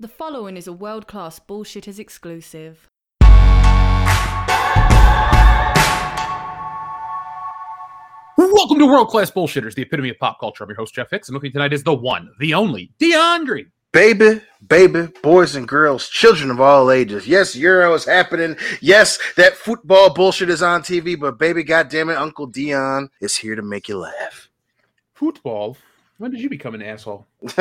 The following is a World Class Bullshitters exclusive. Welcome to World Class Bullshitters, the epitome of pop culture. I'm your host, Jeff Hicks, and looking tonight is the one, the only, Dion Green. Baby, boys and girls, children of all ages. Yes, Euro is happening. Yes, that football bullshit is on TV, but baby, goddammit, Uncle Dion is here to make you laugh. Football? When did you become an asshole? Up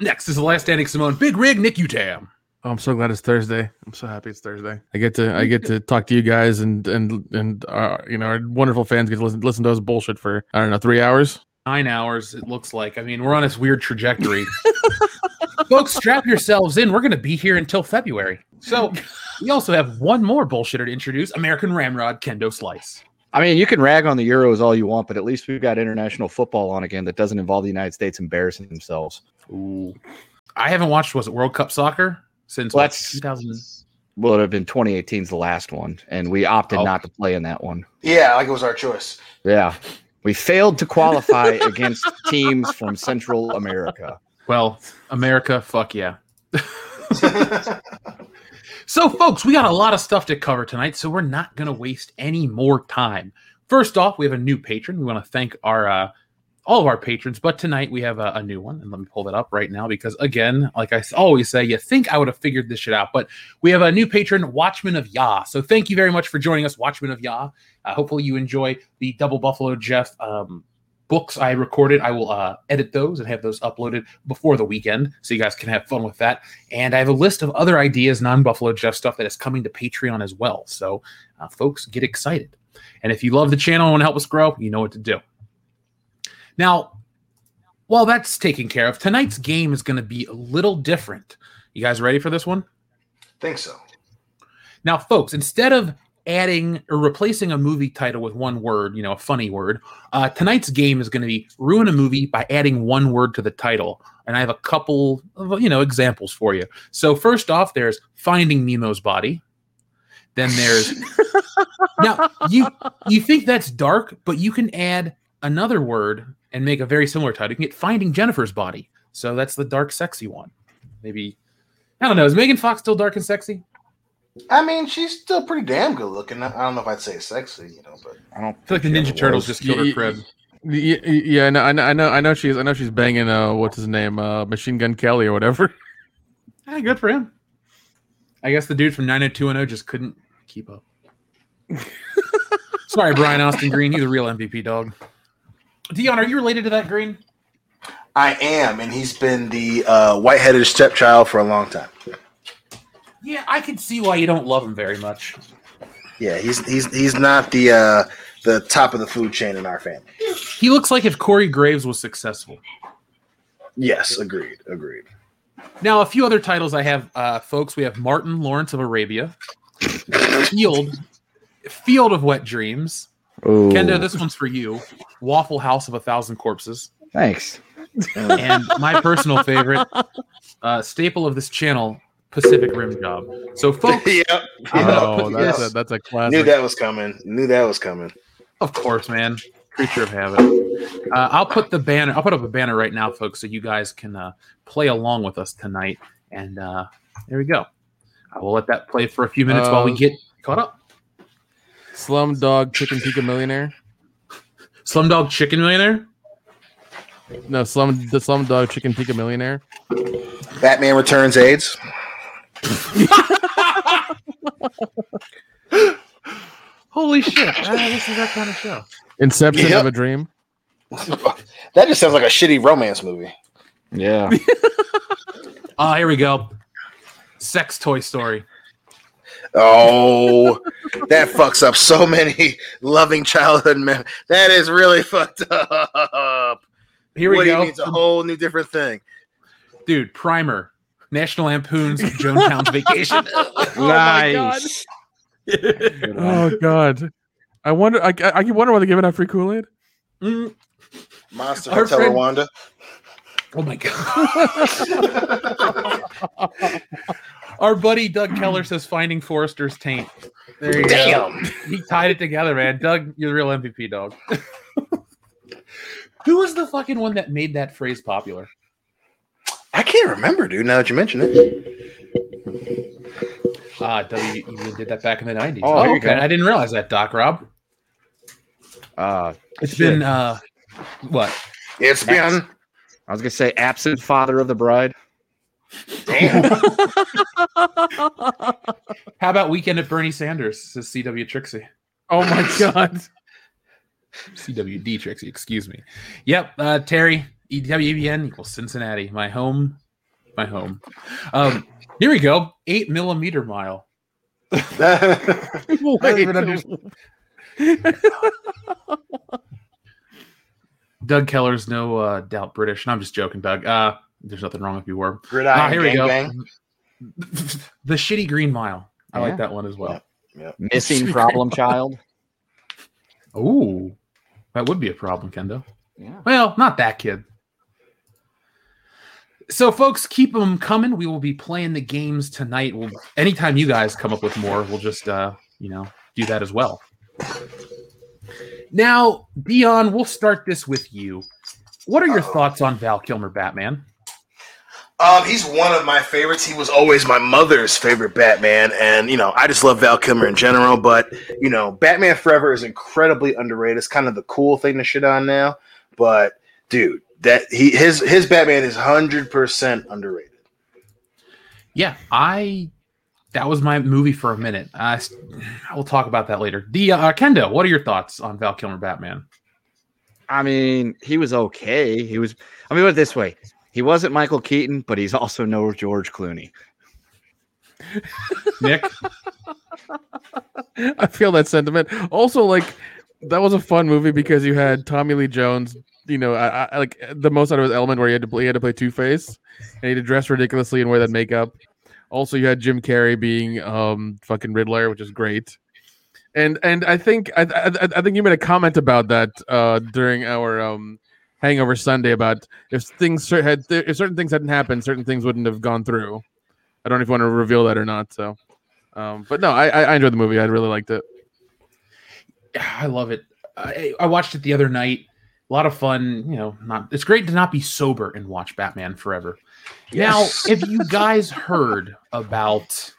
next is the last standing Simone, Big Rig Nick Utam. Oh, I'm so glad it's Thursday. I'm so happy it's Thursday. I get to talk to you guys and you know, our wonderful fans get to listen to us bullshit for 3 hours, 9 hours. It looks like. I mean, we're on this weird trajectory. Folks, strap yourselves in. We're going to be here until February. So we also have one more bullshitter to introduce: American Ramrod Kendo Slice. I mean, you can rag on the Euros all you want, but at least we've got international football on again that doesn't involve the United States embarrassing themselves. Ooh. I haven't watched, was it World Cup soccer since 2000? Well, it would have been 2018's the last one, and we opted not to play in that one. Yeah, like it was our choice. Yeah. We failed to qualify against teams from Central America. Well, America, fuck yeah. So, folks, we got a lot of stuff to cover tonight, so we're not going to waste any more time. First off, we have a new patron. We want to thank our all of our patrons, but tonight we have a new one, and let me pull that up right now because, again, like I always say, you think I would have figured this shit out, but we have a new patron, Watchman of Yah. So thank you very much for joining us, Watchman of Yah. Hopefully you enjoy the Double Buffalo Jeff books I recorded. I will edit those and have those uploaded before the weekend, so you guys can have fun with that. And I have a list of other ideas, non-Buffalo Jeff stuff, that is coming to Patreon as well. So, folks, get excited. And if you love the channel and want to help us grow, you know what to do. Now, while that's taken care of, tonight's game is going to be a little different. You guys ready for this one? Think so. Now, folks, instead of adding or replacing a movie title with one word, you know, a funny word, tonight's game is going to be ruin a movie by adding one word to the title. And I have a couple of, you know, examples for you. So first off, there's Finding Nemo's Body. Then there's now you think that's dark, but you can add another word and make a very similar title. You can get Finding Jennifer's Body. So that's the dark, sexy one. Maybe, I don't know. Is Megan Fox still dark and sexy? I mean, she's still pretty damn good looking. I don't know if I'd say sexy, you know, but I don't feel like the Ninja Turtles just killed her crib. Yeah, I know she's banging what's his name, Machine Gun Kelly or whatever. Yeah, good for him. I guess the dude from 90210 just couldn't keep up. Sorry, Brian Austin Green, he's a real MVP dog. Dion, are you related to that Green? I am, and he's been the white-headed stepchild for a long time. Yeah, I can see why you don't love him very much. Yeah, he's not the top of the food chain in our family. He looks like if Corey Graves was successful. Yes, agreed. Now, a few other titles I have, folks. We have Martin Lawrence of Arabia, Field of Wet Dreams. Ooh. Kendo, this one's for you. Waffle House of 1,000 Corpses. Thanks. And my personal favorite, staple of this channel, Pacific Rim Job. So, folks, yep. That's a classic. Knew that was coming. Of course, man. Creature of habit. I'll put up a banner right now, folks, so you guys can play along with us tonight. And there we go. I will let that play for a few minutes while we get caught up. Slumdog Chicken Millionaire? No, the Slumdog Chicken Pika Millionaire. Batman Returns AIDS. Holy shit! This is that kind of show. Inception of a Dream. That just sounds like a shitty romance movie. Yeah. Oh, here we go. Sex Toy Story. Oh, that fucks up so many loving childhood men. That is really fucked up. Here we go. It's a whole new different thing, dude. Primer. National Lampoon's Jonestown's Vacation. Oh, nice. My God. Oh God, I wonder. I wonder why they're giving out free Kool-Aid. Mm. Monster Our Hotel Rwanda. Oh my God. Our buddy Doug Keller says Finding Forrester's Taint. There you go. He tied it together, man. Doug, you're the real MVP, dog. Who was the fucking one that made that phrase popular? can't remember, dude, now that you mention it. You did that back in the 90s. Oh, okay. I didn't realize that, Doc Rob. It's been what? It's been. I was gonna say absent father of the bride. Damn. How about Weekend at Bernie Sanders? Says CW Trixie. Oh my God. CWD Trixie, excuse me. Yep, Terry, EWBN equals Cincinnati. My home. Here we go. 8 millimeter mile. Doug Keller's no doubt British, and I'm just joking, Doug. There's nothing wrong if you were. Gridiron, here we go. Bang. The shitty Green Mile. I like that one as well. Yep. Missing problem child. Oh, that would be a problem, Kendo. Yeah. Well, not that kid. So, folks, keep them coming. We will be playing the games tonight. Anytime you guys come up with more, we'll just do that as well. Now, Dion, we'll start this with you. What are your thoughts on Val Kilmer Batman? He's one of my favorites. He was always my mother's favorite Batman. And, I just love Val Kilmer in general. But, Batman Forever is incredibly underrated. It's kind of the cool thing to shit on now. But, dude, that his Batman is 100% underrated. Yeah, that was my movie for a minute. We'll talk about that later. Kendo, what are your thoughts on Val Kilmer Batman? I mean, he was okay. Put it this way. He wasn't Michael Keaton, but he's also no George Clooney. Nick? I feel that sentiment. Also, that was a fun movie because you had Tommy Lee Jones, I like the most out of his element where he had to play Two-Face, and he had to dress ridiculously and wear that makeup. Also, you had Jim Carrey being fucking Riddler, which is great. And I think you made a comment about that during our Hangover Sunday about if certain things hadn't happened, certain things wouldn't have gone through. I don't know if you want to reveal that or not. So, but no, I enjoyed the movie. I really liked it. I love it. I watched it the other night. A lot of fun. It's great to not be sober and watch Batman Forever. Yes. Now, if you guys heard about,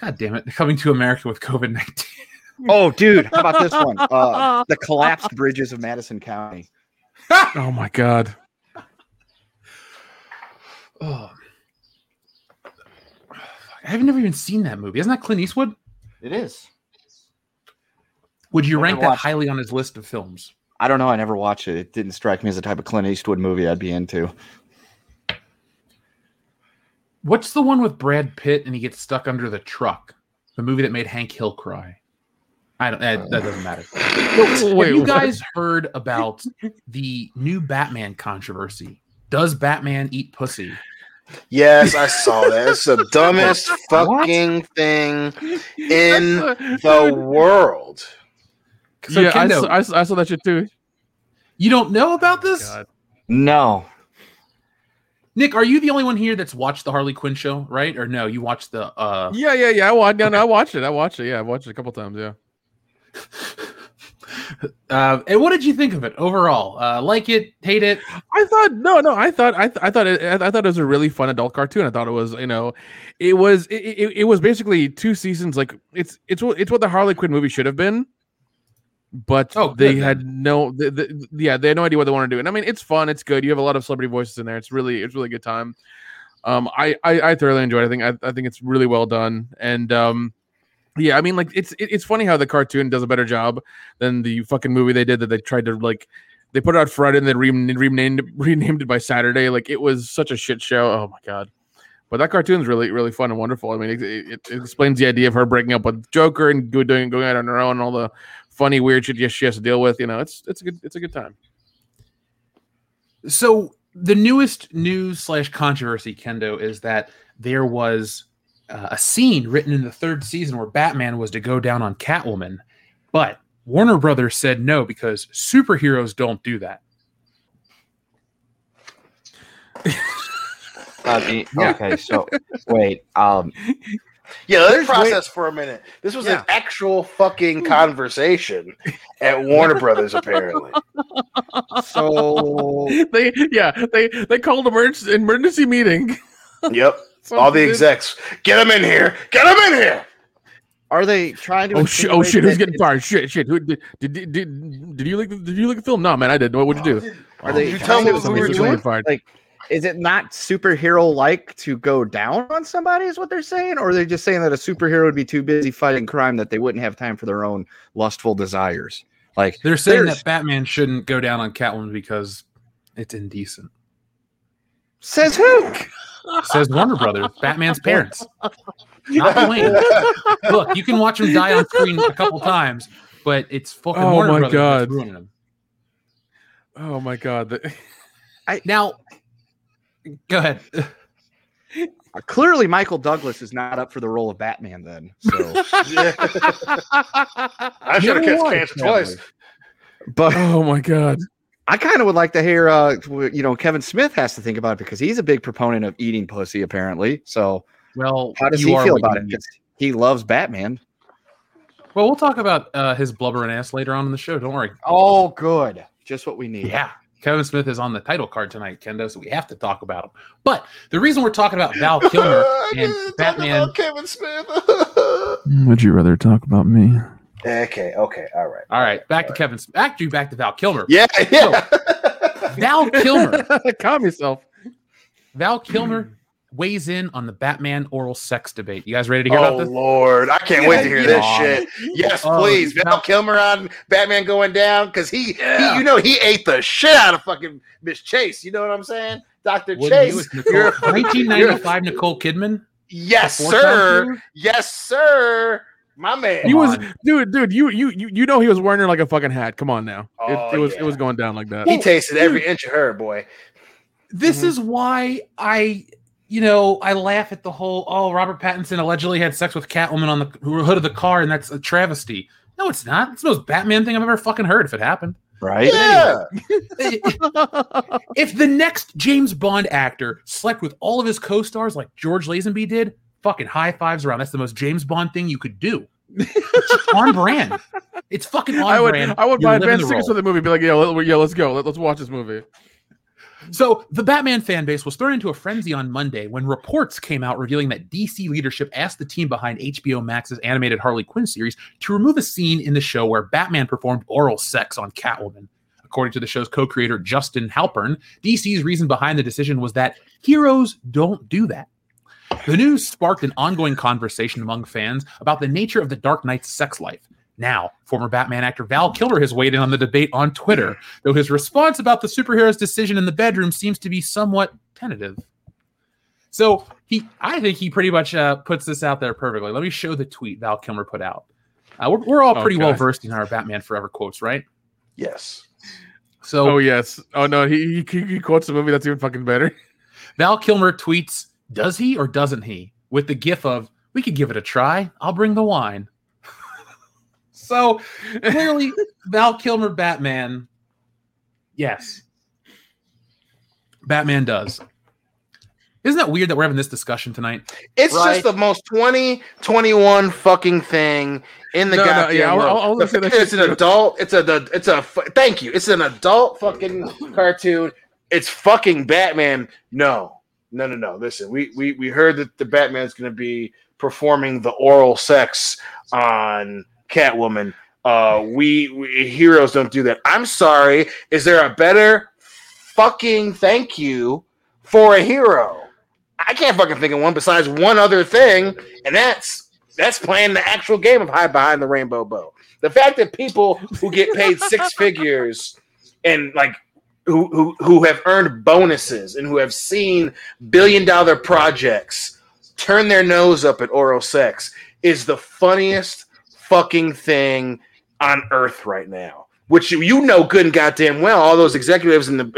God damn it, Coming to America with COVID-19. Oh, dude, how about this one? The collapsed bridges of Madison County. Oh my God. Oh. I've never even seen that movie. Isn't that Clint Eastwood? It is. Would you rank that highly on his list of films? I don't know. I never watched it. It didn't strike me as the type of Clint Eastwood movie I'd be into. What's the one with Brad Pitt and he gets stuck under the truck? The movie that made Hank Hill cry. That doesn't matter. Have you guys heard about the new Batman controversy? Does Batman eat pussy? Yes, I saw that. It's the dumbest fucking thing in the world. So yeah, Kendo, I saw that shit too. You don't know about this? God. No. Nick, are you the only one here that's watched the Harley Quinn show, right? Or no, you watched the... Yeah. I watched it. Yeah, I watched it a couple times, yeah. And what did you think of it overall? Like it, hate it? I thought it was a really fun adult cartoon. I thought it was, it was basically two seasons. Like it's what the Harley Quinn movie should have been, but they had no idea what they wanted to do. And I mean, it's fun, it's good. You have a lot of celebrity voices in there. It's really good time. I thoroughly enjoyed it. I think it's really well done. And yeah, I mean, it's funny how the cartoon does a better job than the fucking movie they did that they tried to they put it out Friday and then renamed it by Saturday. Like, it was such a shit show. Oh my God. But that cartoon's really, really fun and wonderful. I mean, it explains the idea of her breaking up with Joker and going out on her own and all the funny, weird shit she has to deal with. It's a good time. So the newest news / controversy, Kendo, is that there was a scene written in the third season where Batman was to go down on Catwoman, but Warner Brothers said no because superheroes don't do that. Okay, so wait. Yeah, let's process for a minute. This was an actual fucking conversation at Warner Brothers, apparently. So they called emergency meeting. Yep. All the execs, get them in here. Get them in here. Are they trying to? Oh shit! Who's getting fired? Shit! Who did you like? Did you look at the film? No, man, I didn't. What would you do? Are they? You tell me what we were doing. Like, is it not superhero like to go down on somebody? Is what they're saying, or are they just saying that a superhero would be too busy fighting crime that they wouldn't have time for their own lustful desires? Like they're saying that Batman shouldn't go down on Catwoman because it's indecent. Says who? Says Warner Brothers, Batman's parents. Not Wayne. Look, you can watch him die on screen a couple times, but it's fucking Warner Brothers ruining him. Oh my god! Now, go ahead. Clearly, Michael Douglas is not up for the role of Batman. Then, so I should have catch cancer twice. But oh my god. I kind of would like to hear, Kevin Smith has to think about it because he's a big proponent of eating pussy, apparently. So, how does he feel about it? He loves Batman. Well, we'll talk about his blubbering ass later on in the show. Don't worry. Oh, good. Just what we need. Yeah. Kevin Smith is on the title card tonight, Kendo, so we have to talk about him. But the reason we're talking about Val Kilmer and Batman. About Kevin Smith. Would you rather talk about me? Okay, all right. Back to Val Kilmer. Yeah. So, Val Kilmer, calm yourself. Val Kilmer weighs in on the Batman oral sex debate. You guys ready to hear about this? Oh Lord, I can't wait to hear this shit. Yes, please, Val Kilmer on Batman going down because he ate the shit out of fucking Miss Chase. You know what I'm saying, Dr. Chase? You're 1995 Nicole Kidman. Yes, sir. Yes, sir. My man, he was dude. You know he was wearing her like a fucking hat. Come on now, it was going down like that. He tasted every inch of her, boy. This is why I laugh at the whole Robert Pattinson allegedly had sex with Catwoman on the hood of the car, and that's a travesty. No, it's not. It's the most Batman thing I've ever fucking heard. If it happened, right? Yeah. Anyway, if the next James Bond actor slept with all of his co-stars like George Lazenby did. Fucking high fives around. That's the most James Bond thing you could do. It's on brand. It's fucking on brand. I would buy advanced tickets for the movie. Be like, let's go. Let's watch this movie. So the Batman fan base was thrown into a frenzy on Monday when reports came out revealing that DC leadership asked the team behind HBO Max's animated Harley Quinn series to remove a scene in the show where Batman performed oral sex on Catwoman. According to the show's co-creator Justin Halpern, DC's reason behind the decision was that heroes don't do that. The news sparked an ongoing conversation among fans about the nature of the Dark Knight's sex life. Now, former Batman actor Val Kilmer has weighed in on the debate on Twitter, though his response about the superhero's decision in the bedroom seems to be somewhat tentative. So, I think he pretty much puts this out there perfectly. Let me show the tweet Val Kilmer put out. We're all pretty well versed in our Batman Forever quotes, right? Yes. So, oh, yes. Oh, no, he quotes the movie that's even fucking better. Val Kilmer tweets... Does he or doesn't he? With the gif of, we could give it a try. I'll bring the wine. So clearly, Val Kilmer, Batman. Yes. Batman does. Isn't that weird that we're having this discussion tonight? It's right? Just the most 2021 fucking thing in the goddamn world. It's an adult fucking cartoon. It's fucking Batman. No. Listen, we heard that the Batman's going to be performing the oral sex on Catwoman. We heroes don't do that. I'm sorry. Is there a better fucking thank you for a hero? I can't fucking think of one besides one other thing, and that's playing the actual game of hide behind the rainbow bow. The fact that people who get paid six figures and like. Who have earned bonuses and who have seen billion-dollar projects turn their nose up at oral sex is the funniest fucking thing on earth right now. Which you know good and goddamn well, all those executives and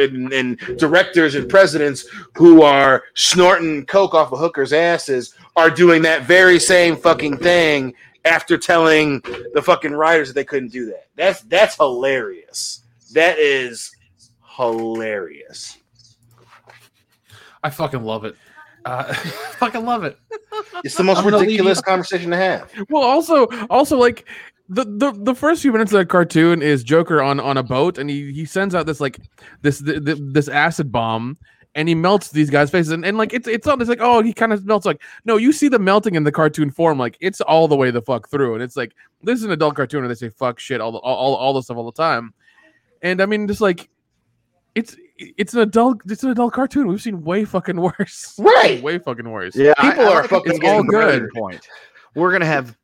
directors and presidents who are snorting coke off of hookers' asses are doing that very same fucking thing after telling the fucking writers that they couldn't do that. That's hilarious. That is... hilarious. I fucking love it. It's the most ridiculous conversation to have. Well, also like the first few minutes of that cartoon is Joker on a boat, and he sends out this acid bomb. And he melts these guys' faces, and like it's not just like, oh, he kind of melts. Like, no, you see the melting in the cartoon form, like it's all the way the fuck through. And it's like, this is an adult cartoon where they say fuck shit all the stuff all the time. And I mean, just like it's an adult cartoon. We've seen way fucking worse. Right. Way fucking worse. Yeah. People are fucking it's all good. Point. We're gonna have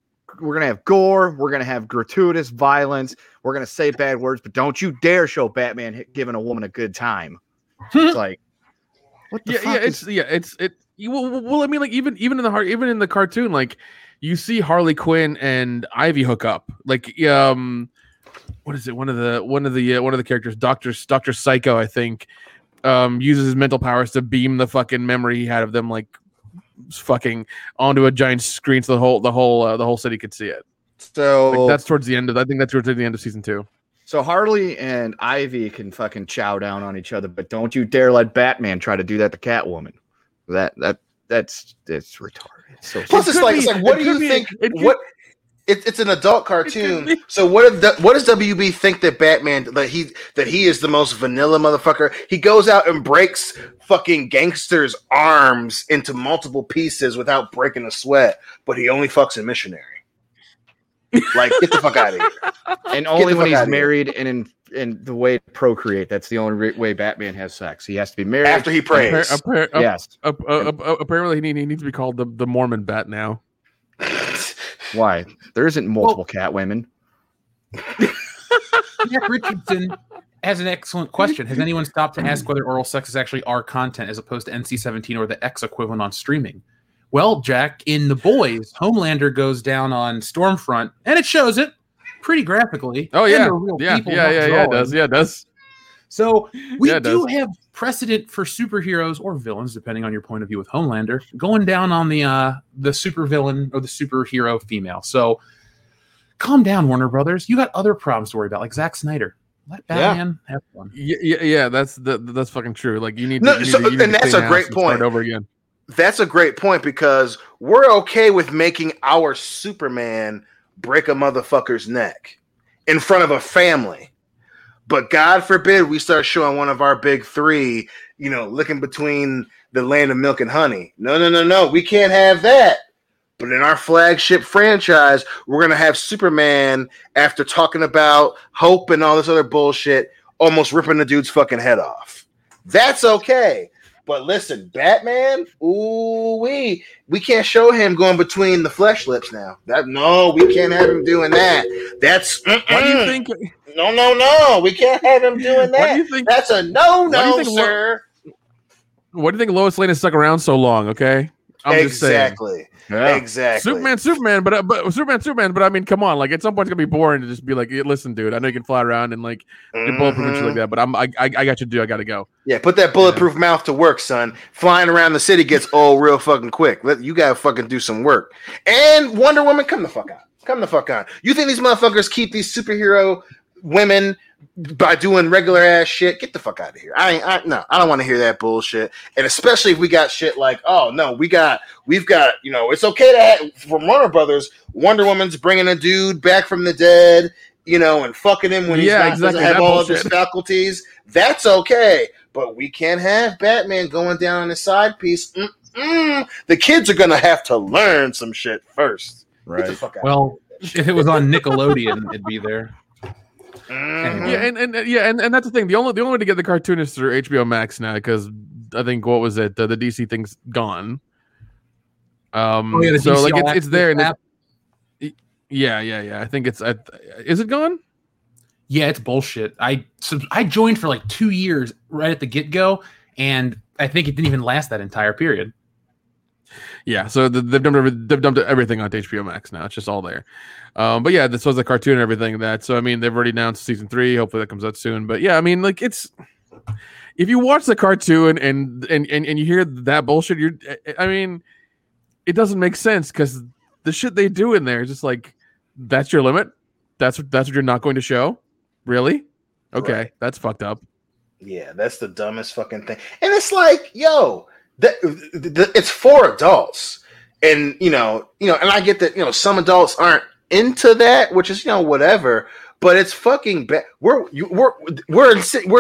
gore, we're gonna have gratuitous violence, we're gonna say bad words, but don't you dare show Batman giving a woman a good time. It's like Well, I mean, like even in the cartoon, like you see Harley Quinn and Ivy hook up. Like, what is it? One of the characters, Dr. Psycho, I think, uses his mental powers to beam the fucking memory he had of them, like fucking onto a giant screen so the whole city could see it. So like, that's towards the end of season 2. So Harley and Ivy can fucking chow down on each other, but don't you dare let Batman try to do that to Catwoman. That's retarded. So plus, it's like what do you think? It's an adult cartoon. So what does WB think that Batman that he is the most vanilla motherfucker? He goes out and breaks fucking gangsters' arms into multiple pieces without breaking a sweat, but he only fucks a missionary. Like, get the fuck out of here. And only when he's married and in the way to procreate. That's the only way Batman has sex. He has to be married. After he prays. Yes. Apparently, he needs to be called the Mormon Bat now. Why? There isn't multiple cat women. Jack Richardson has an excellent question. Has anyone stopped to ask whether oral sex is actually R content as opposed to NC-17 or the X equivalent on streaming? Well, Jack, in The Boys, Homelander goes down on Stormfront, and it shows it pretty graphically. Oh, yeah. Yeah, it does. Yeah, it does. So we do have precedent for superheroes or villains, depending on your point of view with Homelander, going down on the supervillain or the superhero female. So calm down, Warner Brothers. You got other problems to worry about, like Zack Snyder. Let Batman have one. Yeah, that's fucking true. Like you need to that's a great point. Start over again. That's a great point because we're okay with making our Superman break a motherfucker's neck in front of a family. But God forbid we start showing one of our big three, looking between the land of milk and honey. No. We can't have that. But in our flagship franchise, we're going to have Superman, after talking about hope and all this other bullshit, almost ripping the dude's fucking head off. That's okay. But listen, Batman, we can't show him going between the flesh lips now. We can't have him doing that. That's why do you think? No, we can't have him doing that. That's a no, sir. Why do you think Lois Lane has stuck around so long? Okay, Exactly. Superman, but Superman. But I mean, come on, like at some point it's gonna be boring to just be like, listen, dude, I know you can fly around and like do bulletproof and shit like that, but I got you to do. I gotta go. Yeah, put that bulletproof mouth to work, son. Flying around the city gets old real fucking quick. You gotta fucking do some work. And Wonder Woman, come the fuck out. Come the fuck on. You think these motherfuckers keep these superhero women by doing regular ass shit? Get the fuck out of here. I don't want to hear that bullshit. And especially if we got shit like, we've got, it's okay to have, from Warner Brothers, Wonder Woman's bringing a dude back from the dead, and fucking him when he's not, doesn't have all of his faculties. That's okay. But we can't have Batman going down on his side piece. The kids are going to have to learn some shit first. Right. Get the fuck out of here. If it was on Nickelodeon, it'd be there. Mm-hmm. Yeah, and that's the thing. The only way to get the cartoon is through HBO Max now, because I think what was it? The DC thing's gone. So like it's there. And it's, yeah. I think it's. Is it gone? Yeah, it's bullshit. I joined for like 2 years right at the get-go, and I think it didn't even last that entire period. Yeah, so they've dumped everything onto HBO Max now. It's just all there. But yeah, this was a cartoon and everything. So I mean, they've already announced season 3. Hopefully that comes out soon. But yeah, I mean, like it's if you watch the cartoon and you hear that bullshit, it doesn't make sense because the shit they do in there is just like that's your limit. That's what you're not going to show. Really? Okay, right. That's fucked up. Yeah, that's the dumbest fucking thing. And it's like, yo. It's for adults. And, and I get that, some adults aren't into that, which is, whatever, but it's fucking bad. We're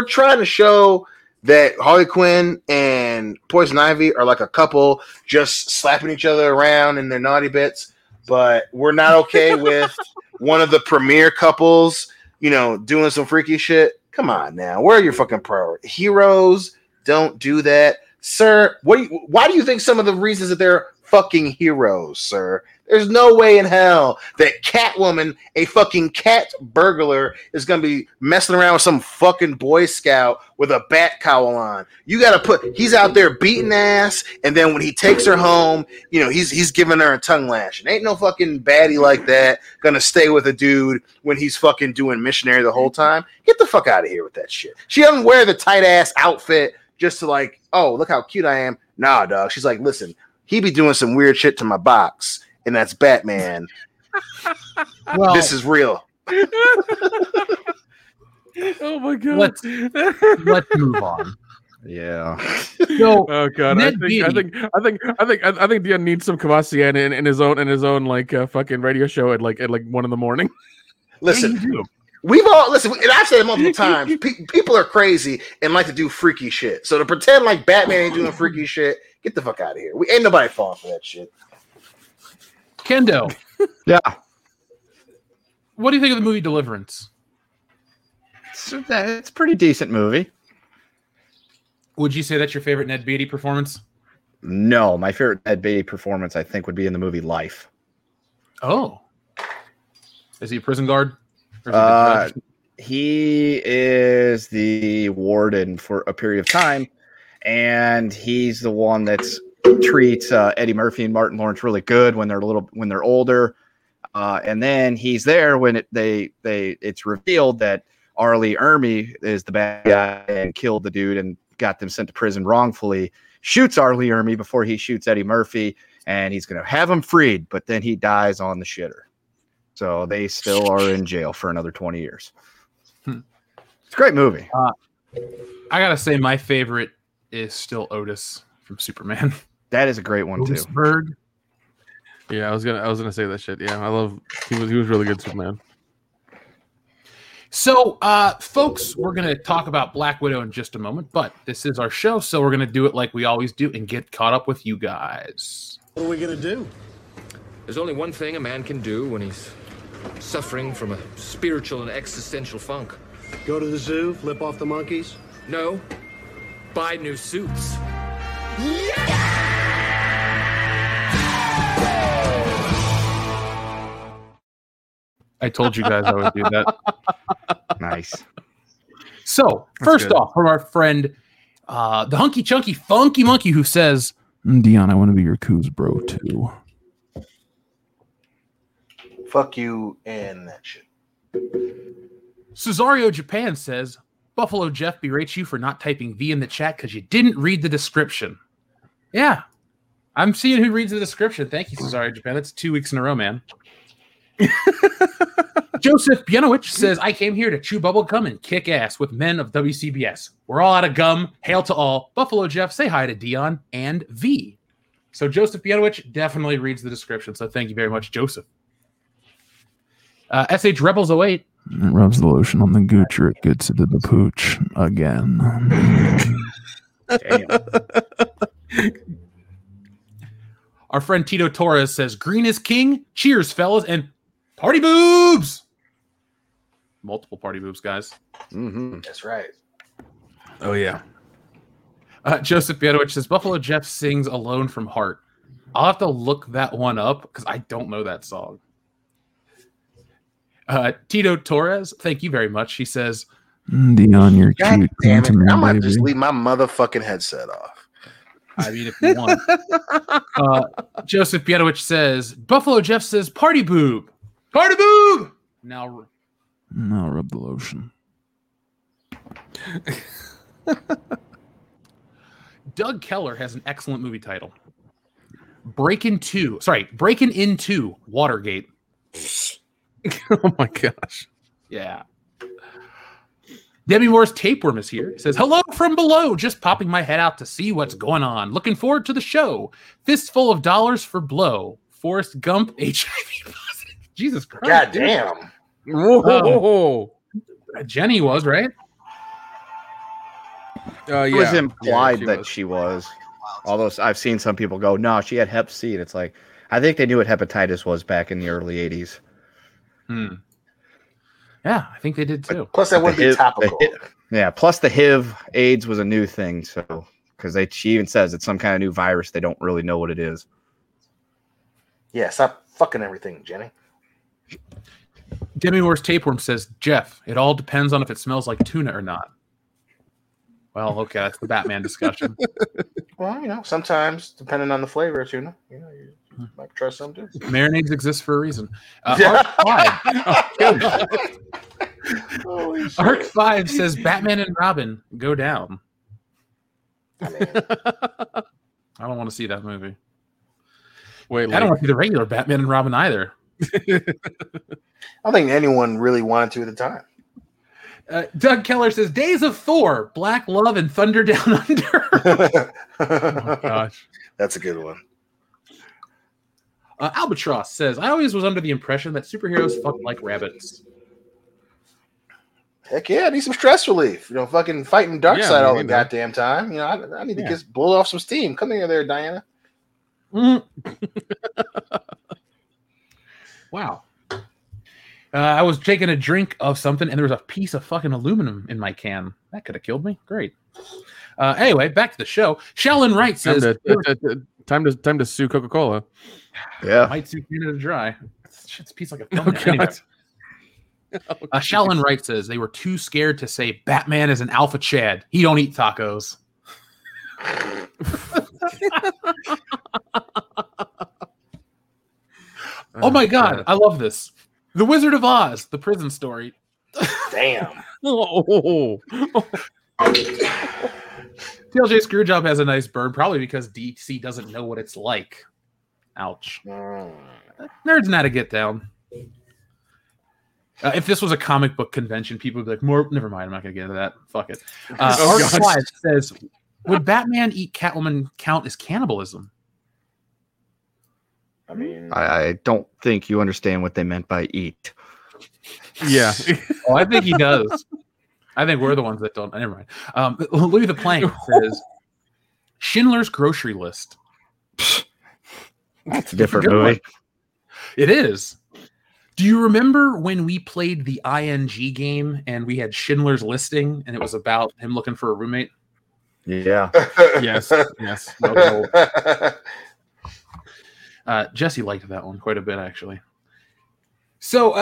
trying to show that Harley Quinn and Poison Ivy are like a couple just slapping each other around in their naughty bits, but we're not okay with one of the premier couples, doing some freaky shit. Come on now. Where are your fucking priorities? Heroes don't do that. Sir, why do you think some of the reasons that they're fucking heroes, sir? There's no way in hell that Catwoman, a fucking cat burglar, is going to be messing around with some fucking Boy Scout with a bat cowl on. You got to he's out there beating ass, and then when he takes her home, he's giving her a tongue lashing. Ain't no fucking baddie like that going to stay with a dude when he's fucking doing missionary the whole time. Get the fuck out of here with that shit. She doesn't wear the tight-ass outfit just to like, oh, look how cute I am. Nah, dog. She's like, listen, he be doing some weird shit to my box, and that's Batman. Well, this is real. Oh, my God. Let's move on. Yeah. So, oh God, I think Dion needs some Kavasian in his own like fucking radio show at like 1 a.m. Listen. Yeah, we've all listen, and I've said it multiple times. People are crazy and like to do freaky shit. So to pretend like Batman ain't doing freaky shit, get the fuck out of here. We ain't nobody falling for that shit. Kendo, yeah. What do you think of the movie Deliverance? It's a pretty decent movie. Would you say that's your favorite Ned Beatty performance? No, my favorite Ned Beatty performance, I think, would be in the movie Life. Oh, is he a prison guard? He is the warden for a period of time, and he's the one that treats Eddie Murphy and Martin Lawrence really good when they're older, and then he's there when it's revealed that Arlie Ermey is the bad guy and killed the dude and got them sent to prison wrongfully. Shoots Arlie Ermey before he shoots Eddie Murphy, and he's gonna have him freed, but then he dies on the shitter. So they still are in jail for another 20 years. It's a great movie. I got to say my favorite is still Otis from Superman. That is a great one, Otis too. Bird. Yeah, I was going to say that shit. Yeah, I love he was really good Superman. So, folks, we're going to talk about Black Widow in just a moment, but this is our show, so we're going to do it like we always do and get caught up with you guys. What are we going to do? There's only one thing a man can do when he's suffering from a spiritual and existential funk. Go to the zoo, flip off the monkeys? No. Buy new suits. Yeah! I told you guys I would do that. Nice. So, first off, from our friend, the hunky chunky funky monkey, who says, Dion, I want to be your coos bro, too. Fuck you and that shit. Cesario Japan says, Buffalo Jeff berates you for not typing V in the chat because you didn't read the description. Yeah. I'm seeing who reads the description. Thank you, Cesario Japan. That's 2 weeks in a row, man. Joseph Bienowich says, I came here to chew bubble gum and kick ass with men of WCBS. We're all out of gum. Hail to all. Buffalo Jeff, say hi to Dion and V. So Joseph Bienowich definitely reads the description. So thank you very much, Joseph. SH Rebels 08. It rubs the lotion on the gooch or it gets into the pooch again. Damn. Our friend Tito Torres says, green is king. Cheers, fellas, and party boobs. Multiple party boobs, guys. Mm-hmm. That's right. Oh, yeah. Joseph Biedowich says, Buffalo Jeff sings Alone from Heart. I'll have to look that one up because I don't know that song. Tito Torres, thank you very much. He says, Dion, you're God cute. Damn it. I'm going to just leave my motherfucking headset off. I mean, if you want. Joseph Biedowich says, Buffalo Jeff says, party boob. Party boob! Now rub the lotion. Doug Keller has an excellent movie title. Breaking Into Watergate. Oh my gosh. Yeah. Debbie Moore's Tapeworm is here. He says, hello from below. Just popping my head out to see what's going on. Looking forward to the show. Fistful of dollars for blow. Forrest Gump, HIV positive. Jesus Christ. God damn. Whoa. Jenny was, right? Yeah. It was implied that she was. Although I've seen some people go, no, she had hep C. And it's like, I think they knew what hepatitis was back in the early 80s. Hmm. Yeah, I think they did too. But plus, that would be topical. Yeah, plus the HIV AIDS was a new thing. So, because she even says it's some kind of new virus, they don't really know what it is. Yeah, stop fucking everything, Jenny. Demi Moore's Tapeworm says, Jeff, it all depends on if it smells like tuna or not. Well, okay, that's the Batman discussion. Well, you know, sometimes, depending on the flavor of tuna, you know, you might try some too. Marinades exist for a reason. Arc 5 says, Batman and Robin go down. I mean, I don't want to see that movie. Wait. I don't want to see the regular Batman and Robin either. I don't think anyone really wanted to at the time. Doug Keller says, Days of Thor, Black Love, and Thunder Down Under. Oh, gosh. That's a good one. Albatross says, I always was under the impression that superheroes fuck like rabbits. Heck yeah, I need some stress relief. You know, fucking fighting Darkseid all the goddamn time. You know, I need to just blow off some steam. Come here there, Diana. Wow. I was taking a drink of something, and there was a piece of fucking aluminum in my can. That could have killed me. Great. Anyway, back to the show. Shallon Wright says... Time to sue Coca-Cola. Yeah. Might sue Canada Dry. Shit's piece like a thumbnail. Oh, anyway. Shallon Wright says, they were too scared to say Batman is an alpha Chad. He don't eat tacos. Oh, my God. I love this. The Wizard of Oz, the prison story. Damn. TLJ Screwjob has a nice burn, probably because DC doesn't know what it's like. Ouch. Nerds know how to get down. If this was a comic book convention, people would be like, "More, never mind, I'm not going to get into that. Fuck it." Arc 5 says, would Batman eat Catwoman count as cannibalism? I mean, I don't think you understand what they meant by eat. Yeah. Oh, I think he does. I think we're the ones that don't. Never mind. Louis the Plank says, Schindler's Grocery List. That's a different movie. It is. Do you remember when we played the ING game and we had Schindler's Listing and it was about him looking for a roommate? Yeah. Yes. No. Jesse liked that one quite a bit, actually. So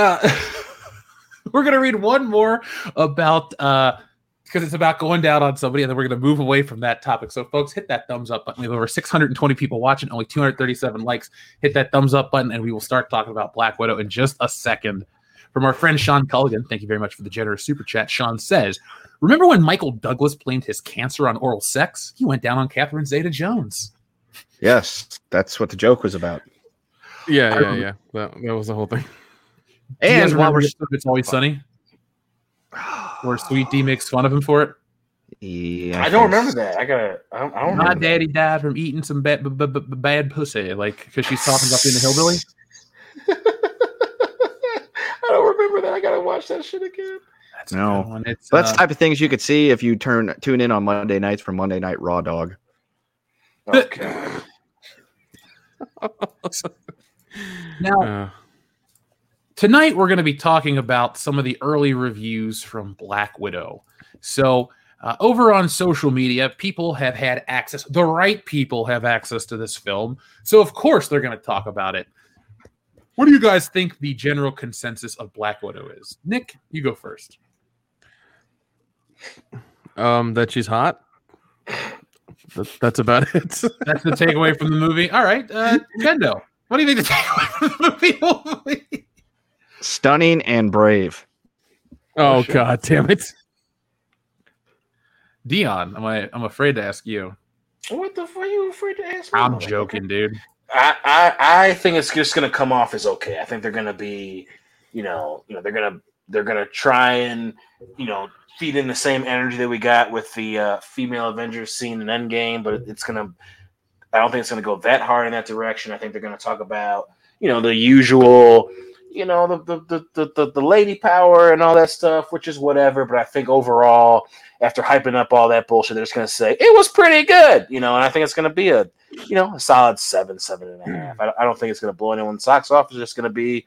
we're going to read one more about, because it's about going down on somebody, and then we're going to move away from that topic. So, folks, hit that thumbs up button. We have over 620 people watching, only 237 likes. Hit that thumbs up button, and we will start talking about Black Widow in just a second. From our friend Sean Culligan, thank you very much for the generous super chat. Sean says, remember when Michael Douglas blamed his cancer on oral sex? He went down on Catherine Zeta-Jones. Yes, that's what the joke was about. Yeah. That was the whole thing. And while we're It's Always Sunny, where Sweet D makes fun of him for it. Yeah, I don't remember that. I don't. My daddy died from eating some bad pussy, like because she's talking about being a hillbilly. I don't remember that. I gotta watch that shit again. That's no. That's the type of things you could see if you tune in on Monday nights for Monday Night Raw Dog. Okay. Now, tonight we're going to be talking about some of the early reviews from Black Widow. So over on social media, the right people have access to this film. So of course they're going to talk about it. What do you guys think the general consensus of Black Widow is? Nick, you go first. That she's hot. That's about it. That's the takeaway from the movie. All right. Kendo, what do you think the takeaway from the movie? Stunning and brave. Oh, sure. God damn it. Dion, I'm afraid to ask you. What the fuck are you afraid to ask me? I'm joking, dude. I think it's just going to come off as okay. I think they're going to be, you know, they're going to They're going to try and, you know, feed in the same energy that we got with the female Avengers scene in Endgame, but it's going to – I don't think it's going to go that hard in that direction. I think they're going to talk about, you know, the usual – you know, the lady power and all that stuff, which is whatever. But I think overall, after hyping up all that bullshit, they're just going to say, it was pretty good, you know, and I think it's going to be a, you know, a solid 7.5. I don't think it's going to blow anyone's socks off. It's just going to be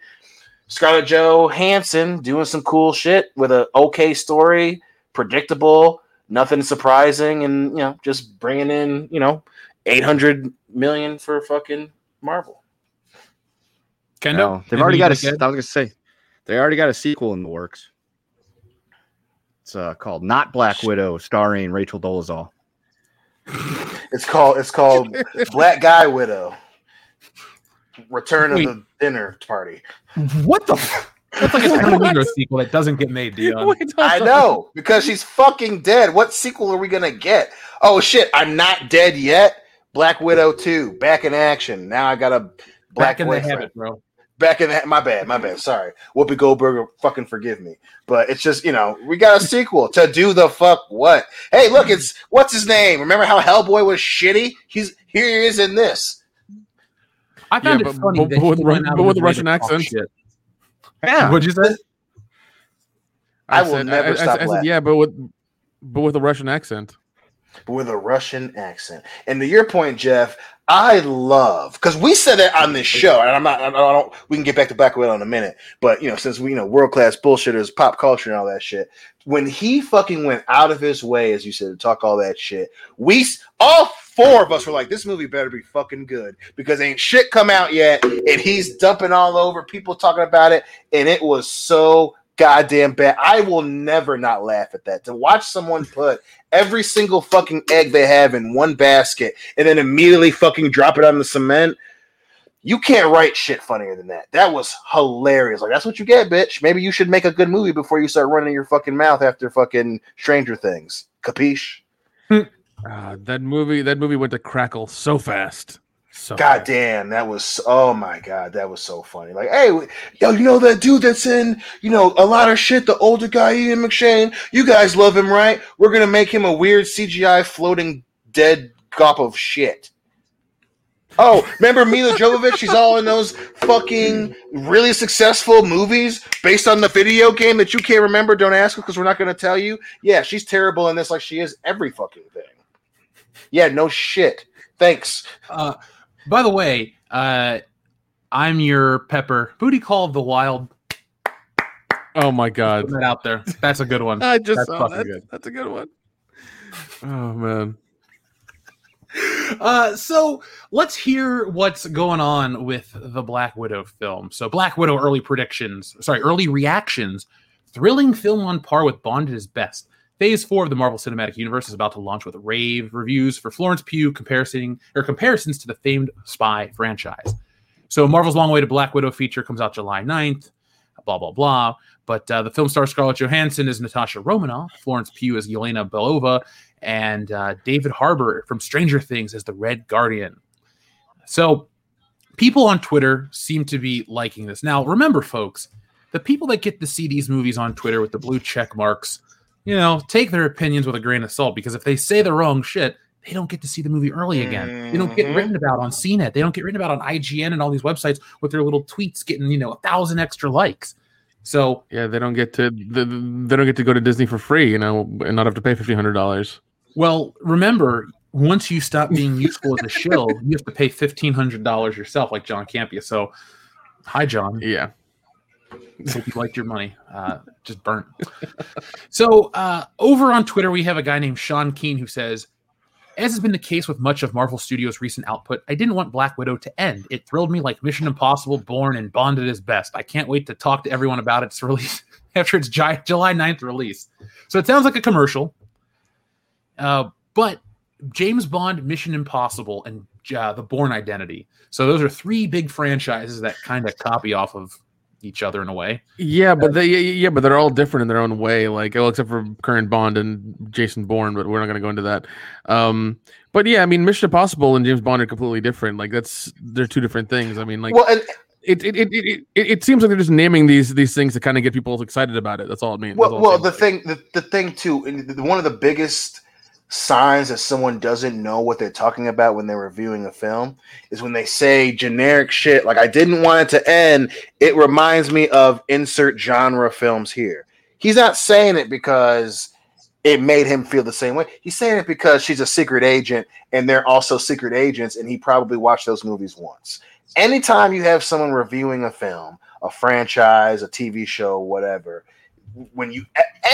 Scarlett Johansson doing some cool shit with an okay story, predictable, nothing surprising, and, you know, just bringing in, you know, $800 million for fucking Marvel. No, they've already got a. I was gonna say, they already got a sequel in the works. It's called Not Black Widow, starring Rachel Dolezal. It's called Black Guy Widow. Return Wait. Of the Dinner Party. What the? That's like a Windows sequel that doesn't get made, Dion. I know, because she's fucking dead. What sequel are we gonna get? Oh shit! I'm not dead yet. Black Widow 2, back in action. Now I gotta Black in boyfriend. The habit, bro. Back in that, my bad. Sorry, Whoopi Goldberg, fucking forgive me. But it's just, you know, we got a sequel to do the fuck what? Hey, look, it's what's his name? Remember how Hellboy was shitty? He's here. He is in this. I found it funny, but with the Russian accent. Yeah, what'd you say? I will never stop laughing. Yeah, but with a Russian accent. With a Russian accent. And to your point, Jeff, I love, because we said it on this show, and I don't, we can get back to Black Widow in a minute, but, you know, since we, you know, world class bullshitters, pop culture and all that shit, when he fucking went out of his way, as you said, to talk all that shit, we, all four of us were like, this movie better be fucking good, because ain't shit come out yet, and he's dumping all over people talking about it, and it was so goddamn bad. I will never not laugh at that. To watch someone put every single fucking egg they have in one basket and then immediately fucking drop it on the cement. You can't write shit funnier than that. That was hilarious. Like, that's what you get, bitch. Maybe you should make a good movie before you start running your fucking mouth after fucking Stranger Things. Capiche? That movie went to crackle so fast. So god bad. Damn, that was, oh my god, that was so funny. Like, hey, yo, you know that dude that's in, you know, a lot of shit, the older guy, Ian McShane, you guys love him, right? We're gonna make him a weird CGI floating dead gop of shit. Oh, remember Mila Jovovich? She's all in those fucking really successful movies based on the video game that you can't remember, don't ask her because we're not gonna tell you. Yeah, she's terrible in this, like she is every fucking thing. Yeah, no shit, thanks. By the way, I'm your Pepper. Booty Call of the Wild. Oh my god, put that out there. That's a good one. I just that's good. That's a good one. Oh man. So let's hear what's going on with the Black Widow film. So Black Widow early reactions. Thrilling film on par with Bond at his best. Phase 4 of the Marvel Cinematic Universe is about to launch with rave reviews for Florence Pugh comparisons to the famed Spy franchise. So Marvel's long-awaited Black Widow feature comes out July 9th, blah, blah, blah. But the film stars Scarlett Johansson as Natasha Romanoff, Florence Pugh as Yelena Belova, and David Harbour from Stranger Things as the Red Guardian. So people on Twitter seem to be liking this. Now, remember, folks, the people that get to see these movies on Twitter with the blue check marks, you know, take their opinions with a grain of salt, because if they say the wrong shit, they don't get to see the movie early again. They don't get written about on CNET. They don't get written about on IGN and all these websites with their little tweets getting, you know, 1,000 extra likes. So yeah, they don't get to go to Disney for free, you know, and not have to pay $1,500. Well, remember, once you stop being useful as a shill, you have to pay $1,500 yourself, like John Campia. So, hi, John. Yeah. Hope you liked your money. Just burnt. So over on Twitter, we have a guy named Sean Keen who says, as has been the case with much of Marvel Studios' recent output, I didn't want Black Widow to end. It thrilled me like Mission Impossible, Bourne, and Bond at his best. I can't wait to talk to everyone about its release after its July 9th release. So it sounds like a commercial. But James Bond, Mission Impossible, and the Bourne Identity. So those are three big franchises that kind of copy off of each other in a way. Yeah, but they're all different in their own way. Like, well, except for current Bond and Jason Bourne, but we're not going to go into that. But yeah, I mean, Mission Impossible and James Bond are completely different. Like, they're two different things. I mean, like, well, and It seems like they're just naming these things to kind of get people excited about it. That's all it means. Well, the thing too, and one of the biggest signs that someone doesn't know what they're talking about when they're reviewing a film is when they say generic shit like, I didn't want it to end. It reminds me of insert genre films here. He's not saying it because it made him feel the same way. He's saying it because she's a secret agent and they're also secret agents, and he probably watched those movies once. Anytime you have someone reviewing a film, a franchise, a TV show, whatever,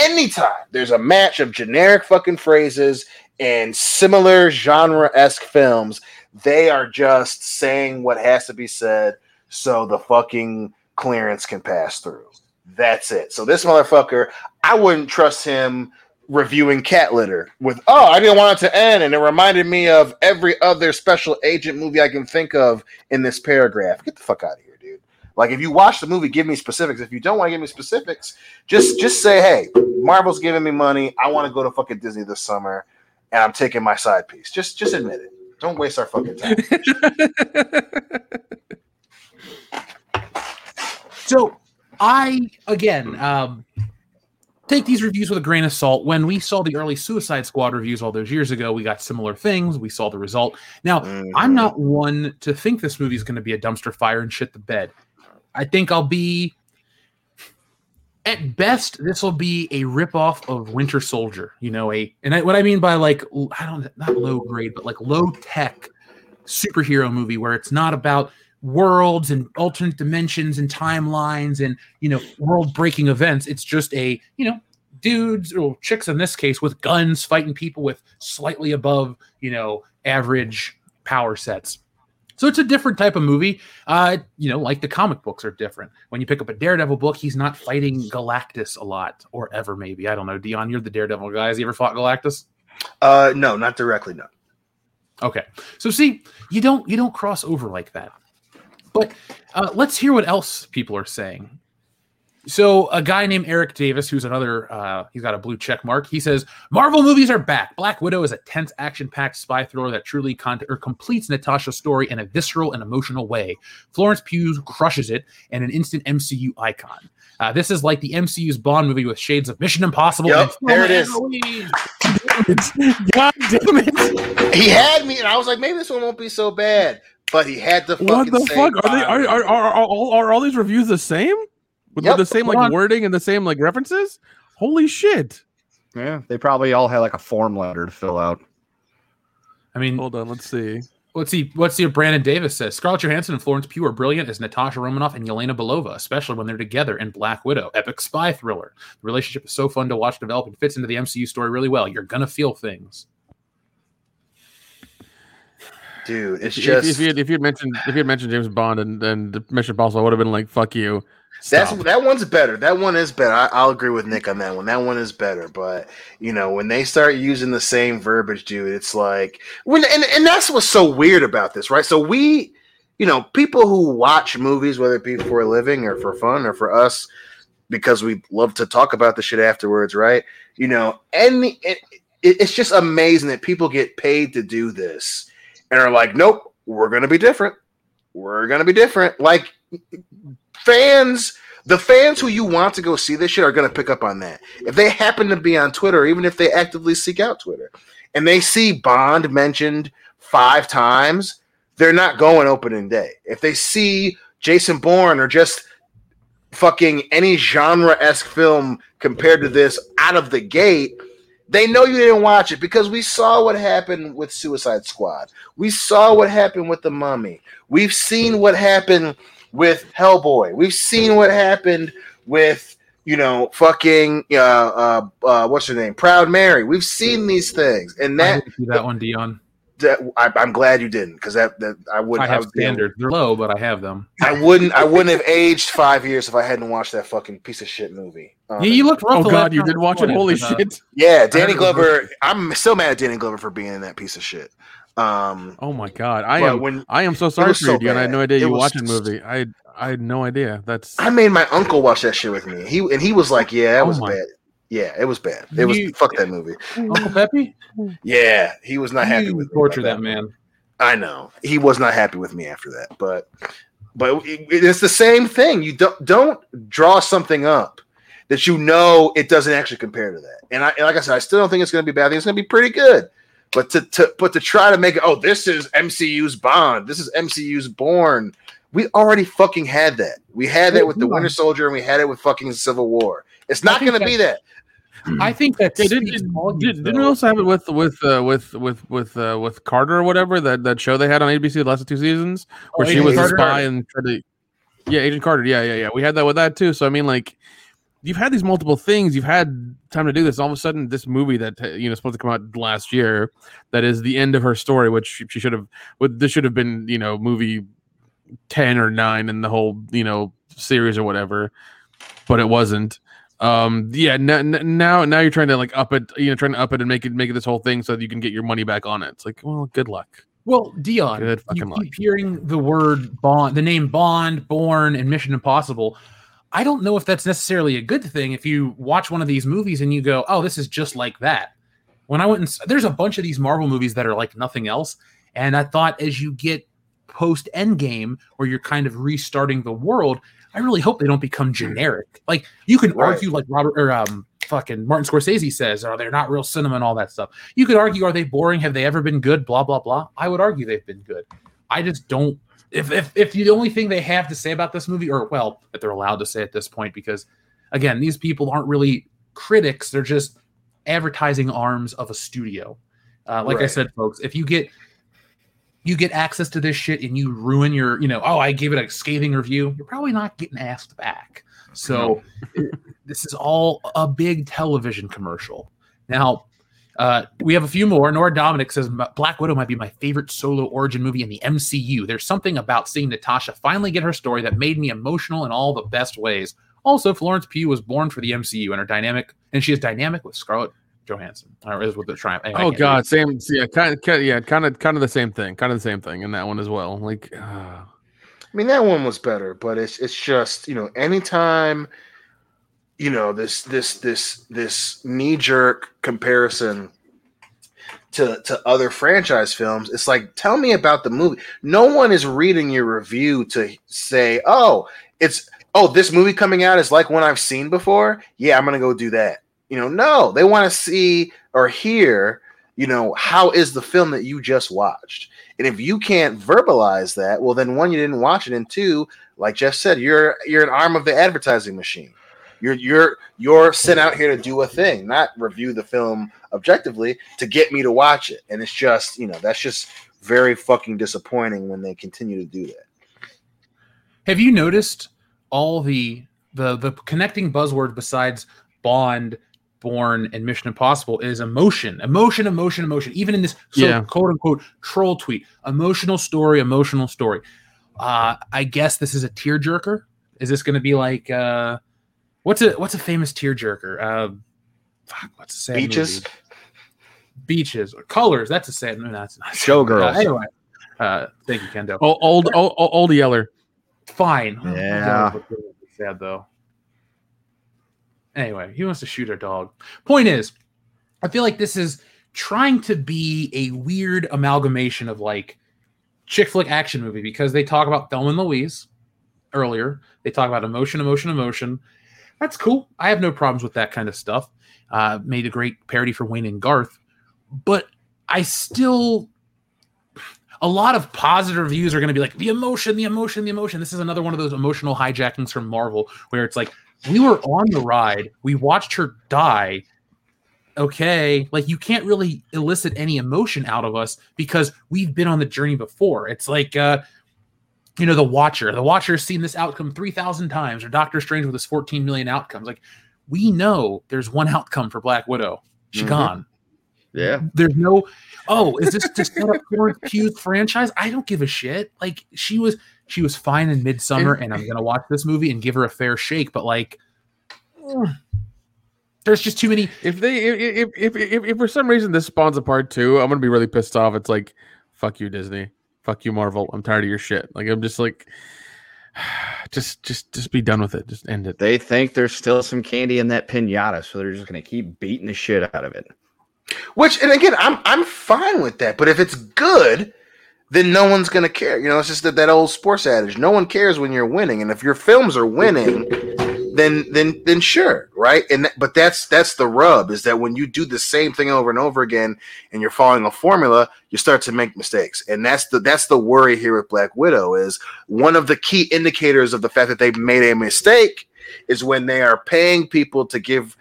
anytime there's a match of generic fucking phrases and similar genre-esque films, they are just saying what has to be said so the fucking clearance can pass through. That's it. So this motherfucker, I wouldn't trust him reviewing cat litter with, oh, I didn't want it to end, and it reminded me of every other special agent movie I can think of in this paragraph. Get the fuck out of here, dude. Like, if you watch the movie, give me specifics. If you don't want to give me specifics, just say, hey, Marvel's giving me money. I want to go to fucking Disney this summer, and I'm taking my side piece. Just admit it. Don't waste our fucking time. So I take these reviews with a grain of salt. When we saw the early Suicide Squad reviews all those years ago, we got similar things. We saw the result. Now, I'm not one to think this movie is going to be a dumpster fire and shit the bed. I think I'll be... At best, this will be a ripoff of Winter Soldier. You know, what I mean by, like, not low grade, but like low-tech superhero movie where it's not about worlds and alternate dimensions and timelines and, world-breaking events. It's just a, dudes or chicks in this case with guns fighting people with slightly above, average power sets. So it's a different type of movie. Like the comic books are different. When you pick up a Daredevil book, he's not fighting Galactus a lot or ever maybe. I don't know. Dion, you're the Daredevil guy. Has he ever fought Galactus? No, not directly, no. Okay. So see, you don't cross over like that. But let's hear what else people are saying. So a guy named Eric Davis, who's another, he's got a blue check mark. He says, Marvel movies are back. Black Widow is a tense, action-packed spy thriller that truly completes Natasha's story in a visceral and emotional way. Florence Pugh crushes it and an instant MCU icon. This is like the MCU's Bond movie with shades of Mission Impossible. Yep, there it is. God damn it. He had me, and I was like, maybe this one won't be so bad. But he had to fucking say, what the fuck? Are all these reviews the same? With the same wording and the same references? Holy shit. Yeah, they probably all had a form letter to fill out. I mean, hold on, let's see. Let's see what Brandon Davis says. Scarlett Johansson and Florence Pugh are brilliant as Natasha Romanoff and Yelena Belova, especially when they're together in Black Widow. Epic spy thriller. The relationship is so fun to watch develop and fits into the MCU story really well. You're gonna feel things. Dude, it's just if you had mentioned James Bond and Mission Impossible, I would have been like, "Fuck you." Stop. That one's better. That one is better. I'll agree with Nick on that one. That one is better. But when they start using the same verbiage, dude, it's like and that's what's so weird about this, right? So we, people who watch movies, whether it be for a living or for fun or for us, because we love to talk about the shit afterwards, right? It's just amazing that people get paid to do this. And are like, nope, we're going to be different. We're going to be different. Like, the fans who you want to go see this shit are going to pick up on that. If they happen to be on Twitter, even if they actively seek out Twitter, and they see Bond mentioned 5 times, they're not going opening day. If they see Jason Bourne or just fucking any genre-esque film compared to this out of the gate, they know you didn't watch it because we saw what happened with Suicide Squad. We saw what happened with The Mummy. We've seen what happened with Hellboy. We've seen what happened with, what's her name? Proud Mary. We've seen these things. And that, I didn't see that one, Dion. I'm glad you didn't, because that I wouldn't. I have standards. They're low, but I have them. I wouldn't have aged 5 years if I hadn't watched that fucking piece of shit movie. You looked rough. Oh god, you did watch it. Holy shit! Yeah, Danny Glover. I'm still mad at Danny Glover for being in that piece of shit. Oh my god, I am so sorry for you, Dion. I had no idea you watched the movie. I had no idea. I made my uncle watch that shit with me. He was like, yeah, that was bad. Yeah, it was bad. It was fuck that movie. Uncle Peppy? Yeah, he was not happy with me. Torture that man. I know. He was not happy with me after that, but But it's the same thing. You don't draw something up that you know it doesn't actually compare to that. And like I said, I still don't think it's going to be bad. I think it's going to be pretty good. But to try to make it, oh, this is MCU's Bond, this is MCU's Bourne. We already fucking had that. We had that with the Winter Soldier, and we had it with fucking Civil War. It's not going to be that. I think that didn't we also have it with Carter or whatever that show they had on ABC the last 2 seasons where she was a spy and Agent Carter. Yeah. We had that with that too. So I mean, like, you've had these multiple things. You've had time to do this. All of a sudden, this movie that is supposed to come out last year, that is the end of her story, which she should have. This should have been movie 10 or 9 in the whole series or whatever, but it wasn't. Now you're trying to up it, and make it this whole thing so that you can get your money back on it. It's like, well, good luck. Well, Dion, you keep hearing the word Bond, the name Bond, Bourne, and Mission Impossible. I don't know if that's necessarily a good thing. If you watch one of these movies and you go, "Oh, this is just like that." When I went and there's a bunch of these Marvel movies that are like nothing else, and I thought as you get post Endgame, where you're kind of restarting the world, I really hope they don't become generic. Like you can argue, like Robert or fucking Martin Scorsese says, "Are they not real cinema and all that stuff?" You could argue, "Are they boring? Have they ever been good?" Blah blah blah. I would argue they've been good. I just don't. If the only thing they have to say about this movie, or well, that they're allowed to say at this point, because again, these people aren't really critics; they're just advertising arms of a studio. I said, folks, if you get access to this shit and you ruin your, I gave it a scathing review, you're probably not getting asked back. So this is all a big television commercial. Now. We have a few more. Nora Dominic says, Black Widow might be my favorite solo origin movie in the MCU. There's something about seeing Natasha finally get her story that made me emotional in all the best ways. Also, Florence Pugh was born for the MCU and she is dynamic with Scarlett Johansson. Or is with the Triumph. Anyway, oh, God. Same. Yeah. Kind of the same thing. Kind of the same thing in that one as well. That one was better, but it's just, anytime... this knee-jerk comparison to other franchise films. It's like, tell me about the movie. No one is reading your review to say, this movie coming out is like one I've seen before. Yeah, I'm gonna go do that. No, they want to see or hear, how is the film that you just watched? And if you can't verbalize that, well, then one, you didn't watch it, and two, like Jeff said, you're an arm of the advertising machine. You're sent out here to do a thing, not review the film objectively to get me to watch it. And it's just, that's just very fucking disappointing when they continue to do that. Have you noticed all the connecting buzzword besides Bond, Bourne, and Mission Impossible is emotion. Even in this quote unquote troll tweet, emotional story. I guess this is a tearjerker. Is this going to be like? What's a famous tearjerker? What's a sad Beaches? Movie? Beaches or Colors? That's a sad movie. That's not Showgirls. Anyway, thank you, Kendo. Oh, old Yeller. Fine. Yeah. Oh, sad though. Anyway, he wants to shoot our dog. Point is, I feel like this is trying to be a weird amalgamation of like chick flick action movie because they talk about Thelma and Louise earlier. They talk about emotion. That's cool. I have no problems with that kind of stuff. Made a great parody for Wayne and Garth. But I still... A lot of positive reviews are going to be like, the emotion. This is another one of those emotional hijackings from Marvel where it's like, we were on the ride. We watched her die. Okay. Like, you can't really elicit any emotion out of us because we've been on the journey before. It's like... The Watcher. The Watcher has seen this outcome 3,000 times, or Doctor Strange with his 14 million outcomes. Like, we know there's one outcome for Black Widow. She's gone. Yeah. There's no, is this just set up Florence Pugh's franchise? I don't give a shit. Like, she was fine in Midsummer, and I'm going to watch this movie and give her a fair shake, but like... There's just too many... If for some reason this spawns a part two, I'm going to be really pissed off. It's like, fuck you, Disney. Fuck you, Marvel. I'm tired of your shit. Like, I'm just like, just be done with it. Just end it. They think there's still some candy in that pinata, so they're just gonna keep beating the shit out of it. Which, and again, I'm fine with that. But if it's good, then no one's going to care. You know, it's just that old sports adage. No one cares when you're winning. And if your films are winning, then sure, right? But that's the rub, is that when you do the same thing over and over again and you're following a formula, you start to make mistakes. And that's the worry here with Black Widow, is one of the key indicators of the fact that they've made a mistake is when they are paying people to give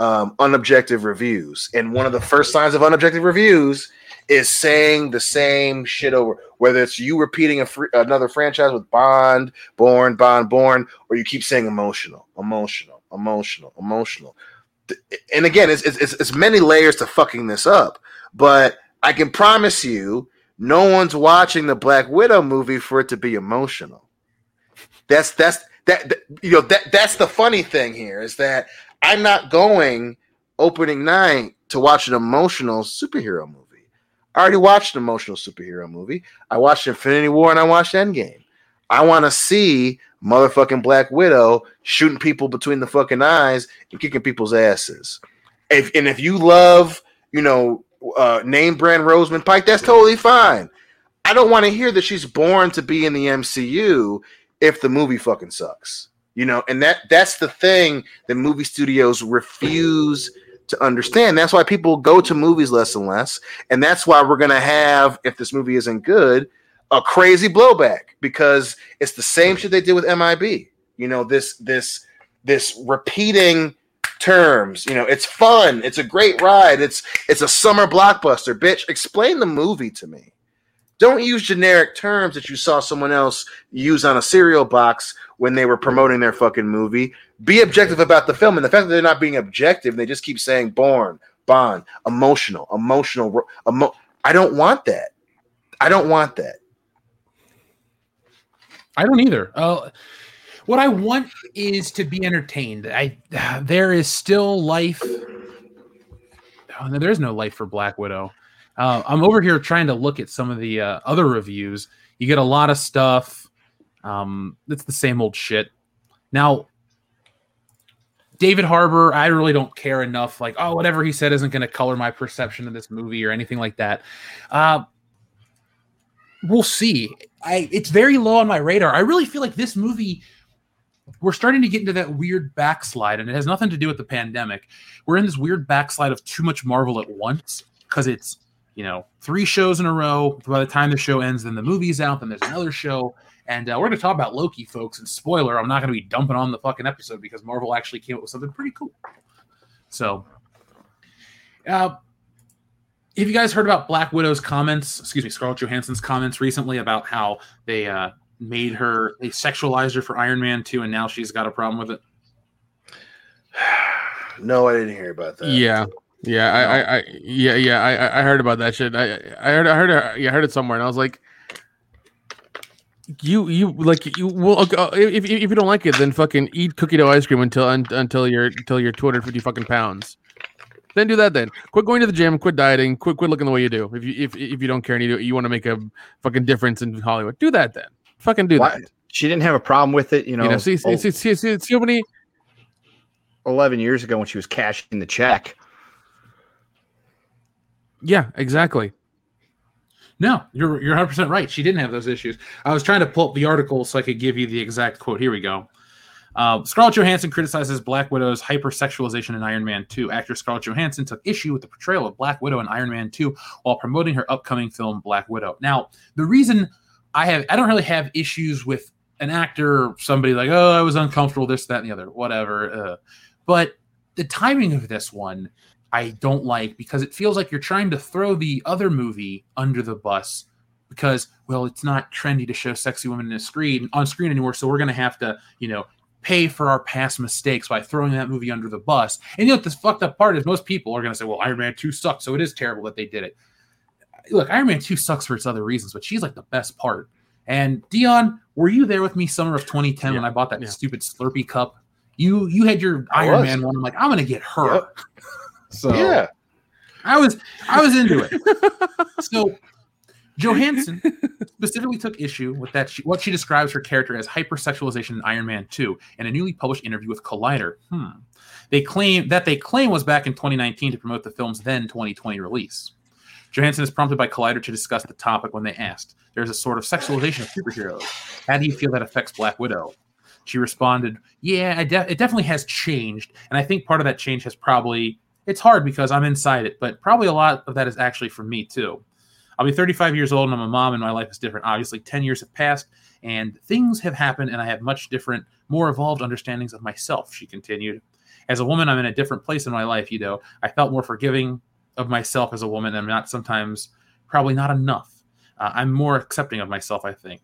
unobjective reviews. And one of the first signs of unobjective reviews is saying the same shit over, whether it's you repeating another franchise with Bond, Born, or you keep saying emotional. And again, it's many layers to fucking this up, but I can promise you no one's watching the Black Widow movie for it to be emotional. That's the funny thing here, is that I'm not going opening night to watch an emotional superhero movie. I already watched an emotional superhero movie. I watched Infinity War and I watched Endgame. I want to see motherfucking Black Widow shooting people between the fucking eyes and kicking people's asses. If you love, name brand Rosamund Pike, that's totally fine. I don't want to hear that she's born to be in the MCU if the movie fucking sucks. You know, and that's the thing that movie studios refuse to understand. That's why people go to movies less and less, and that's why we're going to have, if this movie isn't good, a crazy blowback, because it's the same shit they did with MIB. You know, this repeating terms. You know, it's fun, it's a great ride, it's a summer blockbuster. Bitch, explain the movie to me. Don't use generic terms that you saw someone else use on a cereal box when they were promoting their fucking movie. Be objective about the film. And the fact that they're not being objective, and they just keep saying Born, Bond, emotional. I don't want that. I don't either. What I want is to be entertained. There is still life. Oh, no, there is no life for Black Widow. I'm over here trying to look at some of the other reviews. You get a lot of stuff. It's the same old shit. Now, David Harbour, I really don't care enough. Like, oh, whatever he said isn't going to color my perception of this movie or anything like that. We'll see. It's very low on my radar. I really feel like this movie, we're starting to get into that weird backslide, and it has nothing to do with the pandemic. We're in this weird backslide of too much Marvel at once, because it's, three shows in a row. By the time the show ends, then the movie's out, then there's another show. And we're going to talk about Loki, folks. And spoiler, I'm not going to be dumping on the fucking episode, because Marvel actually came up with something pretty cool. So, have you guys heard about Scarlett Johansson's comments recently about how they they sexualized her for Iron Man 2, and now she's got a problem with it? No, I didn't hear about that. Yeah, I heard about that shit. I heard it somewhere, and I was like, if you don't like it, then fucking eat cookie dough ice cream until you're 250 fucking pounds. Then do that. Then quit going to the gym, quit dieting, quit looking the way you do. If you don't care and you want to make a fucking difference in Hollywood, do that then. Fucking do that. She didn't have a problem with it, see how many 11 years ago when she was cashing the check. Yeah, exactly. No, you're 100% right. She didn't have those issues. I was trying to pull up the article so I could give you the exact quote. Here we go. Scarlett Johansson criticizes Black Widow's hypersexualization in Iron Man 2. Actor Scarlett Johansson took issue with the portrayal of Black Widow in Iron Man 2 while promoting her upcoming film Black Widow. Now, the reason I don't really have issues with an actor or somebody like, oh, I was uncomfortable, this, that, and the other, whatever. But the timing of this one, I don't like, because it feels like you're trying to throw the other movie under the bus because, well, it's not trendy to show sexy women on screen anymore, so we're going to have to, pay for our past mistakes by throwing that movie under the bus. And this fucked up part is most people are going to say, well, Iron Man 2 sucks, so it is terrible that they did it. Look, Iron Man 2 sucks for its other reasons, but she's like the best part. And Dion, were you there with me summer of 2010 when I bought that stupid Slurpee cup? You had your Iron Man one. I'm like, I'm going to get her. Yep. So yeah, I was into it. So Johansson specifically took issue with that. What she describes her character as hypersexualization in Iron Man 2 in a newly published interview with Collider. They claim was back in 2019 to promote the film's then 2020 release. Johansson is prompted by Collider to discuss the topic when they asked. There is a sort of sexualization of superheroes. How do you feel that affects Black Widow? She responded, yeah, it definitely has changed. And I think part of that change has probably, it's hard because I'm inside it, but probably a lot of that is actually for me too. I'll be 35 years old and I'm a mom and my life is different. Obviously, 10 years have passed and things have happened and I have much different, more evolved understandings of myself, she continued. As a woman, I'm in a different place in my life, you know. I felt more forgiving of myself as a woman. I'm not sometimes, probably not enough. I'm more accepting of myself, I think.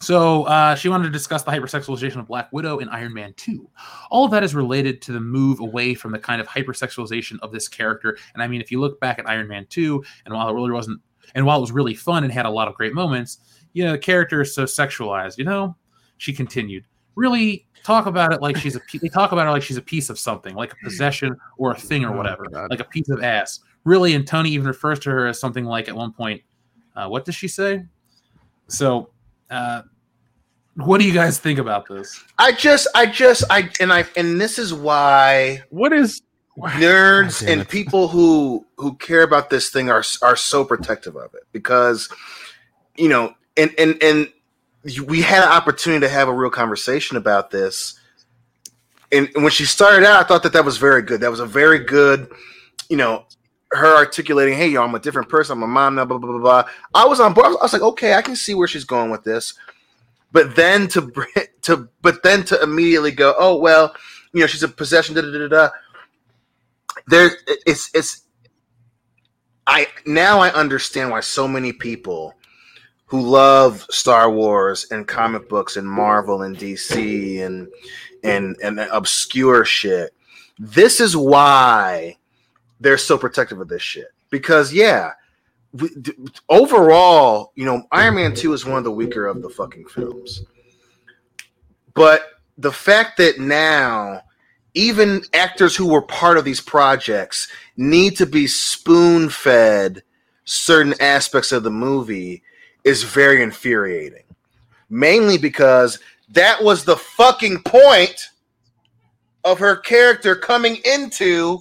So she wanted to discuss the hypersexualization of Black Widow in Iron Man 2. All of that is related to the move away from the kind of hypersexualization of this character. And I mean, if you look back at Iron Man 2, and while it really wasn't, and while it was really fun and had a lot of great moments, you know, the character is so sexualized, you know? She continued, really talk about it like she's a they talk about it like she's a piece of something, like a possession or a thing or whatever, like a piece of ass. Really, and Tony even refers to her as something like at one point, what does she say? So, what do you guys think about this? And this is why. What is? Nerds and people who care about this thing are so protective of it because, you know, and we had an opportunity to have a real conversation about this. And when she started out, I thought that was very good. That was a very good, you know, her articulating, hey, yo, I'm a different person. I'm a mom now, blah, blah, blah, blah. I was on board. I was like, okay, I can see where she's going with this. But then to immediately go, oh, well, you know, she's a possession, da, da, da, da. I understand why so many people who love Star Wars and comic books and Marvel and DC and obscure shit. This is why they're so protective of this shit because overall, you know, Iron Man 2 is one of the weaker of the fucking films. But the fact that now even actors who were part of these projects need to be spoon-fed certain aspects of the movie is very infuriating. Mainly because that was the fucking point of her character coming into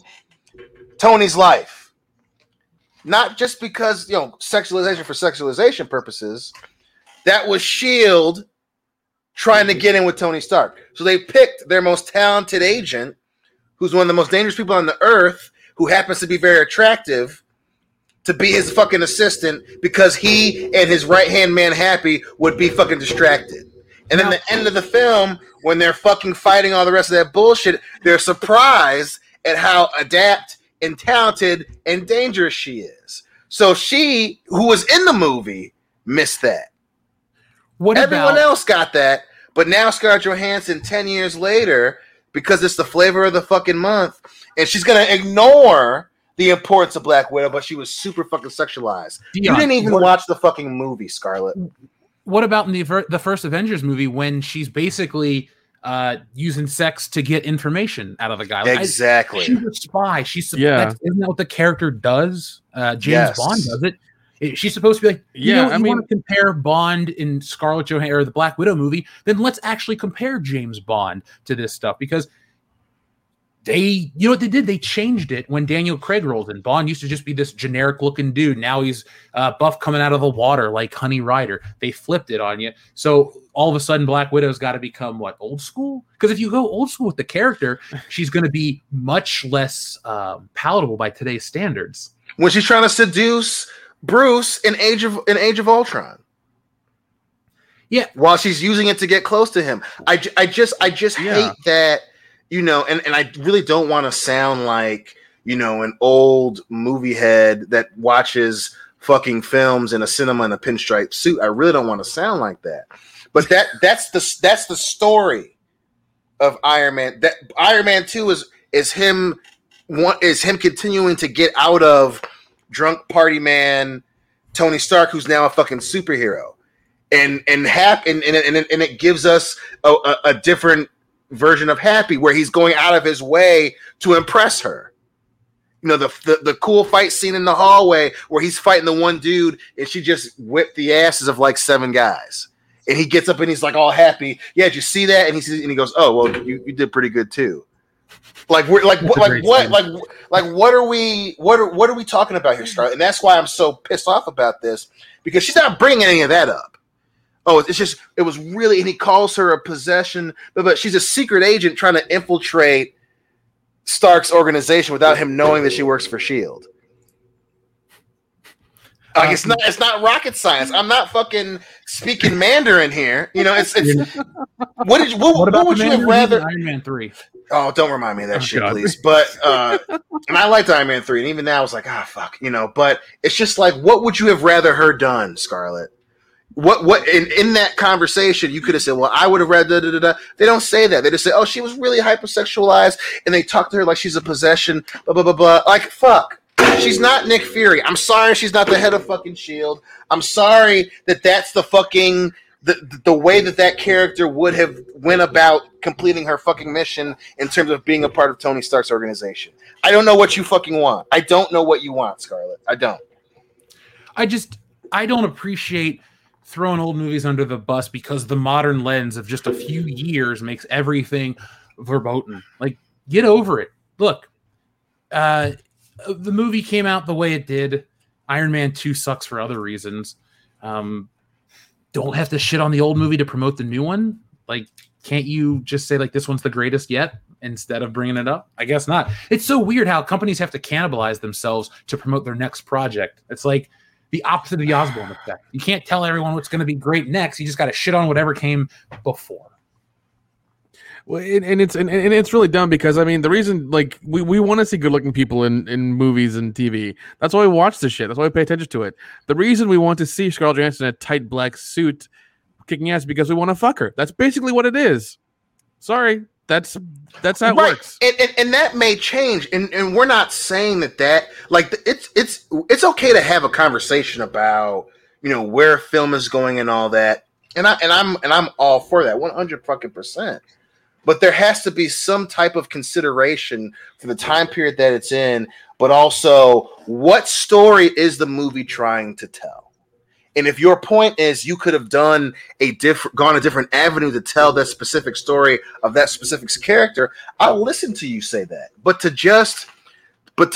Tony's life. Not just because, you know, sexualization for sexualization purposes. That was S.H.I.E.L.D. trying to get in with Tony Stark. So they picked their most talented agent, who's one of the most dangerous people on the earth, who happens to be very attractive, to be his fucking assistant because he and his right-hand man, Happy, would be fucking distracted. And then the end of the film, when they're fucking fighting all the rest of that bullshit, they're surprised at how adept and talented and dangerous she is. So she, who was in the movie, missed that. Everyone else got that, but now Scarlett Johansson 10 years later, because it's the flavor of the fucking month, and she's going to ignore the importance of Black Widow, but she was super fucking sexualized. Dion, you didn't even watch the fucking movie, Scarlett. What about in the first Avengers movie when she's basically using sex to get information out of the guy? Like, exactly. She's a spy. Isn't that what the character does? James Bond does it. She's supposed to be like, want to compare Bond in Scarlett Johansson or the Black Widow movie, then let's actually compare James Bond to this stuff because they, you know what they did? They changed it when Daniel Craig rolled in. Bond used to just be this generic looking dude. Now he's buff coming out of the water like Honey Rider. They flipped it on you. So all of a sudden Black Widow's got to become what, old school? Because if you go old school with the character, she's going to be much less palatable by today's standards. When she's trying to seduce Bruce in Age of Ultron. Yeah. While she's using it to get close to him. I just hate that, you know, and I really don't want to sound like, you know, an old movie head that watches fucking films in a cinema in a pinstripe suit. I really don't want to sound like that. But that's the story of Iron Man. That Iron Man 2 is him continuing to get out of drunk party man Tony Stark, who's now a fucking superhero, and it gives us a different version of Happy, where he's going out of his way to impress her. You know, the cool fight scene in the hallway where he's fighting the one dude and she just whipped the asses of like 7 guys, and he gets up and he's like all happy. Yeah, did you see that? And he goes, oh well, you did pretty good too. What are we talking about here, Scarlett? And that's why I'm so pissed off about this, because she's not bringing any of that up. Oh, it's just, it was really, and he calls her a possession, but she's a secret agent trying to infiltrate Stark's organization without him knowing that she works for S.H.I.E.L.D. Like it's not rocket science. I'm not fucking speaking Mandarin here. You know, it's what would you have rather? Iron Man 3. Oh, don't remind me of that shit, please. But and I liked Iron Man 3, and even now I was like, fuck, you know. But it's just like, what would you have rather her done, Scarlett? What in that conversation you could have said, well, I would have read da-da-da-da. They don't say that. They just say, oh, she was really hypersexualized, and they talk to her like she's a possession, blah blah blah blah. Like, fuck. She's not Nick Fury. I'm sorry she's not the head of fucking S.H.I.E.L.D. I'm sorry that's the fucking the way that character would have went about completing her fucking mission in terms of being a part of Tony Stark's organization. I don't know what you fucking want. I don't know what you want, Scarlett. I don't. I don't appreciate throwing old movies under the bus because the modern lens of just a few years makes everything verboten. Like, get over it. Look, the movie came out the way it did. Iron Man 2 sucks for other reasons. Don't have to shit on the old movie to promote the new one. Like, can't you just say, like, this one's the greatest yet instead of bringing it up? I guess not. It's so weird how companies have to cannibalize themselves to promote their next project. It's like the opposite of the Osborne effect. You can't tell everyone what's going to be great next. You just got to shit on whatever came before. Well, it's really dumb because, I mean, the reason, like, we want to see good-looking people in movies and TV. That's why we watch this shit. That's why we pay attention to it. The reason we want to see Scarlett Johansson in a tight black suit kicking ass because we want to fuck her. That's basically what it is. Sorry. That's how it works. And that may change. And we're not saying that like, it's okay to have a conversation about, you know, where film is going and all that. And I'm all for that, 100%. But there has to be some type of consideration for the time period that it's in, but also what story is the movie trying to tell? And if your point is you could have done gone a different avenue to tell that specific story of that specific character, I'll listen to you say that. But to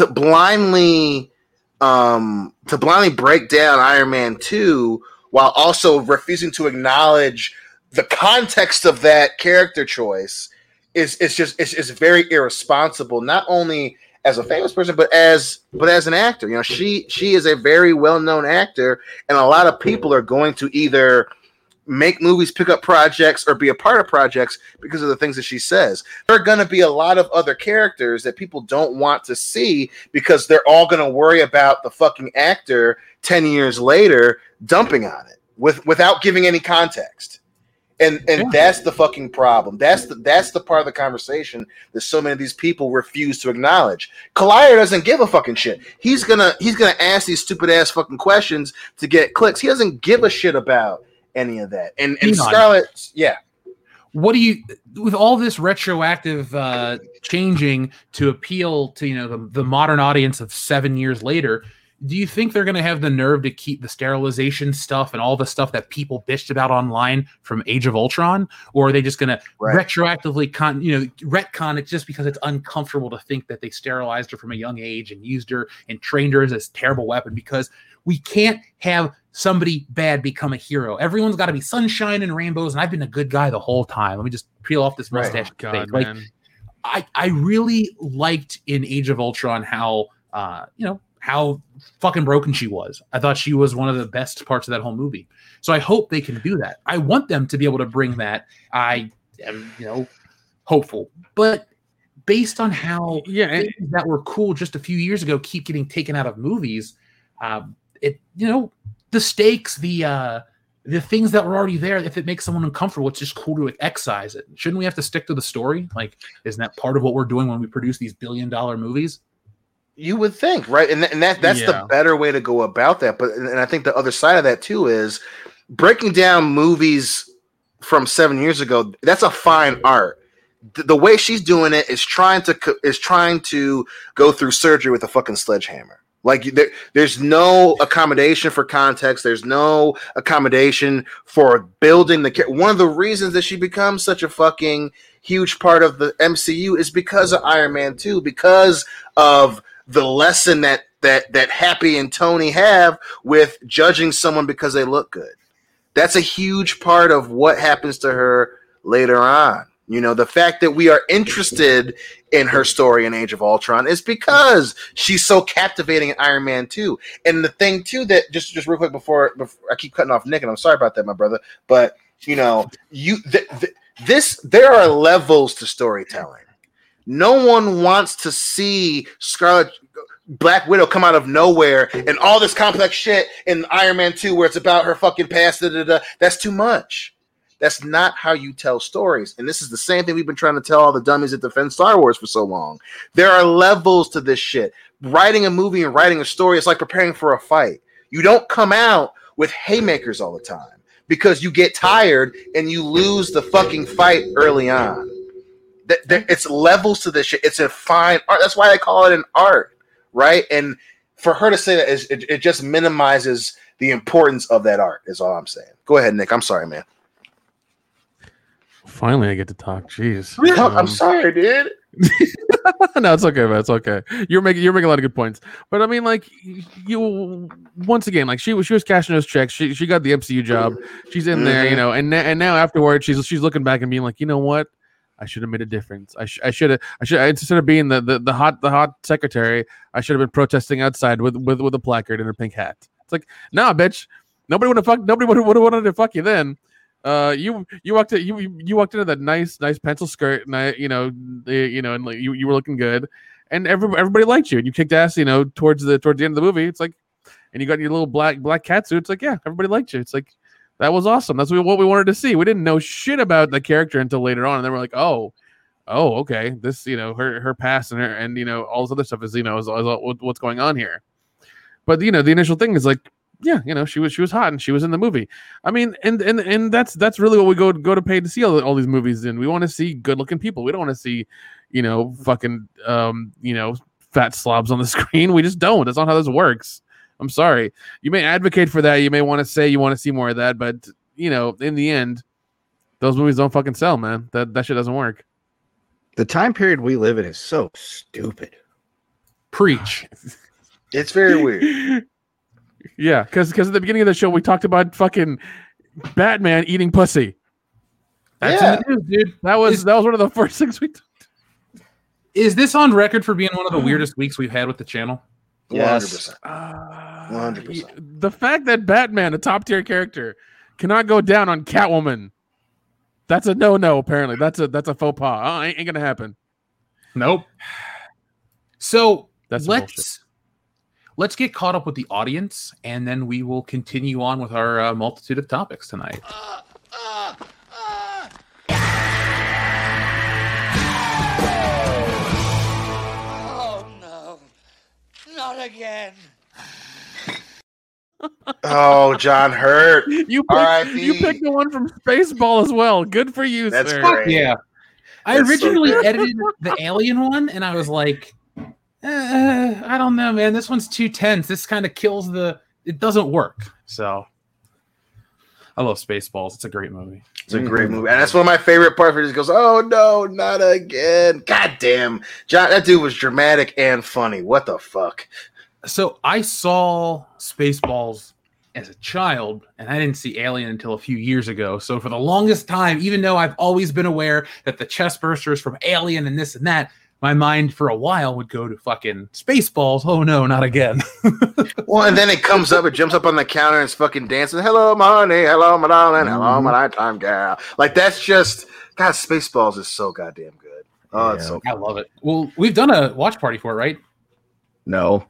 blindly break down Iron Man 2 while also refusing to acknowledge the context of that character choice is very irresponsible, not only as a famous person, but as an actor. You know, she is a very well-known actor, and a lot of people are going to either make movies, pick up projects, or be a part of projects because of the things that she says. There are going to be a lot of other characters that people don't want to see because they're all going to worry about the fucking actor 10 years later dumping on it without giving any context. And that's the fucking problem. That's the part of the conversation that so many of these people refuse to acknowledge. Collier doesn't give a fucking shit. He's gonna ask these stupid ass fucking questions to get clicks. He doesn't give a shit about any of that. And Scarlett, yeah. What do you, with all this retroactive changing to appeal to, you know, the modern audience of 7 years later? Do you think they're going to have the nerve to keep the sterilization stuff and all the stuff that people bitched about online from Age of Ultron? Or are they just going to retroactively retcon it just because it's uncomfortable to think that they sterilized her from a young age and used her and trained her as this terrible weapon? Because we can't have somebody bad become a hero. Everyone's got to be sunshine and rainbows, and I've been a good guy the whole time. Let me just peel off this mustache thing. Like, I really liked in Age of Ultron how fucking broken she was. I thought she was one of the best parts of that whole movie. So I hope they can do that. I want them to be able to bring that. I am, hopeful. But based on how things that were cool just a few years ago keep getting taken out of movies, the stakes, the things that were already there, if it makes someone uncomfortable, it's just cool to excise it. Shouldn't we have to stick to the story? Like, isn't that part of what we're doing when we produce these $1 billion movies? You would think, right? And that's the better way to go about that. But and I think the other side of that too is breaking down movies from 7 years ago. That's a fine art. The way she's doing it is trying to go through surgery with a fucking sledgehammer. Like there's no accommodation for context. There's no accommodation for building the character. One of the reasons that she becomes such a fucking huge part of the MCU is because of Iron Man 2, because of the lesson that Happy and Tony have with judging someone because they look good. That's a huge part of what happens to her later on. You know, the fact that we are interested in her story in Age of Ultron is because she's so captivating in Iron Man 2. And the thing, too, that just real quick before I keep cutting off Nick, and I'm sorry about that, my brother, but, you know, there are levels to storytelling. No one wants to see Black Widow come out of nowhere and all this complex shit in Iron Man 2 where it's about her fucking past. That's too much. That's not how you tell stories. And this is the same thing we've been trying to tell all the dummies that defend Star Wars for so long. There are levels to this shit. Writing a movie and writing a story is like preparing for a fight. You don't come out with haymakers all the time because you get tired and you lose the fucking fight early on. It's levels to this shit. It's a fine art. That's why I call it an art, right? And for her to say that, it just minimizes the importance of that art is all I'm saying. Go ahead, Nick. I'm sorry, man. Finally, I get to talk. Jeez, I'm sorry, dude. No, it's okay, man. It's okay. You're making a lot of good points, but I mean, like, you once again, like she was cashing those checks. She got the MCU job. She's in there, you know, and now afterwards, she's looking back and being like, you know what, I should have made a difference. I should instead of being the hot secretary, I should have been protesting outside with a placard and a pink hat. It's like, nah, bitch, nobody would have wanted to fuck you then. You walked into that nice pencil skirt, and and like you were looking good, and everybody liked you, and you kicked ass, you know, towards the end of the movie. It's like, and you got your little black cat suit. It's like, yeah, everybody liked you. It's like, that was awesome. That's what we wanted to see. We didn't know shit about the character until later on, and then we're like, oh, okay, this, you know, her past and her, and you know, all this other stuff is, you know, is what's going on here. But you know, the initial thing is like, yeah, you know, she was hot and she was in the movie. I mean, and that's really what we go to pay to see all these movies in. We want to see good looking people. We don't want to see, you know, fucking you know, fat slobs on the screen. We just don't. That's not how this works. I'm sorry. You may advocate for that. You may want to say you want to see more of that, but you know, in the end, those movies don't fucking sell, man. That shit doesn't work. The time period we live in is so stupid. Preach. It's very weird. Yeah, because at the beginning of the show, we talked about fucking Batman eating pussy. That's in the news, dude. That was one of the first things we talked. Is this on record for being one of the weirdest weeks we've had with the channel? Yes. 100%. The fact that Batman, a top-tier character, cannot go down on Catwoman, that's a no-no, apparently. That's a faux pas. Ain't going to happen. Nope. So, Let's get caught up with the audience, and then we will continue on with our multitude of topics tonight. Oh, no. Not again. Oh, John Hurt. You picked the one from Spaceball as well. Good for you, sir. That's great. Yeah. I originally edited the Alien one, and I was like, I don't know, man. This one's too tense. This kind of kills it doesn't work. So I love Spaceballs. It's a great movie. It's a great movie. And that's one of my favorite parts where he just goes, oh no, not again. God damn. John, that dude was dramatic and funny. What the fuck? So I saw Spaceballs as a child, and I didn't see Alien until a few years ago. So for the longest time, even though I've always been aware that the chest burster is from Alien and this and that, my mind for a while would go to fucking Spaceballs. Oh no, not again. Well, and then it jumps up on the counter and it's fucking dancing. Hello, my honey. Hello, my darling. Hello, my nighttime gal. Like, that's just, God, Spaceballs is so goddamn good. Oh, yeah. It's so good. I love it. Well, we've done a watch party for it, right? No.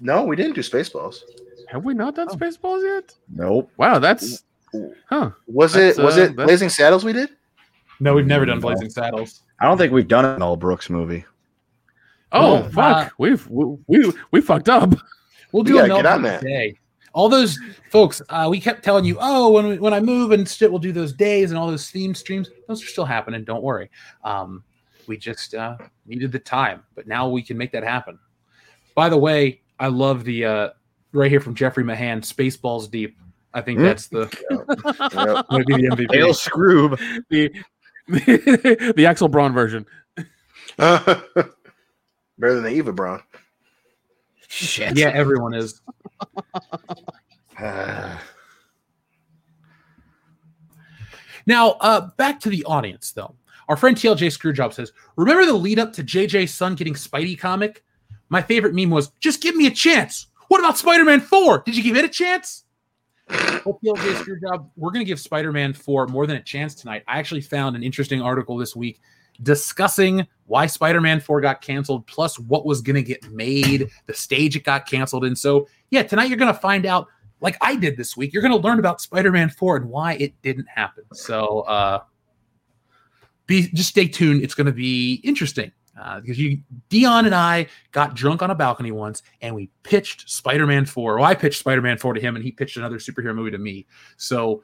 No, we didn't do Spaceballs. Have we not done Spaceballs yet? Nope. Wow, that's, huh. Was it Blazing Saddles we did? No, we've never done Blazing Saddles. I don't think we've done an All Brooks movie. Oh, fuck. We fucked up. We'll do an All Brooks day. All those folks, we kept telling you, when I move and shit, we'll do those days and all those theme streams. Those are still happening. Don't worry. We just needed the time, but now we can make that happen. By the way, I love the right here from Jeffrey Mahan, Spaceballs Deep. I think that's the might be the MVP. Hail Scroob, the Axel Braun version. Better than the Eva Braun. Shit. Yeah, everyone is. Now, back to the audience, though. Our friend TLJ Screwjob says, remember the lead up to JJ Sun getting Spidey comic? My favorite meme was, just give me a chance. What about Spider-Man 4? Did you give it a chance? Well, TLJ Screwjob, we're going to give Spider-Man 4 more than a chance tonight. I actually found an interesting article this week discussing why Spider-Man 4 got canceled, plus what was going to get made, the stage it got canceled. And so, yeah, tonight you're going to find out, like I did this week, you're going to learn about Spider-Man 4 and why it didn't happen. So just stay tuned. It's going to be interesting because Dion and I got drunk on a balcony once and we pitched Spider-Man 4. Well, I pitched Spider-Man 4 to him and he pitched another superhero movie to me. So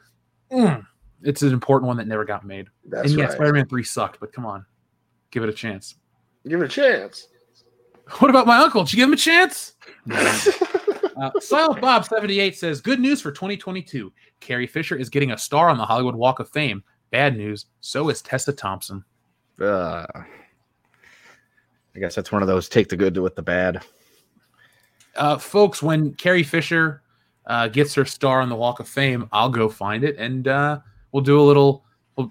it's an important one that never got made. That's and yeah, right. Spider-Man 3 sucked, but come on. Give it a chance. Give it a chance. What about my uncle? Did you give him a chance? No. Silent Bob 78 says, good news for 2022. Carrie Fisher is getting a star on the Hollywood Walk of Fame. Bad news. So is Tessa Thompson. I guess that's one of those take the good with the bad. Folks, when Carrie Fisher gets her star on the Walk of Fame, I'll go find it and we'll do a little.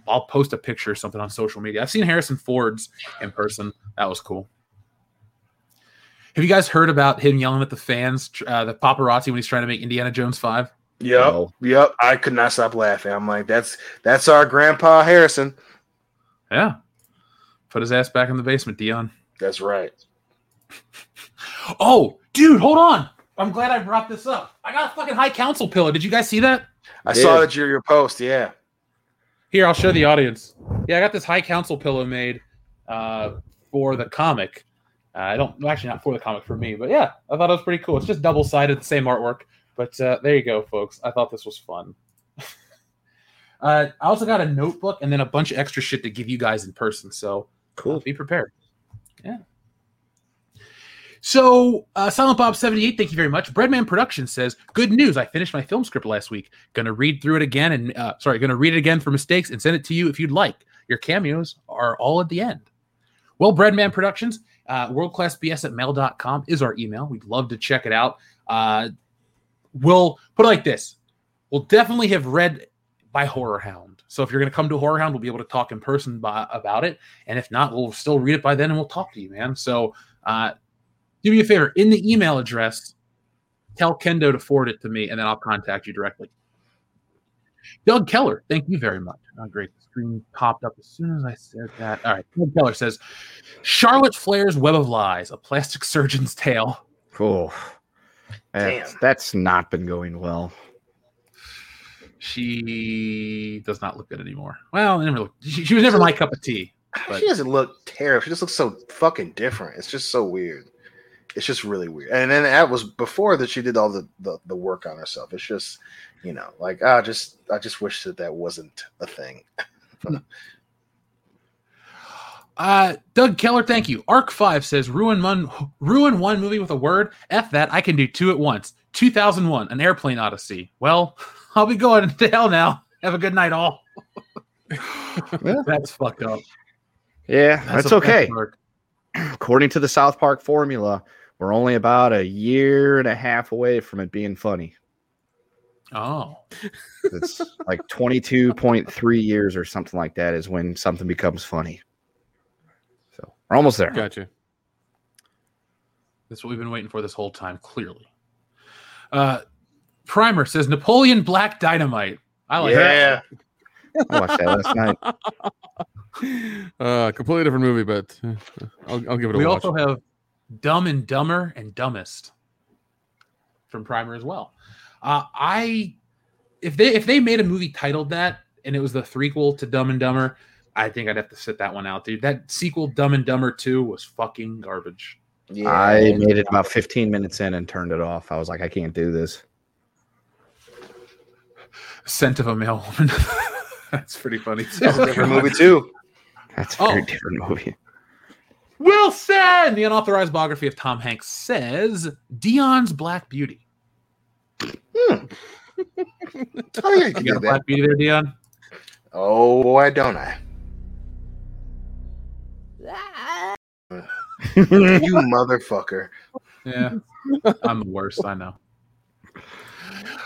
I'll post a picture or something on social media. I've seen Harrison Ford's in person. That was cool. Have you guys heard about him yelling at the fans, the paparazzi, when he's trying to make Indiana Jones 5? Yep. I could not stop laughing. I'm like, that's our grandpa Harrison. Yeah. Put his ass back in the basement, Dion. That's right. Oh, dude, hold on. I'm glad I brought this up. I got a fucking high council pillow. Did you guys see that? I saw that your post, yeah. Here, I'll show the audience. Yeah, I got this high council pillow made for the comic. Actually not for the comic, for me, but yeah, I thought it was pretty cool. It's just double-sided, the same artwork, but there you go, folks. I thought this was fun. I also got a notebook and then a bunch of extra shit to give you guys in person, so cool. Be prepared. Yeah. So, Silent Bob 78, thank you very much. Breadman Productions says, good news. I finished my film script last week. Going to read it again for mistakes and send it to you if you'd like. Your cameos are all at the end. Well, Breadman Productions, worldclassbs@mail.com is our email. We'd love to check it out. We'll put it like this. We'll definitely have read by Horror Hound. So if you're going to come to Horror Hound, we'll be able to talk in person about it. And if not, we'll still read it by then and we'll talk to you, man. So do me a favor. In the email address, tell Kendo to forward it to me, and then I'll contact you directly. Doug Keller, thank you very much. Oh, great. The screen popped up as soon as I said that. All right. Doug Keller says, Charlotte Flair's Web of Lies, a plastic surgeon's tale. Cool. That's not been going well. She does not look good anymore. Well, she was never my cup of tea. But she doesn't look terrible. She just looks so fucking different. It's just so weird. It's just really weird. And then that was before that she did all the work on herself. It's just, I just wish that wasn't a thing. Doug Keller, thank you. Arc 5 says, ruin one movie with a word. F that, I can do two at once. 2001, An Airplane Odyssey. Well, I'll be going to hell now. Have a good night, all. Well, that's fucked up. Yeah, that's okay. According to the South Park formula, we're only about a year and a half away from it being funny. Oh. It's like 22.3 years or something like that is when something becomes funny. So we're almost there. Gotcha. That's what we've been waiting for this whole time, clearly. Primer says, Napoleon Black Dynamite. I like that. Yeah. I watched that last night. Completely different movie, but I'll give it a watch. We also have Dumb and Dumber and Dumbest from Primer as well. If they made a movie titled that and it was the threequel to Dumb and Dumber, I think I'd have to sit that one out, dude. That sequel, Dumb and Dumber 2, was fucking garbage. Yeah, I made it about 15 minutes in and turned it off. I was like, I can't do this. Scent of a Male Woman. That's pretty funny. That's a different movie, too. That's a very different movie. Wilson, the unauthorized biography of Tom Hanks, says Dion's Black Beauty. Oh, yeah, you got a Black Beauty there, Dion? Oh, why don't I? You motherfucker. Yeah, I'm the worst, I know.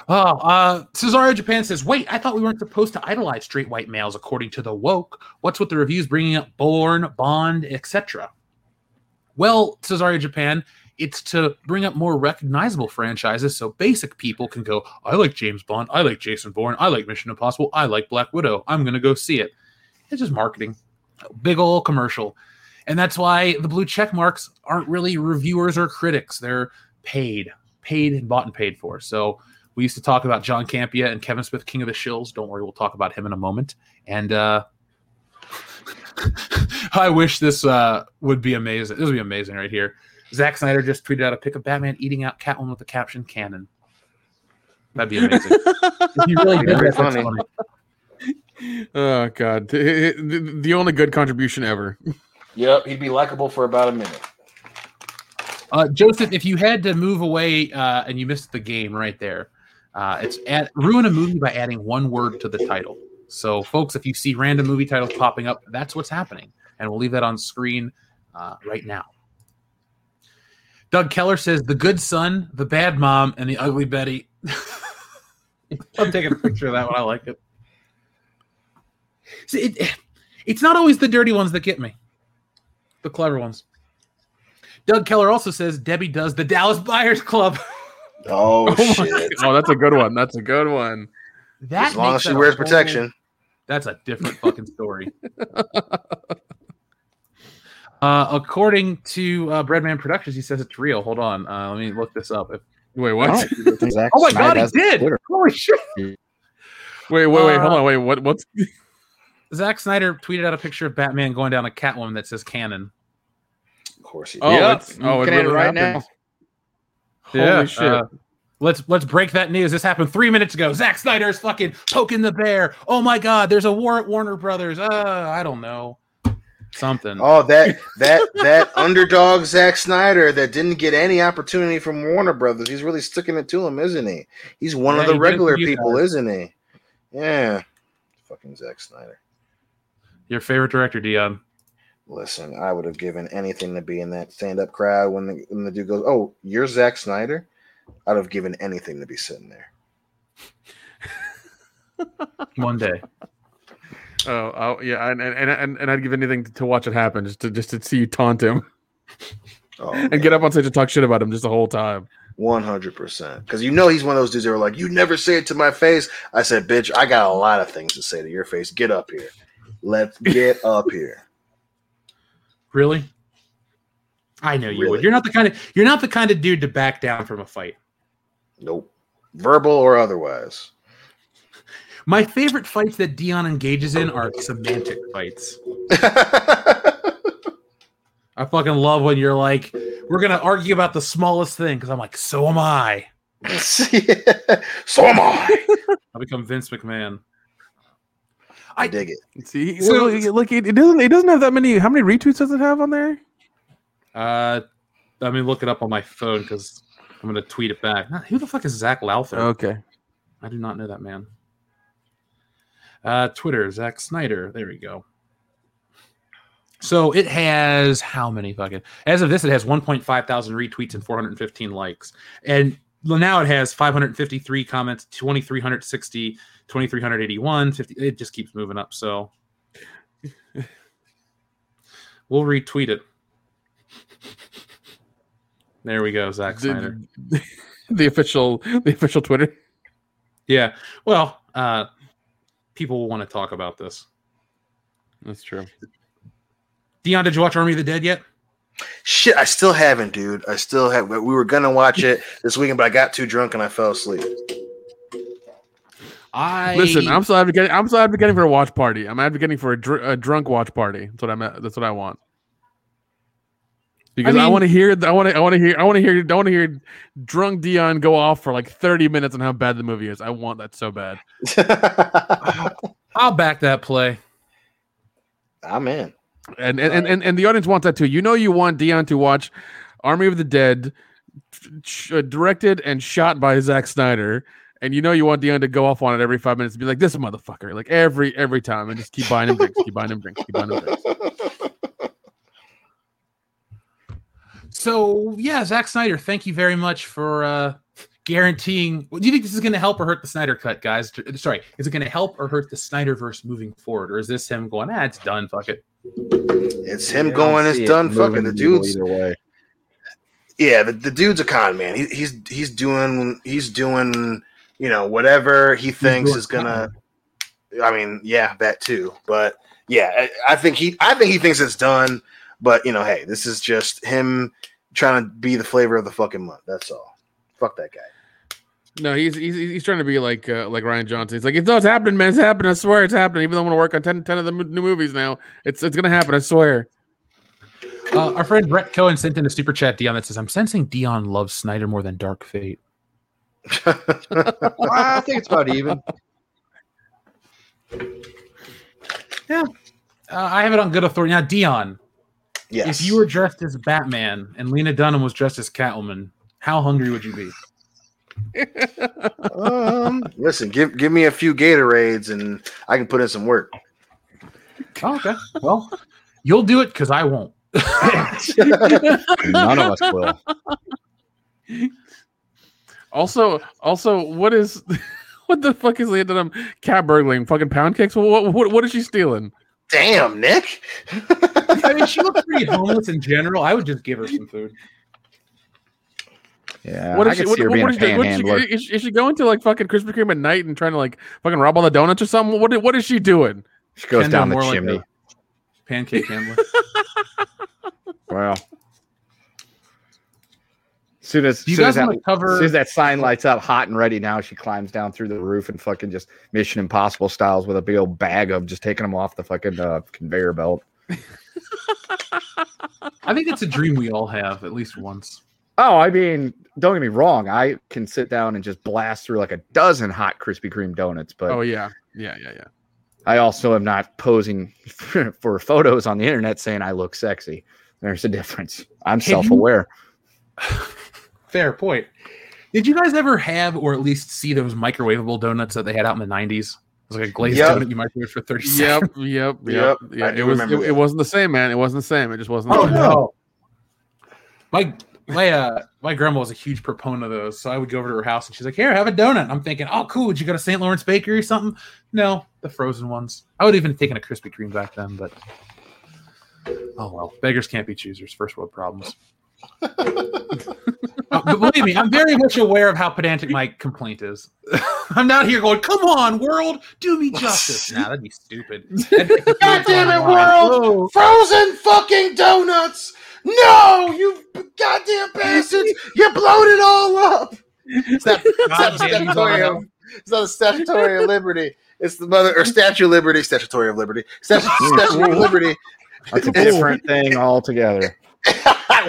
Oh, Cesaro Japan says, wait, I thought we weren't supposed to idolize straight white males according to the woke. What's with the reviews bringing up Bourne, Bond, etc.? Well, Cesaro Japan, it's to bring up more recognizable franchises so basic people can go, I like James Bond, I like Jason Bourne, I like Mission Impossible, I like Black Widow, I'm going to go see it. It's just marketing. Big old commercial. And that's why the blue check marks aren't really reviewers or critics. They're paid and bought and paid for. So we used to talk about John Campia and Kevin Smith, King of the Shills. Don't worry, we'll talk about him in a moment. And I wish this would be amazing. This would be amazing right here. Zack Snyder just tweeted out a pic of Batman eating out Catwoman with the caption "Cannon." That'd be amazing. If you really did, that's funny. Oh God, the only good contribution ever. Yep, he'd be likable for about a minute. Joseph, if you had to move away and you missed the game right there, it's ruin a movie by adding one word to the title. So, folks, if you see random movie titles popping up, that's what's happening. And we'll leave that on screen right now. Doug Keller says, the good son, the bad mom, and the ugly Betty. I'm taking a picture of that one. I like it. See, it's not always the dirty ones that get me. The clever ones. Doug Keller also says Debbie does the Dallas Buyers Club. Oh, shit. Oh, that's a good one. That's a good one. As long as she wears protection. That's a different fucking story. According to Breadman Productions, he says it's real. Hold on. Let me look this up. Wait, what? Oh, my God, he did. Holy shit. Wait. Hold on. Wait, what's... Zack Snyder tweeted out a picture of Batman going down a Catwoman that says "Cannon." Of course, he did. It really right happens. Now. Yeah. Holy shit! Let's break that news. This happened 3 minutes ago. Zack Snyder's fucking poking the bear. Oh my God! There's a war at Warner Brothers. I don't know, something. Oh, that underdog Zack Snyder that didn't get any opportunity from Warner Brothers. He's really sticking it to him, isn't he? He's one of the regular people, isn't he? Yeah, fucking Zack Snyder. Your favorite director, Dion. Listen, I would have given anything to be in that stand-up crowd when the dude goes, "Oh, you're Zack Snyder." I'd have given anything to be sitting there. One day. Oh yeah, and I'd give anything to watch it happen, just to see you taunt him, and get up on stage and talk shit about him just the whole time. 100%, because you know he's one of those dudes that were like, "You never say it to my face." I said, "Bitch, I got a lot of things to say to your face. Get up here." Let's get up here. Really? I know you would. You're not the kind of dude to back down from a fight. Nope. Verbal or otherwise. My favorite fights that Dion engages in are semantic fights. I fucking love when you're like, we're gonna argue about the smallest thing, because I'm like, so am I. So am I. I become Vince McMahon. I dig it. See, so, look, it doesn't have that many. How many retweets does it have on there? I mean, look it up on my phone because I'm gonna tweet it back. Who the fuck is Zach Lowther? Okay, I do not know that man. Twitter, Zack Snyder. There we go. So it has how many fucking? As of this, it has 1.5 thousand retweets and 415 likes, and now it has 553 comments, 2,360. 2,381, 50, it just keeps moving up. So we'll retweet it. There we go, Zack Snyder. The official Twitter. Yeah. Well, people will want to talk about this. That's true. Dion, did you watch Army of the Dead yet? Shit, I still haven't, dude. We were gonna watch it this weekend, but I got too drunk and I fell asleep. Listen, I'm still advocating for a watch party. I'm advocating for a drunk watch party. That's what I want. Because I want to hear drunk Dion go off for like 30 minutes on how bad the movie is. I want that so bad. I'll back that play. I'm in. And the audience wants that too. You know, you want Dion to watch Army of the Dead, directed and shot by Zack Snyder, and you know you want Dion to go off on it every 5 minutes and be like, this motherfucker, like every time, and just keep buying him drinks, keep buying him drinks, keep buying him drinks. So yeah, Zack Snyder, thank you very much for guaranteeing. Do you think this is going to help or hurt the Snyder Cut, guys? Sorry, is it going to help or hurt the Snyderverse moving forward, or is this him going, it's done, fuck it? It's him going, it's done, fucking the dudes. Either way. Yeah, the dude's a con man. He's doing whatever he thinks is gonna. I mean, yeah, that too. But yeah, I think he thinks it's done. But hey, this is just him trying to be the flavor of the fucking month. That's all. Fuck that guy. No, he's trying to be like Rian Johnson. He's like, it's happening, man. It's happening. I swear, it's happening. Even though I'm gonna work on 10 of the new movies now, it's gonna happen. I swear. Our friend Brett Cohen sent in a super chat, Dion, that says, I'm sensing Dion loves Snyder more than Dark Fate. I think it's about even. Yeah. I have it on good authority. Now, Dion, yes. If you were dressed as Batman and Lena Dunham was dressed as Catwoman, how hungry would you be? Listen, give me a few Gatorades and I can put in some work. Oh, okay. Well, you'll do it because I won't. None of us will. Also, what the fuck is Lena Dunham cat burgling? Fucking pound cakes? What is she stealing? Damn, Nick. I mean, she looks pretty homeless in general. I would just give her some food. Yeah, what is she going to like fucking Krispy Kreme at night and trying to like fucking rob all the donuts or something? What is she doing? She goes down the chimney. Like pancake handler. Wow. Soon as that sign lights up, hot and ready now, she climbs down through the roof and fucking just Mission Impossible styles with a big old bag of just taking them off the fucking conveyor belt. I think it's a dream we all have at least once. Oh, I mean, don't get me wrong. I can sit down and just blast through like a dozen hot Krispy Kreme donuts. But oh, yeah. I also am not posing for photos on the internet saying I look sexy. There's a difference. I'm self-aware. Fair point. Did you guys ever have or at least see those microwavable donuts that they had out in the 90s? It was like a glazed donut you microwaved for 30 seconds. Yep. Yeah, it wasn't the same, man. It wasn't the same. It just wasn't the same. No. My grandma was a huge proponent of those, so I would go over to her house and she's like, here, have a donut. I'm thinking, oh, cool. Did you go to St. Lawrence Bakery or something? No, the frozen ones. I would have even taken a Krispy Kreme back then, but... Oh, well, beggars can't be choosers. First world problems. But believe me, I'm very much aware of how pedantic my complaint is. I'm not here going, come on, world, do me justice. Nah, that'd be stupid. God damn it, world! Whoa. Frozen fucking donuts! No, you goddamn bastards! You blowed it all up! It's not a statutory of liberty. It's the mother, or Statue of Liberty, Statutory of Liberty. Statue of Liberty. That's a different thing altogether.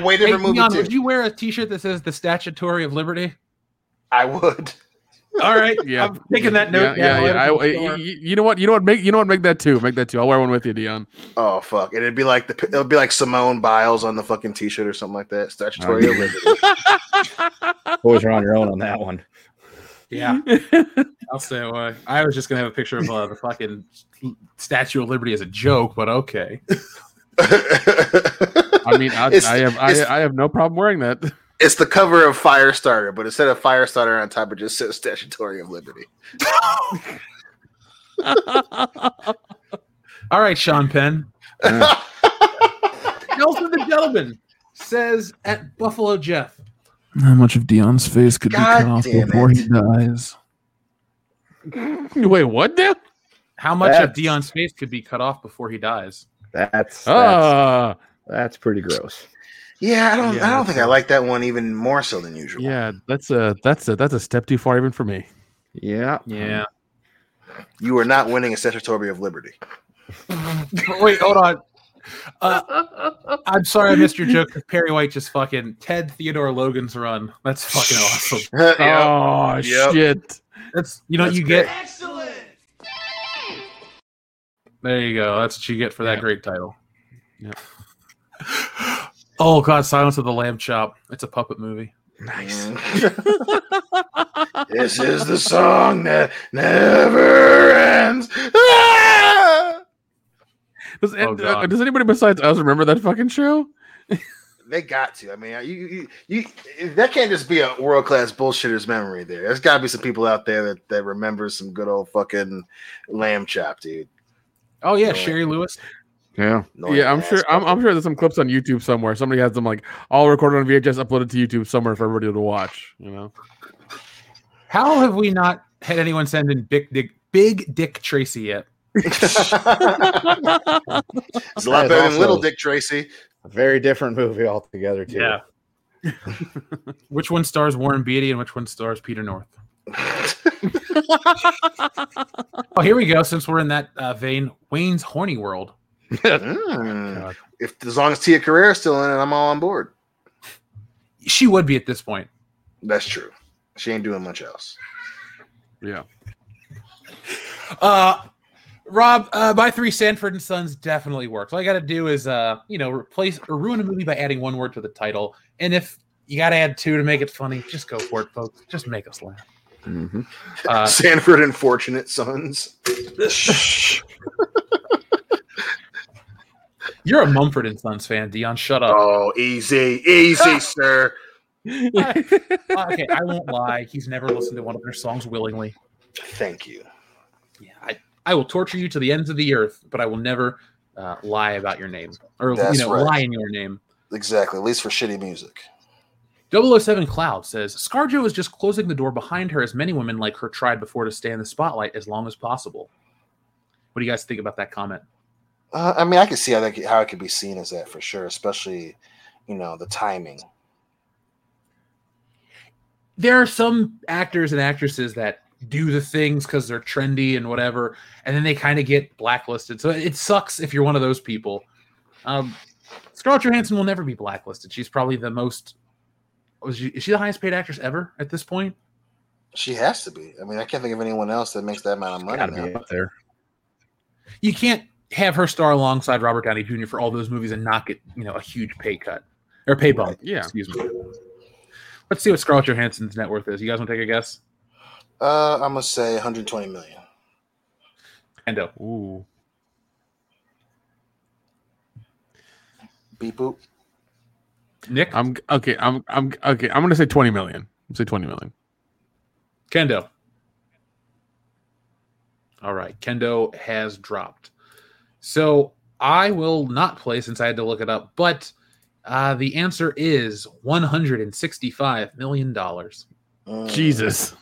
Way different movie. Dion, would you wear a T-shirt that says "The Statutory of Liberty"? I would. All right. Yeah, I'm taking that note. Yeah. You know what? Make that too. Make that too. I'll wear one with you, Dion. Oh fuck! It'd be like it'll be like Simone Biles on the fucking T-shirt or something like that. Statutory of Liberty. Boys are on your own on that one. Yeah. Also, I was just gonna have a picture of the fucking Statue of Liberty as a joke, but okay. I mean, I have no problem wearing that. It's the cover of Firestarter, but instead of Firestarter on top, it just says Statutory of Liberty. All right, Sean Penn. Nelson the Gentleman says at Buffalo Jeff. How much of Dion's face could be cut off before he dies? Wait, what, dude? How much of Dion's face could be cut off before he dies? That's pretty gross. Yeah, I don't think I like that one even more so than usual. Yeah, that's a step too far even for me. Yeah. You are not winning a Statutory of Liberty. Wait, hold on. I'm sorry I missed your joke. Perry White just fucking Ted Theodore Logan's run. That's fucking awesome. Shit. That's excellent. There you go. That's what you get for that great title. Yeah. Oh God, Silence of the Lamb Chop. It's a puppet movie. Nice. This is the song that never ends. Ah! Does anybody besides us remember that fucking show? They got to. I mean, you that can't just be a world-class bullshitter's memory there. There's got to be some people out there that remember some good old fucking lamb chop, dude. Oh, yeah, Sherry Lewis. Yeah. Yeah, I'm sure there's some clips on YouTube somewhere. Somebody has them like all recorded on VHS, uploaded to YouTube somewhere for everybody to watch, you know? How have we not had anyone send in Big Dick Tracy yet? It's a lot better than Little Dick Tracy. A very different movie altogether, too. Yeah. Which one stars Warren Beatty and which one stars Peter North? Oh, here we go. Since we're in that vein, Wayne's Horny World. As long as Tia Carrera's still in it, I'm all on board. She would be at this point. That's true. She ain't doing much else. Yeah. Rob, by three, Sanford and Sons definitely works. All you got to do is, replace or ruin a movie by adding one word to the title. And if you got to add two to make it funny, just go for it, folks. Just make us laugh. Mm-hmm. Sanford and Fortunate Sons. You're a Mumford and Sons fan, Dion. Shut up. Oh, easy, sir. Okay, I won't lie. He's never listened to one of their songs willingly. Thank you. Yeah, I will torture you to the ends of the earth, but I will never lie about your name or lie in your name. Exactly, at least for shitty music. 007 Cloud says, ScarJo is just closing the door behind her as many women like her tried before to stay in the spotlight as long as possible. What do you guys think about that comment? I mean, I can see how it could be seen as that for sure, especially, the timing. There are some actors and actresses that do the things because they're trendy and whatever, and then they kind of get blacklisted. So it sucks if you're one of those people. Scarlett Johansson will never be blacklisted. She's probably the most... Is she the highest paid actress ever at this point? She has to be. I mean, I can't think of anyone else that makes that amount of money. She's gotta be up there. You can't have her star alongside Robert Downey Jr. for all those movies and not get a huge pay cut or pay bump. Right. Yeah, excuse me. Let's see what Scarlett Johansson's net worth is. You guys want to take a guess? I'm gonna say 120 million. Endo. Ooh. Beep boop. Nick, I'm okay. I'm gonna say 20 million. I'm say 20 million. Kendo. All right, Kendo has dropped. So I will not play since I had to look it up. But the answer is $165 million. Jesus. Is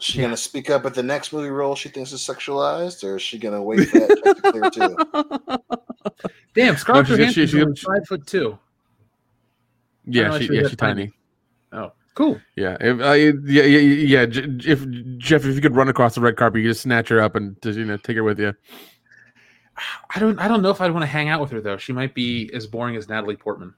she gonna speak up at the next movie role she thinks is sexualized, or is she gonna wait for that check to clear too? Damn, Scarlett Johansson, 5'2". Yeah, she's tiny. Oh, cool. Yeah, yeah. If Jeff, if you could run across the red carpet, you just snatch her up and take her with you. I don't know if I'd want to hang out with her though. She might be as boring as Natalie Portman.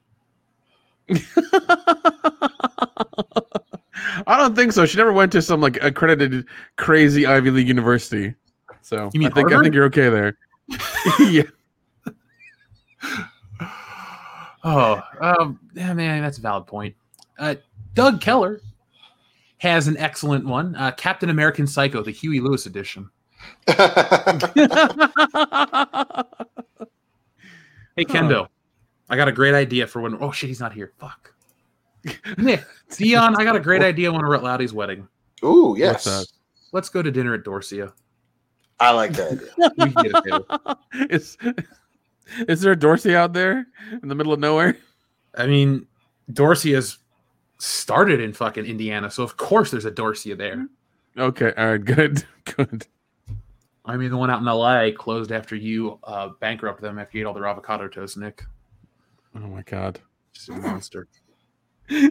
I don't think so. She never went to some like accredited crazy Ivy League university. So you mean I think you're okay there. Yeah. Oh, man, that's a valid point. Doug Keller has an excellent one. Captain American Psycho, the Huey Lewis edition. Hey, Kendo, I got a great idea for when... Oh, shit, he's not here. Fuck. Nick, Dion, I got a great idea when we're at Loudy's wedding. Ooh, yes. Let's go to dinner at Dorcia. I like that idea. We can get a table. Is there a Dorcia out there in the middle of nowhere? I mean, Dorcia's started in fucking Indiana, so of course there's a Dorcia there. Okay, all right, good. I mean, the one out in L.A. closed after you bankrupt them after you ate all their avocado toast, Nick. Oh, my God. Just a monster. 007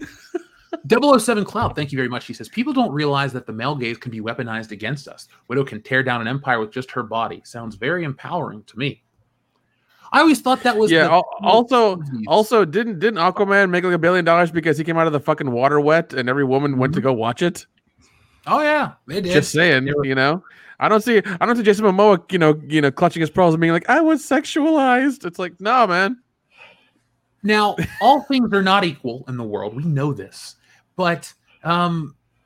Cloud, thank you very much. He says, people don't realize that the male gaze can be weaponized against us. Widow can tear down an empire with just her body. Sounds very empowering to me. I always thought that was Also, didn't Aquaman make like $1 billion because he came out of the fucking water wet and every woman went to go watch it? Oh yeah, they did. Just saying, I don't see Jason Momoa, you know, clutching his pearls and being like, I was sexualized. It's like, no, man. Now, all things are not equal in the world. We know this. But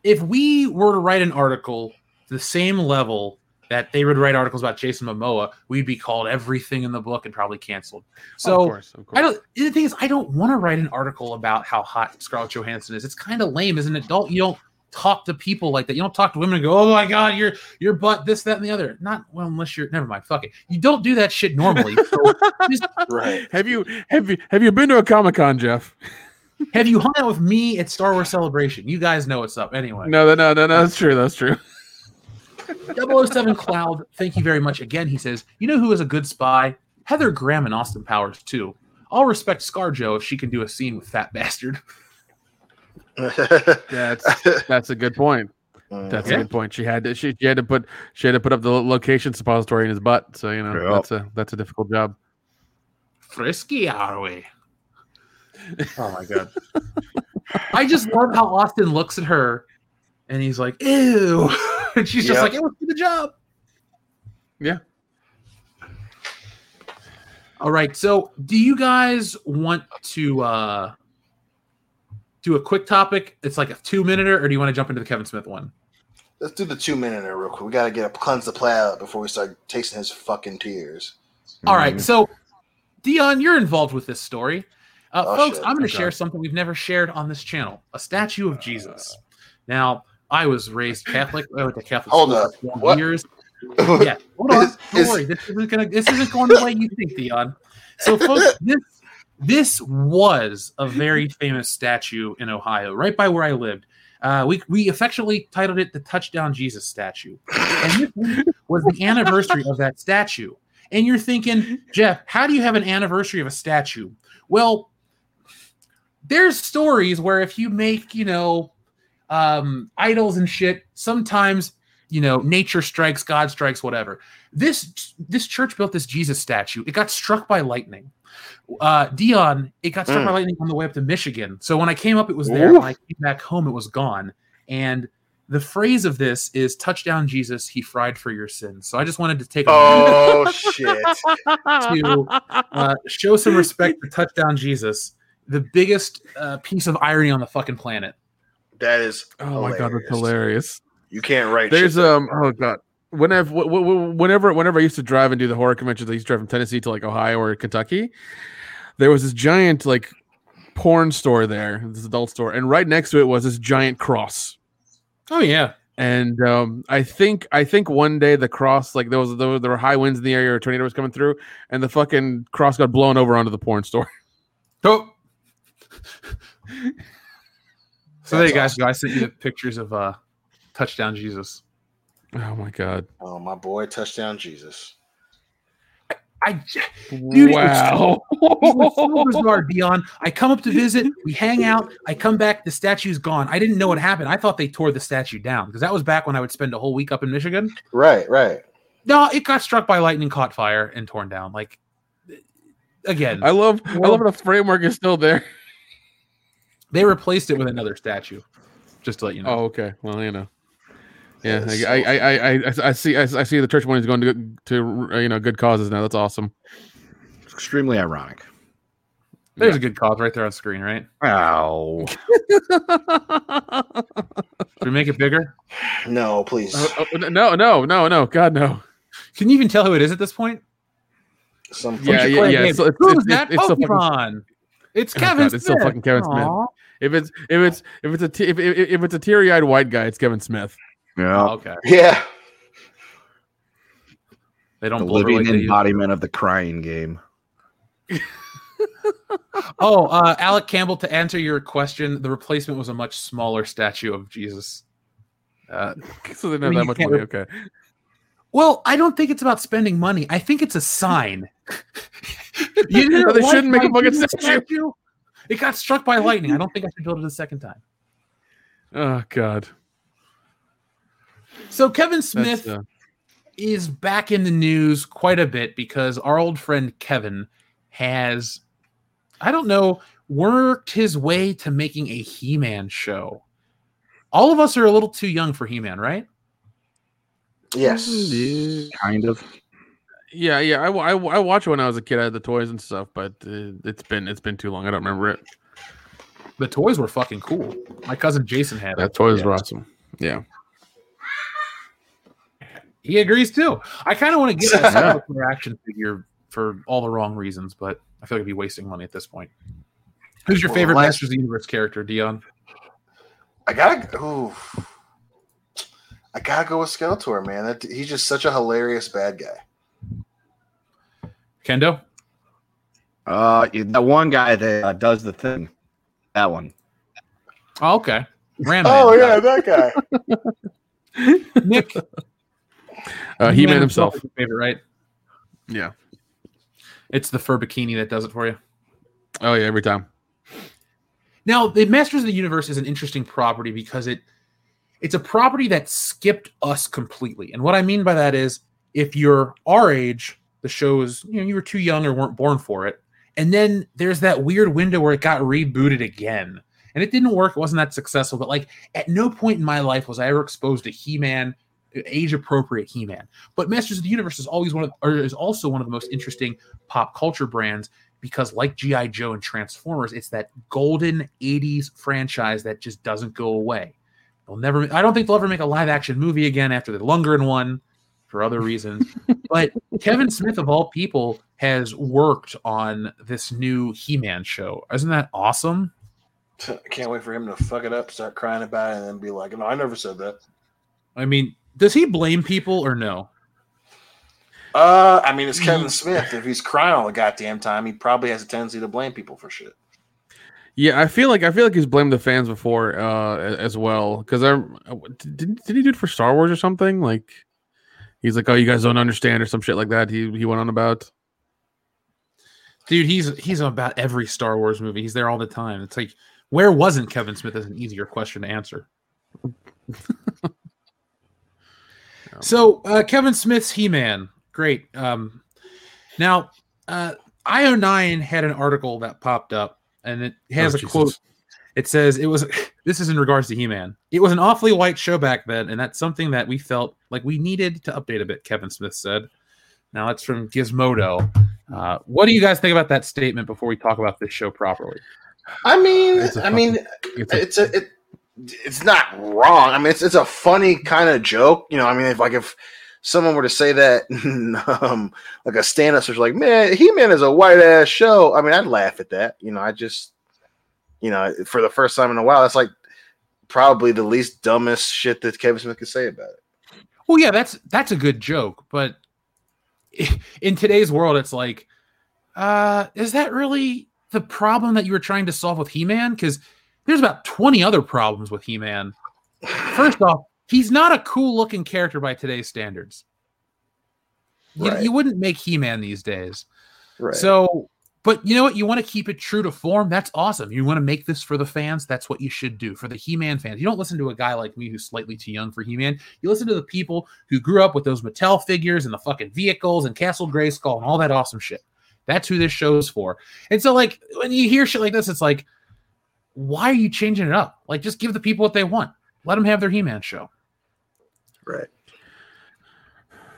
if we were to write an article to the same level that they would write articles about Jason Momoa, we'd be called everything in the book and probably canceled. So of course. The thing is, I don't want to write an article about how hot Scarlett Johansson is. It's kind of lame as an adult. You don't talk to people like that. You don't talk to women and go, oh my God, your butt, this, that, and the other. Not well, unless you're, never mind. Fuck it. You don't do that shit normally. So just, right. Have you been to a Comic-Con, Jeff? Have you hung out with me at Star Wars Celebration? You guys know what's up anyway. No, that's true. 007 Cloud, thank you very much again. He says, you know who is a good spy? Heather Graham and Austin Powers, too. I'll respect ScarJo if she can do a scene with Fat Bastard. That's a good point. That's a good point. She had to put up the location suppository in his butt. So you know that's a difficult job. Frisky, are we? Oh my God! I just love how Austin looks at her, and he's like, "Ew," and she's just like, "It was the job." Yeah. All right. So, do you guys want to do a quick topic? It's like a 2-minute, or do you want to jump into the Kevin Smith one? Let's do the 2-minute real quick. We got to cleanse the palate before we start tasting his fucking tears. All right. So, Dion, you're involved with this story. Folks, shit. I'm going to share something we've never shared on this channel, a statue of Jesus. Now, I was raised Catholic. I went to Catholic school for 12 years. Yeah, hold on. Don't worry. This isn't going the way you think, Dion. So, folks, this was a very famous statue in Ohio, right by where I lived. We affectionately titled it the Touchdown Jesus statue. And this was the anniversary of that statue. And you're thinking, Jeff, how do you have an anniversary of a statue? Well, there's stories where if you make, idols and shit, sometimes, nature strikes, God strikes, whatever. This church built this Jesus statue. It got struck by lightning. Dion, it got struck by lightning on the way up to Michigan. So when I came up, it was there. Oof. When I came back home, it was gone. And the phrase of this is "Touchdown Jesus, he fried for your sins." So I just wanted to take a to show some respect to Touchdown Jesus, the biggest piece of irony on the fucking planet. That is hilarious. My God, that's hilarious. You can't write. There's shit whenever I used to drive and do the horror conventions, I used to drive from Tennessee to like Ohio or Kentucky. There was this giant like porn store there, this adult store, and right next to it was this giant cross. Oh yeah, and I think one day the cross, like there were high winds in the area, or a tornado was coming through, and the fucking cross got blown over onto the porn store. Oh, so there you guys go. I sent you the pictures of Touchdown Jesus. Oh my God! Oh my boy, Touchdown Jesus! Dude, wow! It was so bizarre, Dion. I come up to visit. We hang out. I come back. The statue's gone. I didn't know what happened. I thought they tore the statue down because that was back when I would spend a whole week up in Michigan. Right. No, it got struck by lightning, caught fire, and torn down. Like again, I love the framework is still there. They replaced it with another statue, just to let you know. Oh, okay. Well, you know. Yeah, I see the church money is going to good causes now. That's awesome. It's extremely ironic. There's a good cause right there on screen, right? Ow. Should we make it bigger? No, please. No. God, no. Can you even tell who it is at this point? Yeah. Who's that Pokemon? It's Kevin Smith. It's still fucking Kevin Smith. If it's a teary-eyed white guy, it's Kevin Smith. Yeah. Oh, okay. Yeah. They don't. The living embodiment of the crying game. Alec Campbell. To answer your question, the replacement was a much smaller statue of Jesus. So they don't have that much money. Okay. Well, I don't think it's about spending money. I think it's a sign. They shouldn't make a fucking statue. It got struck by lightning. I don't think I should build it a second time. Oh God. So Kevin Smith is back in the news quite a bit because our old friend Kevin has, I don't know, worked his way to making a He-Man show. All of us are a little too young for He-Man, right? Yes. Yeah. Kind of. Yeah, yeah. I watched it when I was a kid. I had the toys and stuff, but it's been too long. I don't remember it. The toys were fucking cool. My cousin Jason had it. The toys were awesome. Yeah. He agrees too. I kind of want to get a action figure for all the wrong reasons, but I feel like I'd be wasting money at this point. Who's your favorite Masters of the Universe character, Dion? I gotta go with Skeletor, man. He's just such a hilarious bad guy. Kendo? That one guy that does the thing. That one. Oh, okay. Random. Oh, yeah, that guy. Nick. He-Man himself. Your favorite, right? Yeah. It's the fur bikini that does it for you. Oh, yeah, every time. Now, the Masters of the Universe is an interesting property because it's a property that skipped us completely. And what I mean by that is if you're our age, the show is, you know, you were too young or weren't born for it. And then there's that weird window where it got rebooted again. And it didn't work. It wasn't that successful. But like at no point in my life was I ever exposed to He-Man, age-appropriate He-Man. But Masters of the Universe is also one of the most interesting pop culture brands because like G.I. Joe and Transformers, it's that golden 80s franchise that just doesn't go away. I don't think they'll ever make a live-action movie again after the Lundgren one for other reasons. But Kevin Smith, of all people, has worked on this new He-Man show. Isn't that awesome? I can't wait for him to fuck it up, start crying about it, and then be like, no, I never said that. I mean, does he blame people or no? I mean, it's Kevin Smith. If he's crying all the goddamn time, he probably has a tendency to blame people for shit. Yeah, I feel like he's blamed the fans before as well. Because did he do it for Star Wars or something? Like he's like, oh, you guys don't understand or some shit like that. He went on about. Dude, he's about every Star Wars movie. He's there all the time. It's like, where wasn't Kevin Smith? Is an easier question to answer. So Kevin Smith's He-Man, great. Now IO9 had an article that popped up, and it has a quote. It says this is in regards to He-Man. It was an awfully white show back then, and that's something that we felt like we needed to update a bit. Kevin Smith said. Now that's from Gizmodo. What do you guys think about that statement before we talk about this show properly? It's not wrong. I mean, it's a funny kind of joke, you know. I mean, if someone were to say that, like a stand-up, was like, man, He-Man is a white ass show. I mean, I'd laugh at that. You know, I just, you know, for the first time in a while, that's like probably the least dumbest shit that Kevin Smith could say about it. Well, yeah, that's a good joke, but in today's world, it's like, is that really the problem that you were trying to solve with He-Man? Because there's about 20 other problems with He-Man. First off, he's not a cool-looking character by today's standards. Right. You wouldn't make He-Man these days. Right. So, but you know what? You want to keep it true to form. That's awesome. You want to make this for the fans. That's what you should do for the He-Man fans. You don't listen to a guy like me who's slightly too young for He-Man. You listen to the people who grew up with those Mattel figures and the fucking vehicles and Castle Grayskull and all that awesome shit. That's who this show's for. And so, like, when you hear shit like this, it's like, why are you changing it up? Like, just give the people what they want. Let them have their He-Man show. Right.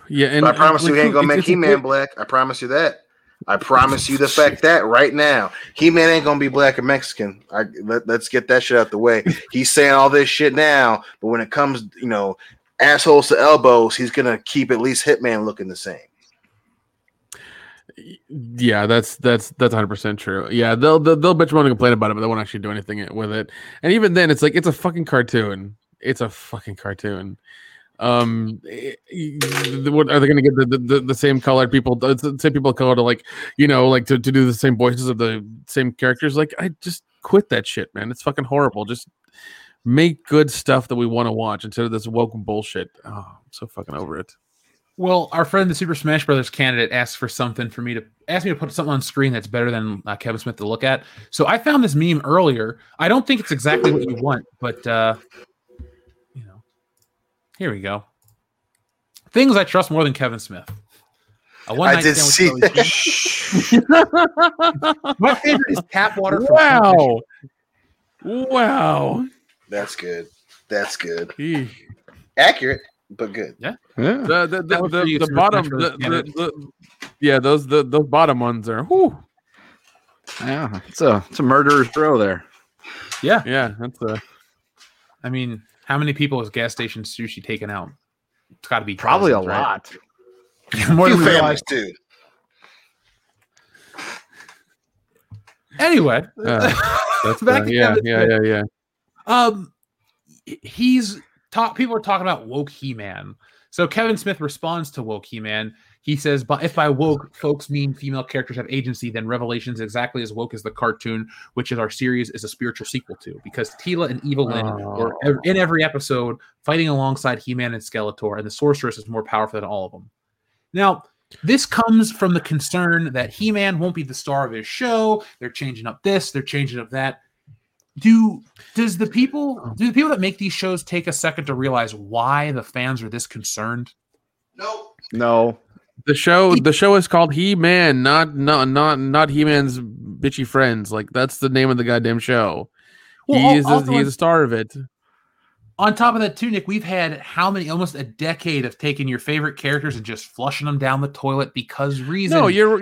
Yeah, and I promise you, we ain't gonna make He-Man black. I promise you that. I promise you the fact that right now, He-Man ain't gonna be black or Mexican. Let's get that shit out the way. He's saying all this shit now, but when it comes, you know, assholes to elbows, he's gonna keep at least Hitman looking the same. Yeah, that's 100% true. Yeah, they'll bitch want to complain about it, but they won't actually do anything with it. And even then, it's like it's a fucking cartoon. It's a fucking cartoon. Are they going to get the same colored people? The same people of color to, like, you know, like to do the same voices of the same characters? Like, I just quit that shit, man. It's fucking horrible. Just make good stuff that we want to watch instead of this woke bullshit. Oh, I'm so fucking over it. Well, our friend, the Super Smash Brothers candidate, asked for something for me to ask me to put something on screen that's better than Kevin Smith to look at. So I found this meme earlier. I don't think it's exactly what you want, but you know, here we go. Things I trust more than Kevin Smith. I did see that. My favorite is tap water. Wow! Wow! That's good. That's good. Accurate. but good. Yeah, yeah. The bottom, those bottom ones are. Whew. Yeah, it's a murderer's row there. Yeah, yeah. I mean, how many people is gas station sushi taking out? It's got to be probably thousands, a lot. Right? More than realized, dude. Anyway, that's back. Yeah. People are talking about woke He-Man. So Kevin Smith responds to woke He-Man. He says, "But if by woke folks mean female characters have agency, then Revelations is exactly as woke as the cartoon, which is our series is a spiritual sequel to, because Teela and Evelyn were in every episode fighting alongside He-Man and Skeletor, and the Sorceress is more powerful than all of them." Now, this comes from the concern that He-Man won't be the star of his show. They're changing up this, they're changing up that. Do the people that make these shows take a second to realize why the fans are this concerned? No. The show is called He-Man, not He-Man's bitchy friends. Like, that's the name of the goddamn show. Well, he is the star of it. On top of that, too, Nick, we've had almost a decade of taking your favorite characters and just flushing them down the toilet because reason. No, you're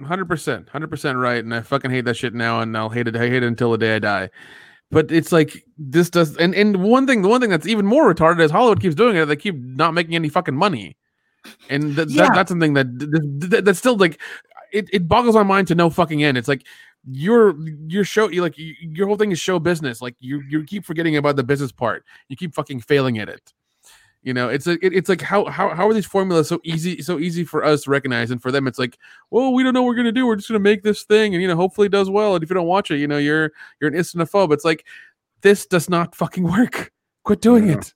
100% right, and I fucking hate that shit now, and I'll hate it. I hate it until the day I die. But it's like this does. And the one thing that's even more retarded is Hollywood keeps doing it. They keep not making any fucking money, and that's something that's still like it boggles my mind to no fucking end. It's like your show, your whole thing is show business. Like you keep forgetting about the business part. You keep fucking failing at it. You know, it's like how are these formulas so easy for us to recognize, and for them it's like, well, we don't know what we're gonna do. We're just gonna make this thing, and hopefully it does well. And if you don't watch it, you're an islamophobe. It's like, this does not fucking work. Quit doing it.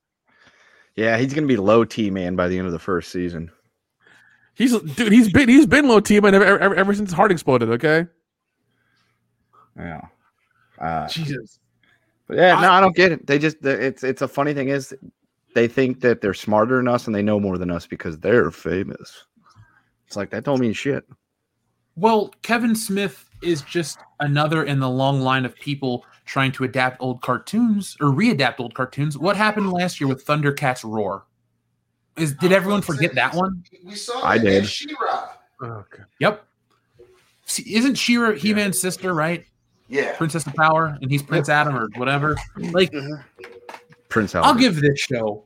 Yeah, he's gonna be low T man by the end of the first season. He's been low T man ever since Heart Exploded. Okay. Yeah. Jesus. But yeah, I don't get it. They just it's a funny thing is. They think that they're smarter than us and they know more than us because they're famous. It's like, that don't mean shit. Well, Kevin Smith is just another in the long line of people trying to adapt old cartoons or readapt old cartoons. What happened last year with Thundercats Roar? Did everyone forget that one? We saw I did. She-Ra. Oh, okay. Yep. See, isn't She-Ra He-Man's sister, right? Yeah. Princess of Power, and he's Prince Adam or whatever. Like... Prince Albert. I'll give this show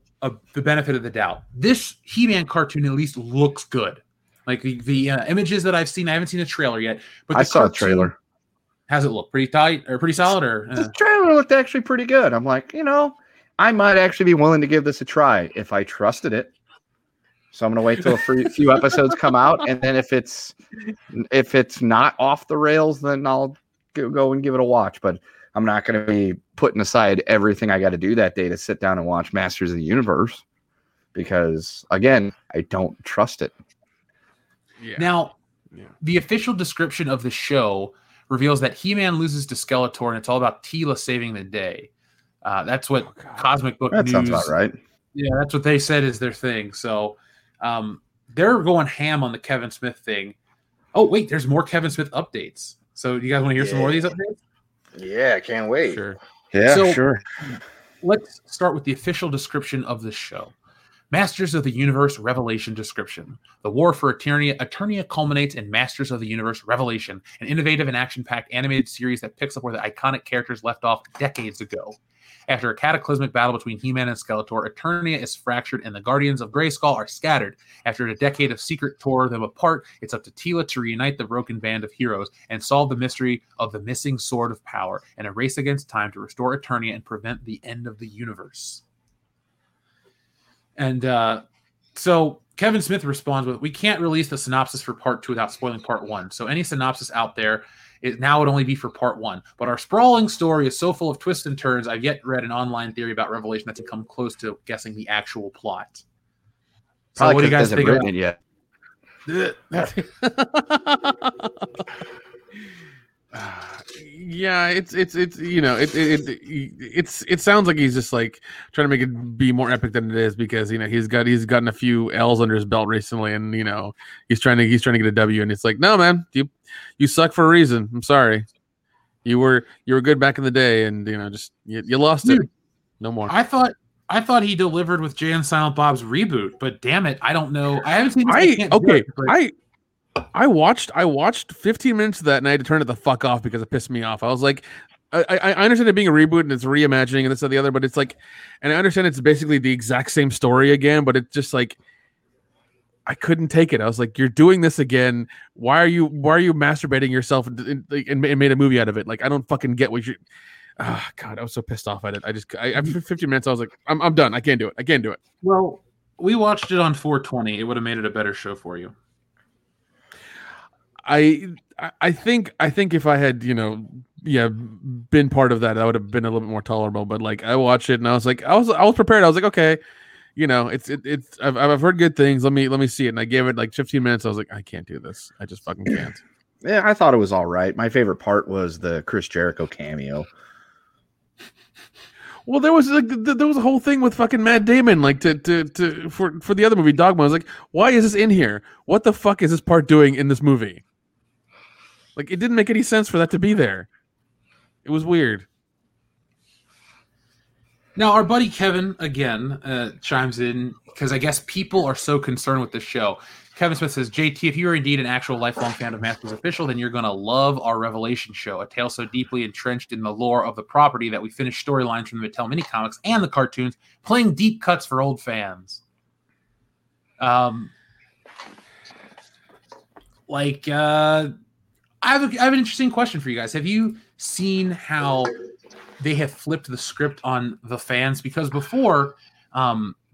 the benefit of the doubt. This He-Man cartoon at least looks good. Like the images that I've seen, I haven't seen a trailer yet. But I saw a trailer. How's it look? Pretty tight or pretty solid? The trailer looked actually pretty good. I'm like, I might actually be willing to give this a try if I trusted it. So I'm going to wait till a few episodes come out, and then if it's not off the rails, then I'll go and give it a watch. But I'm not going to be putting aside everything I got to do that day to sit down and watch Masters of the Universe because, again, I don't trust it. Yeah. Now, the official description of the show reveals that He-Man loses to Skeletor, and it's all about Teela saving the day. That's what Cosmic Book News... That sounds about right. Yeah, that's what they said is their thing. So they're going ham on the Kevin Smith thing. Oh, wait, there's more Kevin Smith updates. So you guys want to hear some more of these updates? Yeah, I can't wait. Sure. Yeah, sure. Let's start with the official description of this show. Masters of the Universe Revelation description. The war for Eternia culminates in Masters of the Universe Revelation, an innovative and action-packed animated series that picks up where the iconic characters left off decades ago. After a cataclysmic battle between He-Man and Skeletor, Eternia is fractured and the Guardians of Grayskull are scattered. After a decade of secret tore them apart, it's up to Teela to reunite the broken band of heroes and solve the mystery of the missing Sword of Power in a race against time to restore Eternia and prevent the end of the universe. And so Kevin Smith responds with, "We can't release the synopsis for part 2 without spoiling part 1. So any synopsis out there now would only be for part 1. But our sprawling story is so full of twists and turns, I've yet read an online theory about Revelation that's come close to guessing the actual plot." So what do you guys think about it yet? Yeah, it sounds like he's just like trying to make it be more epic than it is because he's gotten a few L's under his belt recently, and he's trying to get a W, and it's like, no man, you suck for a reason. I'm sorry, you were good back in the day, and you lost it. No more. I thought I thought he delivered with Jay and Silent Bob's reboot, but damn it, I don't know. I haven't seen. I watched 15 minutes of that and I had to turn it the fuck off because it pissed me off. I was like, I understand it being a reboot and it's reimagining and this and the other, but it's like, and I understand it's basically the exact same story again, but it's just like, I couldn't take it. I was like, you're doing this again. Why are you masturbating yourself and made a movie out of it? Like, I don't fucking get what you. Oh, God, I was so pissed off at it. After 15 minutes, I was like, I'm done. I can't do it. Well, we watched it on 420. It would have made it a better show for you. I think if I had, been part of that, I would have been a little bit more tolerable. But like, I watched it and I was like, I was prepared. I was like, okay, it's I've heard good things. Let me see it. And I gave it like 15 minutes. I was like, I can't do this. I just fucking can't. Yeah, I thought it was all right. My favorite part was the Chris Jericho cameo. Well, there was a whole thing with fucking Matt Damon, like for the other movie Dogma. I was like, why is this in here? What the fuck is this part doing in this movie? Like, it didn't make any sense for that to be there. It was weird. Now, our buddy Kevin again chimes in because I guess people are so concerned with this show. Kevin Smith says, JT, if you are indeed an actual lifelong fan of Masters Official, then you're going to love our Revelation show, a tale so deeply entrenched in the lore of the property that we finish storylines from the Mattel minicomics and the cartoons, playing deep cuts for old fans. I have an interesting question for you guys. Have you seen how they have flipped the script on the fans? Because before...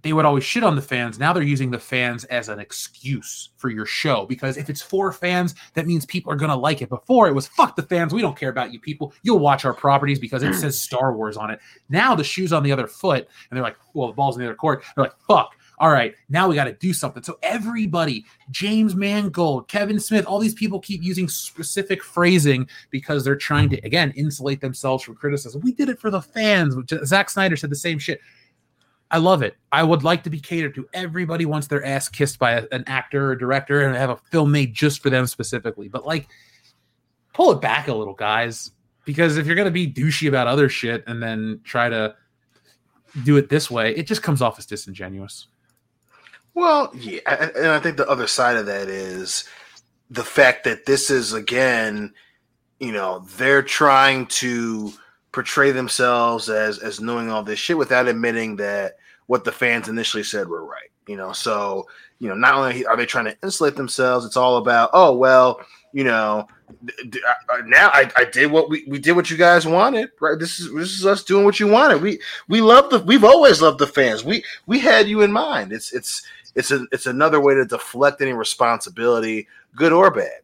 they would always shit on the fans. Now they're using the fans as an excuse for your show, because if it's for fans, that means people are going to like it. Before, it was, fuck the fans. We don't care about you people. You'll watch our properties because it says Star Wars on it. Now the shoe's on the other foot, and they're like, well, the ball's in the other court. They're like, fuck. All right, now we got to do something. So everybody, James Mangold, Kevin Smith, all these people keep using specific phrasing because they're trying to, again, insulate themselves from criticism. We did it for the fans. Zack Snyder said the same shit. I love it. I would like to be catered to. Everybody wants their ass kissed by an actor or director and have a film made just for them specifically. But like, pull it back a little, guys, because if you're going to be douchey about other shit and then try to do it this way, it just comes off as disingenuous. Well, yeah, and I think the other side of that is the fact that this is, again, they're trying to portray themselves as knowing all this shit without admitting that what the fans initially said were right. So, not only are they trying to insulate themselves, it's all about, oh, well, now I did what we did what you guys wanted, right? This is us doing what you wanted. We've always loved the fans. We had you in mind. It's another way to deflect any responsibility, good or bad.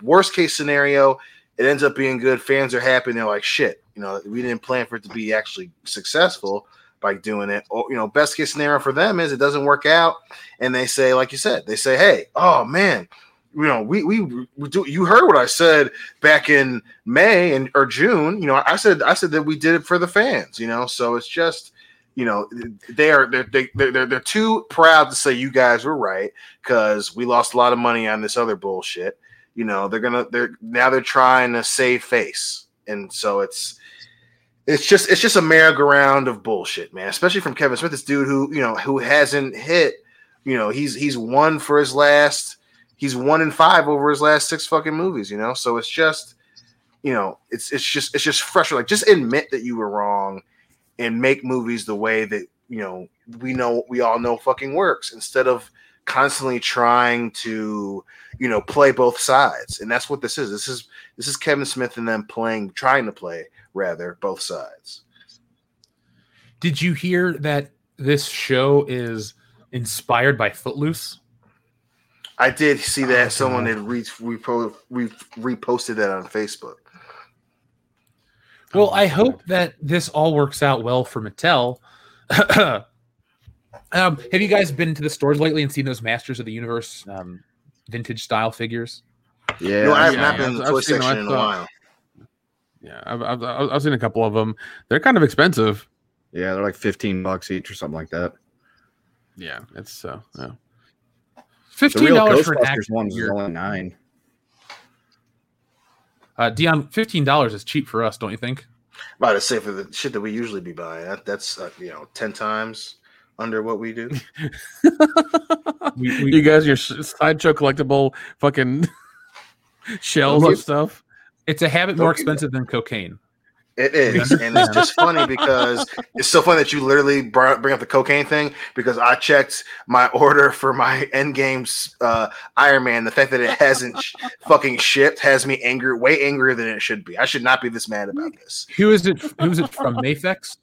Worst case scenario, it ends up being good. Fans are happy. And they're like, shit, we didn't plan for it to be actually successful by doing it. Or, best case scenario for them is it doesn't work out. And they say, like you said, hey, oh man, we do. You heard what I said back in May or June. I said that we did it for the fans. So it's just, they're too proud to say you guys were right because we lost a lot of money on this other bullshit. They're trying to save face. And so it's just a merry-go-round of bullshit, man, especially from Kevin Smith, this dude who hasn't hit, he's won for his last, he's 1 in 5 over his last 6 fucking movies, So it's just, it's just frustrating. Like, just admit that you were wrong and make movies the way that, we all know fucking works, instead of constantly trying to, play both sides. And that's what this is. This is Kevin Smith and them trying to play both sides. Did you hear that this show is inspired by Footloose? I did see that. Someone had reposted that on Facebook. Well, I hope that this all works out well for Mattel. Have you guys been to the stores lately and seen those Masters of the Universe vintage style figures? Yeah, no, I have not been in the toy section in a while. Yeah, I've seen a couple of them. They're kind of expensive. Yeah, they're like $15 each or something like that. Yeah, it's so. $15 for an action figure. Only $9. Dion, $15 is cheap for us, don't you think? About to say for the shit that we usually be buying, that's 10 times under what we do. You guys, your sideshow collectible fucking shells and stuff. It's a habit more expensive than cocaine. It is, and it's just funny because it's so funny that you literally bring up the cocaine thing, because I checked my order for my Endgame's Iron Man. The fact that it hasn't fucking shipped has me angry, way angrier than it should be. I should not be this mad about this. Who is it from? Mafex?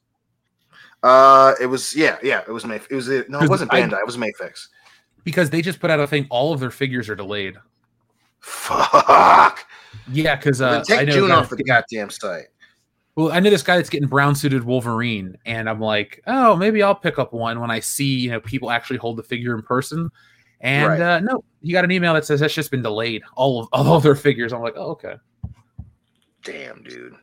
It was Mafex. It wasn't Bandai. It was Mafex. Because they just put out a thing. All of their figures are delayed. Fuck. Yeah, because take June off the goddamn site. Well, I know this guy that's getting brown-suited Wolverine, and I'm like, oh, maybe I'll pick up one when I see people actually hold the figure in person. And right. No, he got an email that says that's just been delayed. All of their figures. I'm like, oh, okay. Damn, dude.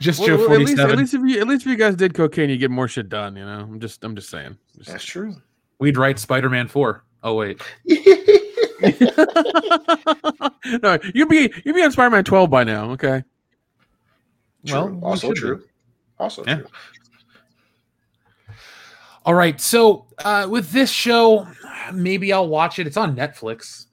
Just Joe 47. At least if you guys did cocaine, you get more shit done. I'm just saying. That's true. We'd write Spider-Man 4. Oh wait. No, you'd be on Spider-Man 12 by now. Okay. True. Well, also true. Be. Also yeah. True. All right. So with this show, maybe I'll watch it. It's on Netflix.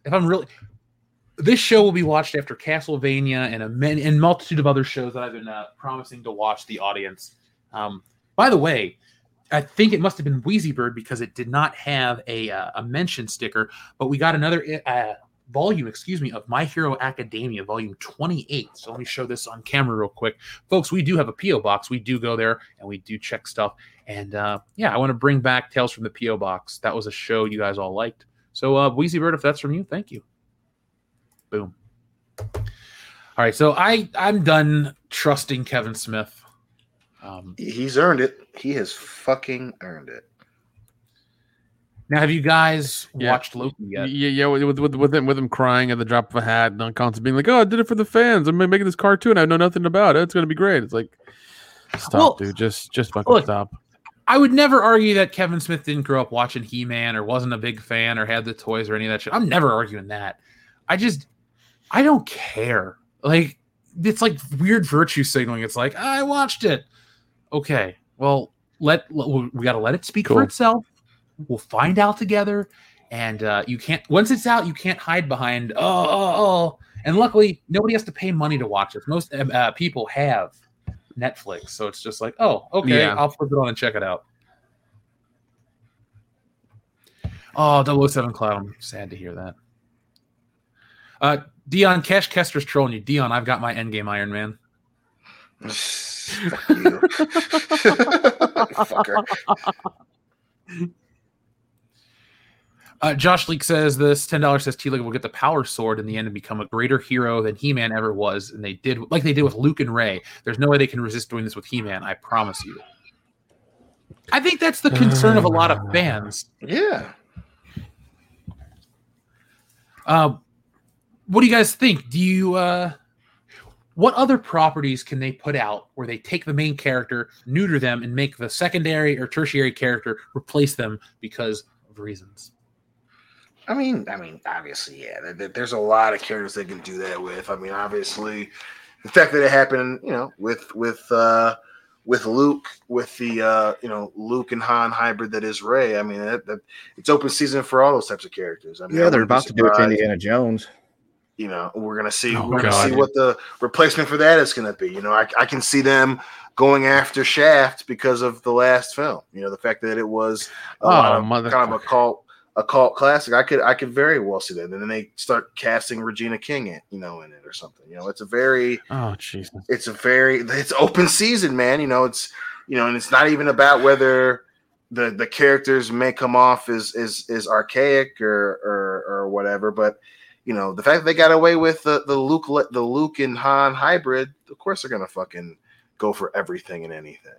This show will be watched after Castlevania and a multitude of other shows that I've been promising to watch the audience. By the way, I think it must have been Wheezy Bird because it did not have a mention sticker, but we got another volume, of My Hero Academia, volume 28. So let me show this on camera real quick. Folks, we do have a P.O. box. We do go there and we do check stuff. And I want to bring back Tales from the P.O. Box. That was a show you guys all liked. So Wheezy Bird, if that's from you, thank you. Boom. All right, so I'm done trusting Kevin Smith. He's earned it. He has fucking earned it. Now, have you guys watched Loki yet? Yeah, with him crying at the drop of a hat and on constant being like, oh, I did it for the fans. I'm making this cartoon. I know nothing about it. It's going to be great. It's like, stop, dude. Just fucking stop. I would never argue that Kevin Smith didn't grow up watching He-Man or wasn't a big fan or had the toys or any of that shit. I'm never arguing that. I don't care. Like, it's like weird virtue signaling. It's like, I watched it. Okay, well, we got to let it speak for itself. We'll find out together, and you can't. Once it's out, you can't hide behind oh. And luckily, nobody has to pay money to watch it. Most people have Netflix, so it's just like, oh, okay, yeah. I'll flip it on and check it out. Oh, 007 Cloud. I'm sad to hear that. Dion, Cash Kester's trolling you. Dion, I've got my Endgame Iron Man. Fuck you, fucker. Josh Leak says this. $10 says T-League will get the power sword in the end and become a greater hero than He-Man ever was. And they did with Luke and Ray. There's no way they can resist doing this with He-Man. I promise you. I think that's the concern of a lot of fans. Yeah. What do you guys think? Do you? What other properties can they put out where they take the main character, neuter them, and make the secondary or tertiary character replace them because of reasons? I mean, obviously, yeah. There's a lot of characters they can do that with. I mean, obviously, the fact that it happened, with Luke, with the Luke and Han hybrid that is Rey. I mean, it's open season for all those types of characters. I mean, they're about to do it to Indiana Jones. We're gonna see. Oh, we're gonna see what the replacement for that is gonna be. I can see them going after Shaft because of the last film. The fact that it was kind of a cult. A cult classic, I could very well see that, and then they start casting Regina King in it or something. It's open season, man. And it's not even about whether the characters may come off as archaic or whatever. But the fact that they got away with the Luke and Han hybrid, of course they're gonna fucking go for everything and anything.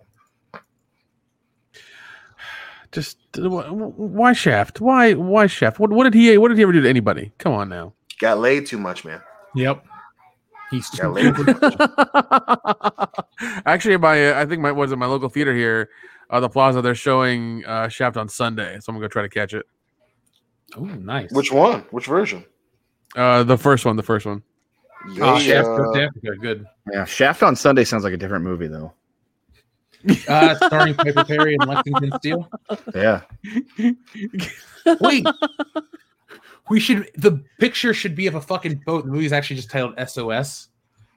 Just why Shaft? Why Shaft? What did he ever do to anybody? Come on now. Got laid too much, man. Yep. He's got laid too much. Actually, I think my local theater here, the Plaza, they're showing Shaft on Sunday, so I'm gonna go try to catch it. Oh, nice. Which one? Which version? The first one. Shaft West Africa, good. Yeah, Shaft on Sunday sounds like a different movie though. Starring Piper Perry and Lexington Steele. Yeah. Wait. The picture should be of a fucking boat. The movie's actually just titled SOS.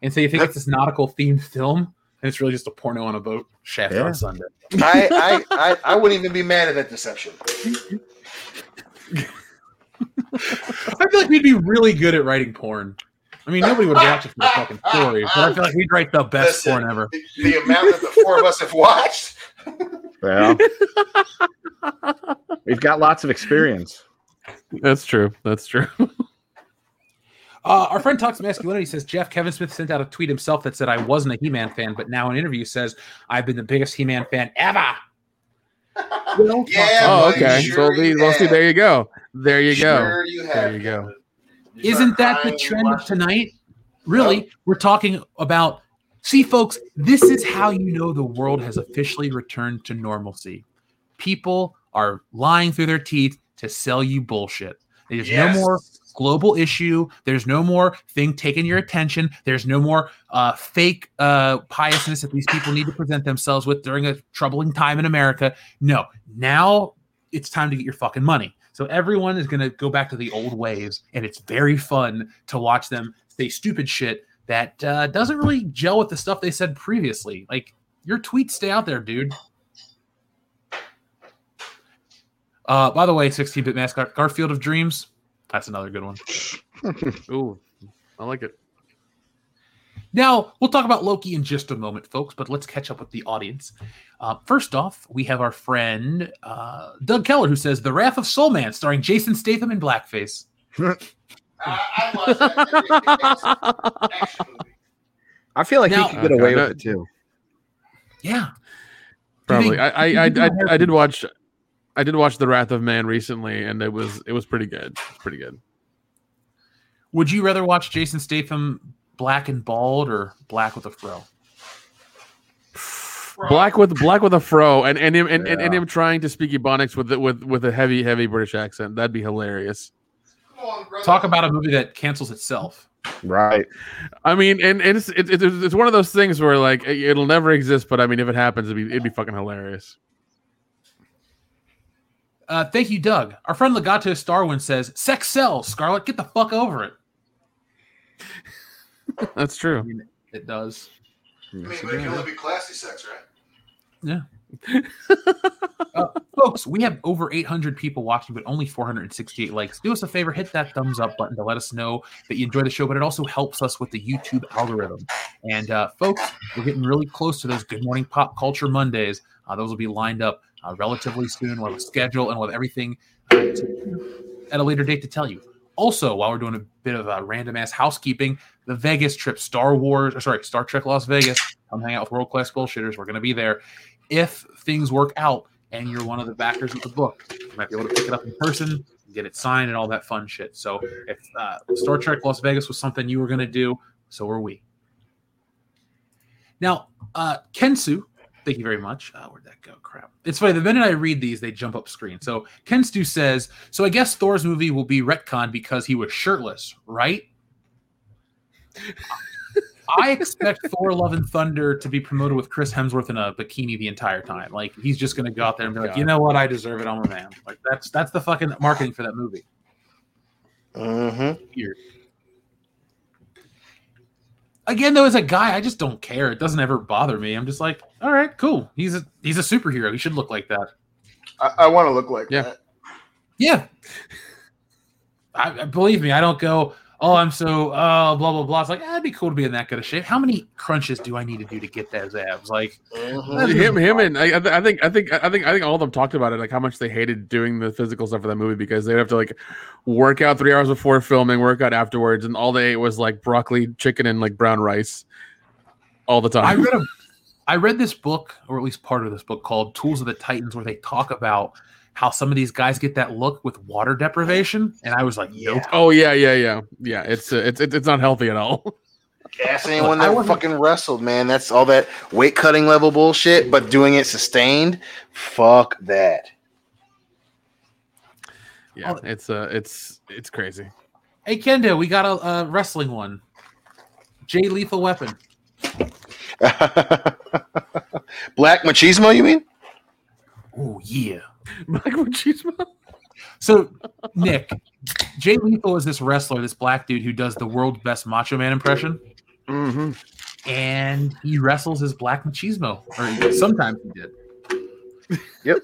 And so you think it's this nautical themed film, and it's really just a porno on a boat. Shaft on Sunday. I wouldn't even be mad at that deception. I feel like we'd be really good at writing porn. I mean, nobody would watch it for the fucking story, but I feel like we'd write the best porn ever. The amount that the four of us have watched. Well, we've got lots of experience. That's true. Our friend Toxic Masculinity says, Jeff, Kevin Smith sent out a tweet himself that said, I wasn't a He-Man fan, but now in an interview says, I've been the biggest He-Man fan ever. Okay. Sure, well, see, there you go. There you go. Isn't that the trend of tonight? Really, We're talking about, see, folks, this is how you know the world has officially returned to normalcy. People are lying through their teeth to sell you bullshit. There's no more global issue. There's no more thing taking your attention. There's no more fake piousness that these people need to present themselves with during a troubling time in America. No, now it's time to get your fucking money. So everyone is going to go back to the old ways, and it's very fun to watch them say stupid shit that doesn't really gel with the stuff they said previously. Like, your tweets stay out there, dude. By the way, 16-bit mascot, Garfield of Dreams. That's another good one. Ooh, I like it. Now, we'll talk about Loki in just a moment, folks, but let's catch up with the audience. First off, we have our friend Doug Keller, who says, The Wrath of Soul Man, starring Jason Statham in blackface. I watched that. I feel like he could get away with it, too. Yeah. Probably. I did watch The Wrath of Man recently, and it was pretty good. Pretty good. Would you rather watch Jason Statham black and bald or black with a fro? Black with a fro, and him trying to speak Ebonics with a heavy British accent. That'd be hilarious. Talk about a movie that cancels itself. Right. I mean, and it's one of those things where, like, it'll never exist. But I mean, if it happens, it'd be fucking hilarious. Thank you, Doug. Our friend Legato Starwin says, "Sex sells, Scarlett. Get the fuck over it." That's true. I mean, it does. I mean, but it can only be classy sex, right? Yeah. Folks, we have over 800 people watching, but only 468 likes. Do us a favor, hit that thumbs up button to let us know that you enjoy the show, but it also helps us with the YouTube algorithm. And folks, we're getting really close to those Good Morning Pop Culture Mondays. Those will be lined up relatively soon. We'll have a schedule and we'll have everything at a later date to tell you. Also, while we're doing a bit of random-ass housekeeping, the Vegas trip, Star Trek Las Vegas. Come hang out with world-class bullshitters. We're going to be there. If things work out and you're one of the backers of the book, you might be able to pick it up in person, get it signed, and all that fun shit. So if Star Trek Las Vegas was something you were going to do, so were we. Now, Kensu, thank you very much. Where'd that go? Crap. It's funny. The minute I read these, they jump up screen. So Ken Stu says, so I guess Thor's movie will be retconned because he was shirtless, right? I expect Thor Love and Thunder to be promoted with Chris Hemsworth in a bikini the entire time. Like, he's just going to go out there and be like, you know what? I deserve it. I'm a man. Like, that's the fucking marketing for that movie. Uh-huh. Weird. Again, though, as a guy, I just don't care. It doesn't ever bother me. I'm just like, all right, cool. He's a superhero. He should look like that. I want to look like that. Yeah. I believe me. I don't go, oh, I'm so blah, blah, blah. It's like, it'd be cool to be in that kind of shape. How many crunches do I need to do to get those abs? Like him and I think all of them talked about it, like how much they hated doing the physical stuff for that movie because they'd have to like work out 3 hours before filming, work out afterwards, and all they ate was like broccoli, chicken, and like brown rice all the time. I read this book, or at least part of this book, called Tools of the Titans, where they talk about how some of these guys get that look with water deprivation, and I was like, nope. Oh yeah. It's not healthy at all. Ask anyone that fucking wrestled, man. That's all that weight cutting level bullshit, but doing it sustained, fuck that. Yeah, it's crazy. Hey Kendo, we got a wrestling one. Jay Lethal Weapon. Black Machismo, you mean? Oh, yeah. Black Machismo? So, Nick, Jay Lethal is this wrestler, this black dude who does the world's best Macho Man impression. Mm-hmm. And he wrestles his Black Machismo. Or sometimes he did. Yep.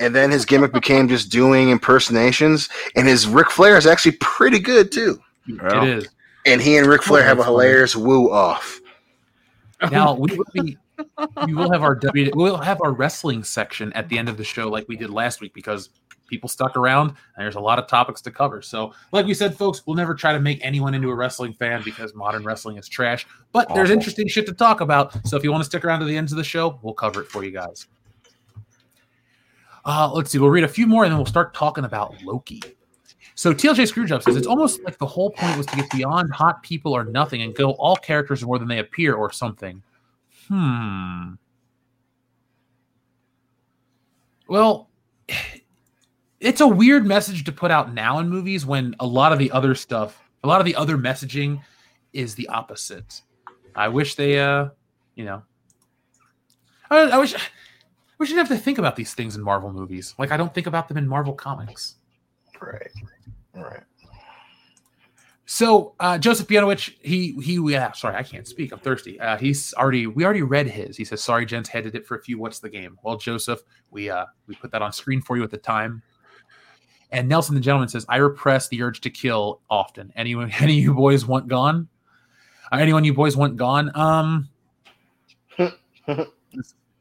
And then his gimmick became just doing impersonations. And his Ric Flair is actually pretty good, too. Well, it is. And he and Ric Flair have a hilarious woo-off. Now, we will have our wrestling section at the end of the show like we did last week because people stuck around and there's a lot of topics to cover. So like we said, folks, we'll never try to make anyone into a wrestling fan because modern wrestling is trash. But there's interesting shit to talk about. So if you want to stick around to the end of the show, we'll cover it for you guys. Let's see. We'll read a few more and then we'll start talking about Loki. So TLJ Screwjob says, it's almost like the whole point was to get beyond hot people or nothing and go all characters more than they appear or something. Well, it's a weird message to put out now in movies when a lot of the other messaging is the opposite. I wish they, I wish you didn't have to think about these things in Marvel movies. Like, I don't think about them in Marvel comics. Right. So Joseph Bienovich, I can't speak. I'm thirsty. We already read his. He says, sorry, gents, headed it for a few. What's the game? Well, Joseph, we put that on screen for you at the time. And Nelson the Gentleman says, I repress the urge to kill often. Anyone you boys want gone?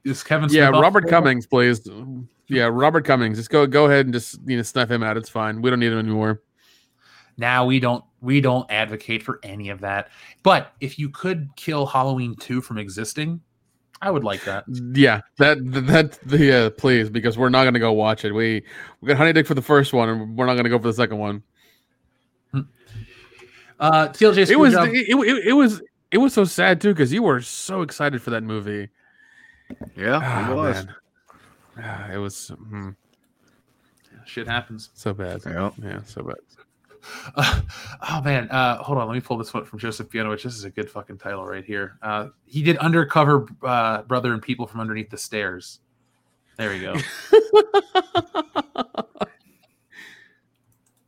Is Kevin Smith? Yeah, Robert Cummings, please. Yeah, Robert Cummings. Just go ahead and just snuff him out. It's fine. We don't need him anymore. Now we don't advocate for any of that. But if you could kill Halloween 2 from existing, I would like that. Yeah, that please, because we're not gonna go watch it. We got honey dick for the first one, and we're not gonna go for the second one. TLJ. It was so sad too because you were so excited for that movie. Yeah, it was. Man. It was shit happens. So bad. Yeah, so bad. Hold on, let me pull this one from Joseph Bienovich. This is a good fucking title right here. He did Undercover Brother and People from Underneath the Stairs. There we go.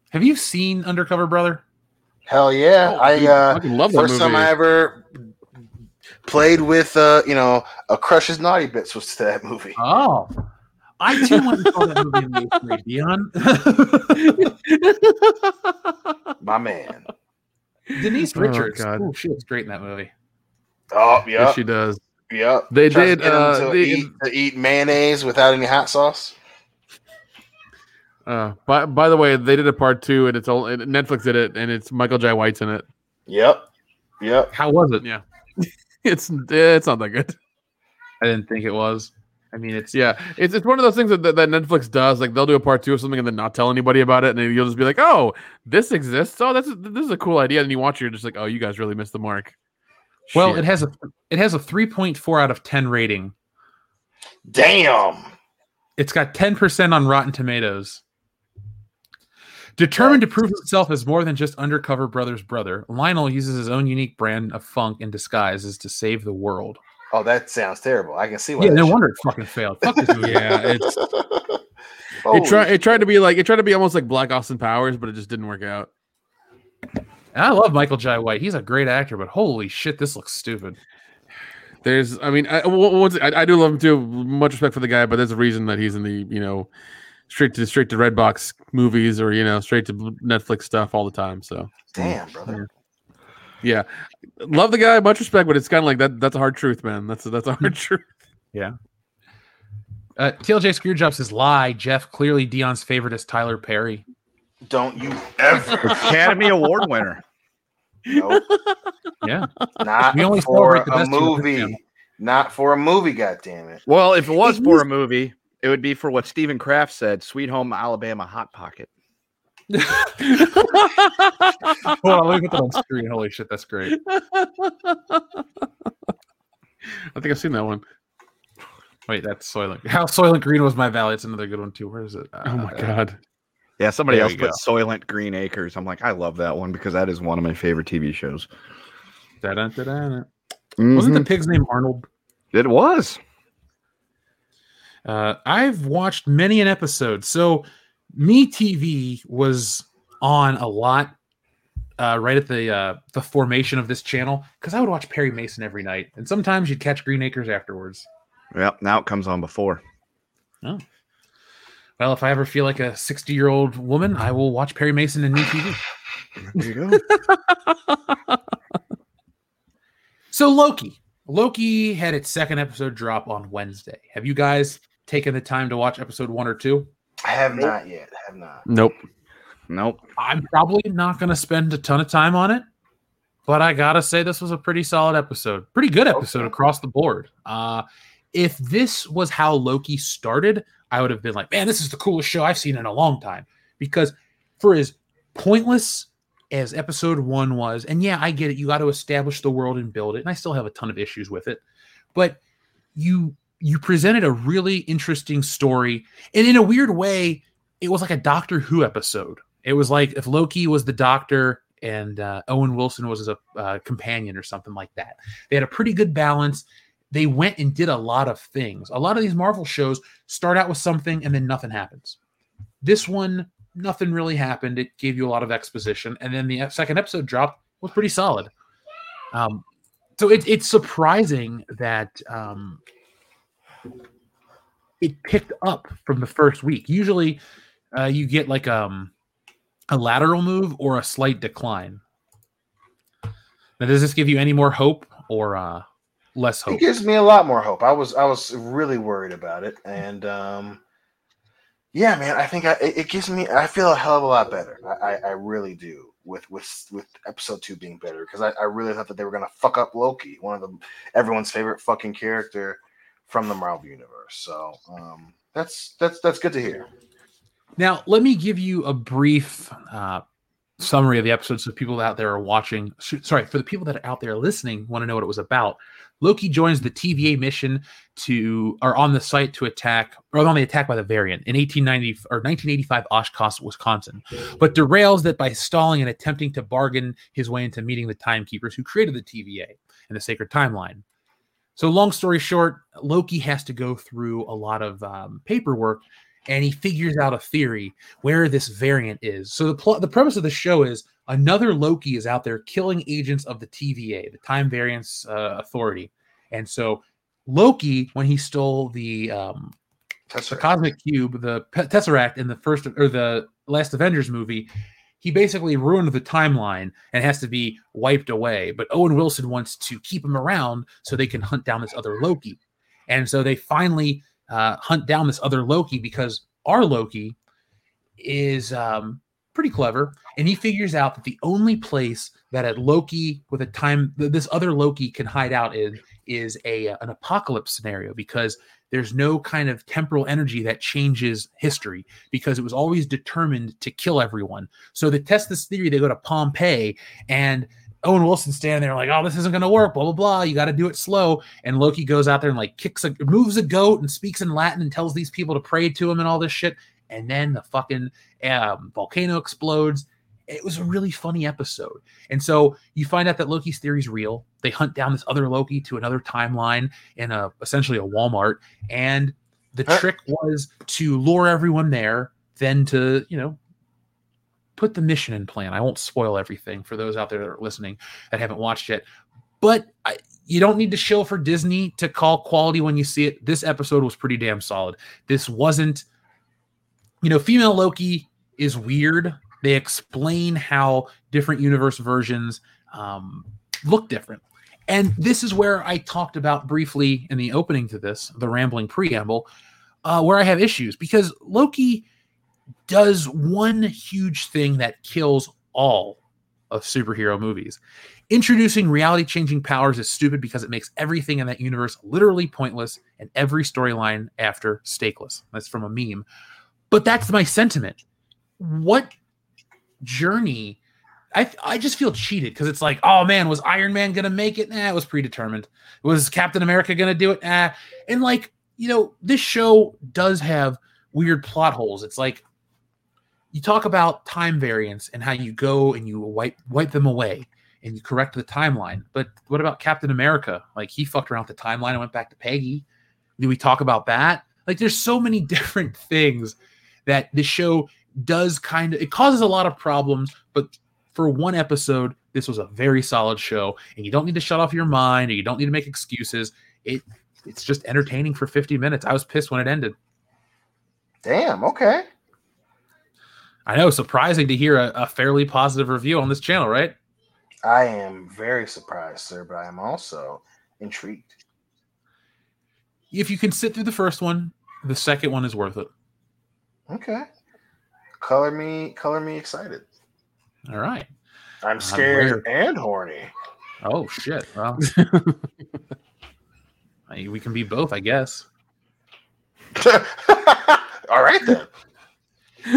Have you seen Undercover Brother? Hell yeah. I love that first movie. Time I ever played with a Crush's Naughty Bits was to that movie. Oh. I too want to call that movie in the eighth grade, Dion. My man. Denise Richards. Oh, she looks great in that movie. Oh, yeah. Yes, she does. Yeah. They did eat mayonnaise without any hot sauce. By the way, they did a part 2 and Netflix did it and it's Michael J. White's in it. Yep. How was it? Yeah. It's not that good. I didn't think it was. I mean, it's one of those things that Netflix does. Like they'll do a part 2 of something and then not tell anybody about it, and you'll just be like, "Oh, this exists. Oh, this is a cool idea." And you watch it, you're just like, "Oh, you guys really missed the mark." Well, shit. It has a 3.4 out of 10 rating. Damn, it's got 10% on Rotten Tomatoes. Determined to prove himself as more than just Undercover Brother's brother, Lionel uses his own unique brand of funk and disguises to save the world. Oh, that sounds terrible. I can see why. Yeah, no wonder it fucking failed. Fuck this movie. Yeah, it tried to be almost like Black Austin Powers, but it just didn't work out. And I love Michael Jai White. He's a great actor, but holy shit, this looks stupid. I do love him too. Much respect for the guy, but there's a reason that he's in the straight to Redbox movies or straight to Netflix stuff all the time. So damn, brother. Yeah, love the guy, much respect, but it's kind of like that. That's a hard truth, man. That's a hard truth. Yeah. TLJ Screwjob says lie. Jeff, clearly Dion's favorite is Tyler Perry. Don't you ever. Academy Award winner. Nope. Yeah. Not for a movie. Not for a movie. Goddamn it. Well, if it was for a movie, it would be for what Stephen Kraft said: "Sweet Home Alabama Hot Pocket." Hold on, let me put that on screen. Holy shit, that's great. I think I've seen that one. Wait, that's Soylent. How Soylent Green was my valley. It's another good one too. Where is it? Oh my god. Yeah, somebody else put Soylent Green Acres. I'm like, I love that one because that is one of my favorite TV shows. Mm-hmm. Wasn't the pig's name Arnold? It was. I've watched many an episode. So MeTV was on a lot right at the formation of this channel, because I would watch Perry Mason every night, and sometimes you'd catch Green Acres afterwards. Well, now it comes on before. Oh. Well, if I ever feel like a 60-year-old woman, I will watch Perry Mason and MeTV. There you go. So Loki. Loki had its second episode drop on Wednesday. Have you guys taken the time to watch episode 1 or 2? I have not yet. I have not. Nope. I'm probably not going to spend a ton of time on it, but I got to say this was a pretty solid episode. Pretty good episode across the board. If this was how Loki started, I would have been like, man, this is the coolest show I've seen in a long time. Because for as pointless as episode 1 was, and yeah, I get it. You got to establish the world and build it. And I still have a ton of issues with it. But you presented a really interesting story. And in a weird way, it was like a Doctor Who episode. It was like if Loki was the doctor and Owen Wilson was his companion or something like that. They had a pretty good balance. They went and did a lot of things. A lot of these Marvel shows start out with something and then nothing happens. This one, nothing really happened. It gave you a lot of exposition. And then the second episode drop was pretty solid. So it's surprising that it picked up from the first week. Usually you get like a lateral move or a slight decline. Now, does this give you any more hope or less hope? It gives me a lot more hope. I was really worried about it, and yeah, man, I think it gives me. I feel a hell of a lot better. I really do with episode 2 being better, because I really thought that they were gonna fuck up Loki, one of everyone's favorite fucking character from the Marvel universe. So that's good to hear. Now let me give you a brief summary of the episode, so people out there are watching. Sorry, for the people that are out there listening, want to know what it was about. Loki joins the TVA mission on the attack by the Variant in 1985 Oshkosh, Wisconsin, but derails that by stalling and attempting to bargain his way into meeting the Timekeepers who created the TVA and the Sacred Timeline. So long story short, Loki has to go through a lot of paperwork, and he figures out a theory where this Variant is. So the premise of the show is another Loki is out there killing agents of the TVA, the Time Variance Authority. And so Loki, when he stole the Cosmic Cube, the Tesseract in the last Avengers movie, he basically ruined the timeline and has to be wiped away. But Owen Wilson wants to keep him around so they can hunt down this other Loki. And so they finally hunt down this other Loki, because our Loki is pretty clever, and he figures out that the only place that this other Loki can hide out in is an apocalypse scenario, because there's no kind of temporal energy that changes history, because it was always determined to kill everyone. So to test this theory, they go to Pompeii, and Owen Wilson standing there like, oh, this isn't going to work, blah, blah, blah. You got to do it slow. And Loki goes out there and like moves a goat and speaks in Latin and tells these people to pray to him and all this shit. And then the fucking volcano explodes. It was a really funny episode. And so you find out that Loki's theory is real. They hunt down this other Loki to another timeline in essentially a Walmart. And the trick was to lure everyone there, then to, put the mission in plan. I won't spoil everything for those out there that are listening that haven't watched it. But you don't need to shill for Disney to call quality when you see it. This episode was pretty damn solid. This wasn't, female Loki is weird. They explain how different universe versions look different. And this is where I talked about briefly in the opening to this, the rambling preamble, where I have issues, because Loki does one huge thing that kills all of superhero movies. Introducing reality-changing powers is stupid because it makes everything in that universe literally pointless and every storyline after stakeless. That's from a meme. But that's my sentiment. What journey? I just feel cheated, because it's like, oh man, was Iron Man going to make it? Nah, it was predetermined. Was Captain America going to do it? Nah. And like, this show does have weird plot holes. It's like, you talk about time variance and how you go and you wipe them away and you correct the timeline. But what about Captain America? Like, he fucked around with the timeline and went back to Peggy. Do we talk about that? Like, there's so many different things that this show does kind of, it causes a lot of problems, but for one episode, this was a very solid show, and you don't need to shut off your mind, or you don't need to make excuses. It's just entertaining for 50 minutes. I was pissed when it ended. Damn, okay. I know, surprising to hear a fairly positive review on this channel, right? I am very surprised, sir, but I am also intrigued. If you can sit through the first one, the second one is worth it. Okay. Color me excited. All right. I'm scared and horny. Oh, shit. Well, we can be both, I guess. All right, then.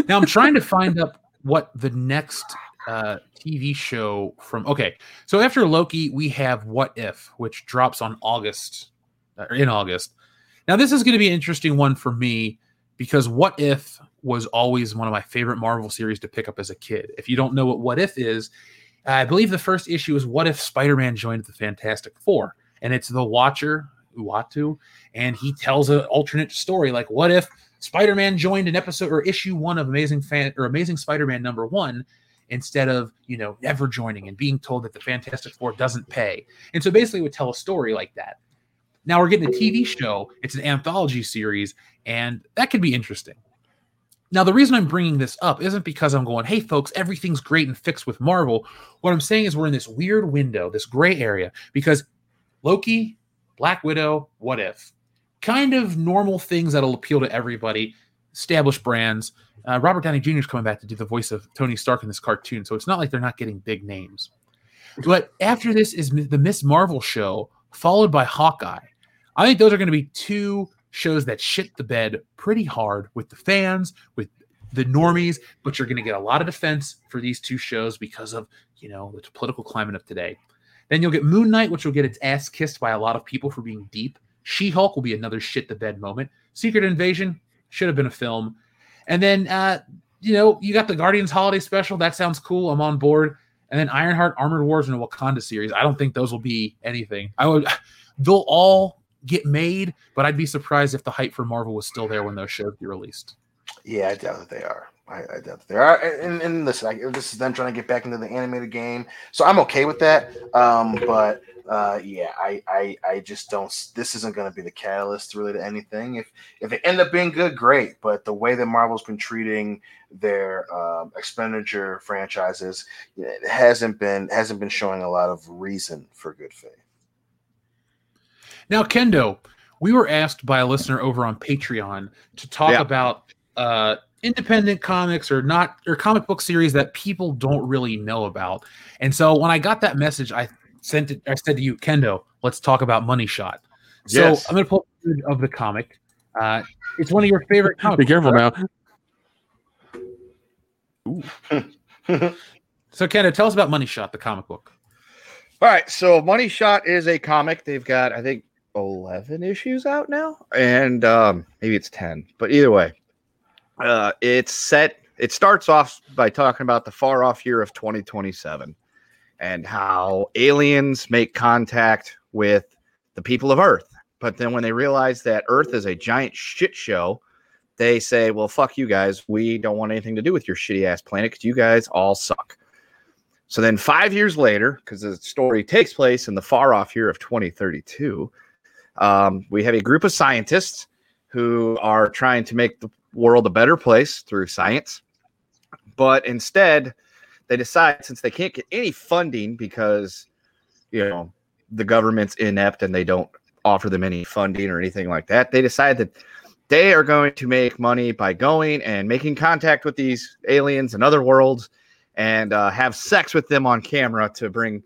Now, I'm trying to find up what the next TV show from... Okay, so after Loki, we have What If, which drops on August, or in August. Now, this is going to be an interesting one for me, because What If was always one of my favorite Marvel series to pick up as a kid. If you don't know what What If is, I believe the first issue is What If Spider-Man joined the Fantastic Four? And it's the Watcher, Uatu, and he tells an alternate story, like, what if Spider-Man joined an episode or issue one of Amazing Spider-Man #1 instead of, never joining and being told that the Fantastic Four doesn't pay. And so basically would tell a story like that. Now we're getting a TV show. It's an anthology series, and that could be interesting. Now, the reason I'm bringing this up isn't because I'm going, hey, folks, everything's great and fixed with Marvel. What I'm saying is we're in this weird window, this gray area, because Loki, Black Widow, What If? Kind of normal things that'll appeal to everybody, established brands. Robert Downey Jr. is coming back to do the voice of Tony Stark in this cartoon, so it's not like they're not getting big names. But after this is the Miss Marvel show, followed by Hawkeye. I think those are going to be two shows that shit the bed pretty hard with the fans, with the normies, but you're going to get a lot of defense for these two shows because of, the political climate of today. Then you'll get Moon Knight, which will get its ass kissed by a lot of people for being deep. She-Hulk will be another shit the bed moment. Secret Invasion should have been a film. And then, you got the Guardians Holiday Special. That sounds cool. I'm on board. And then Ironheart, Armored Wars, and the Wakanda series. I don't think those will be anything. They'll all get made, but I'd be surprised if the hype for Marvel was still there when those shows be released. Yeah, I doubt that they are. I doubt that they are. And listen, this is them trying to get back into the animated game, so I'm okay with that. I just don't. This isn't going to be the catalyst really to anything. If they end up being good, great. But the way that Marvel's been treating their expenditure franchises, it hasn't been showing a lot of reason for good faith. Now, Kendo, we were asked by a listener over on Patreon to talk about independent comics or comic book series that people don't really know about. And so when I got that message, I said to you, Kendo, let's talk about Money Shot. So yes. I'm going to pull up of the comic. It's one of your favorite comics. Be careful now. So Kendo, tell us about Money Shot, the comic book. All right. So Money Shot is a comic. They've got, I think, 11 issues out now, and maybe it's 10, but either way, it starts off by talking about the far off year of 2027 and how aliens make contact with the people of Earth. But then when they realize that Earth is a giant shit show, they say, well, fuck you guys. We don't want anything to do with your shitty ass planet because you guys all suck. So then 5 years later, because the story takes place in the far off year of 2032, we have a group of scientists who are trying to make the world a better place through science. But instead, they decide, since they can't get any funding because the government's inept and they don't offer them any funding or anything like that, they decide that they are going to make money by going and making contact with these aliens and other worlds and have sex with them on camera to bring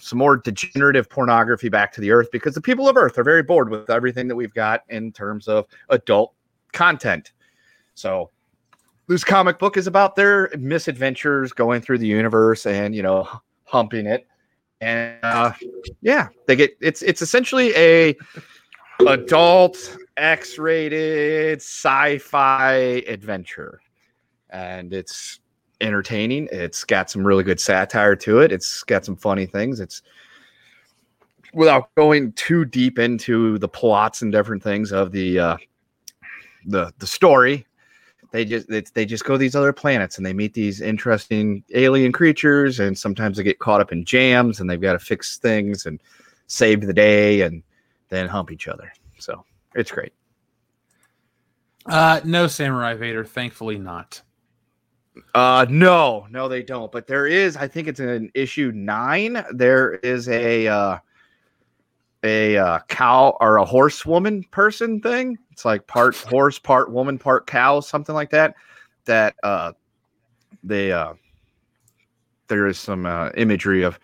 some more degenerative pornography back to the Earth, because the people of Earth are very bored with everything that we've got in terms of adult content. So this comic book is about their misadventures going through the universe and humping it, and they get it's essentially a adult X-rated sci-fi adventure, and it's entertaining. It's got some really good satire to it. It's got some funny things. It's, without going too deep into the plots and different things of the story, they just go to these other planets and they meet these interesting alien creatures, and sometimes they get caught up in jams and they've got to fix things and save the day and then hump each other. So it's great. No Samurai Vader, thankfully not. No, they don't. But there is, I think it's in issue 9. There is a cow or a horse woman person thing. It's like part horse, part woman, part cow, something like that. That there is some imagery of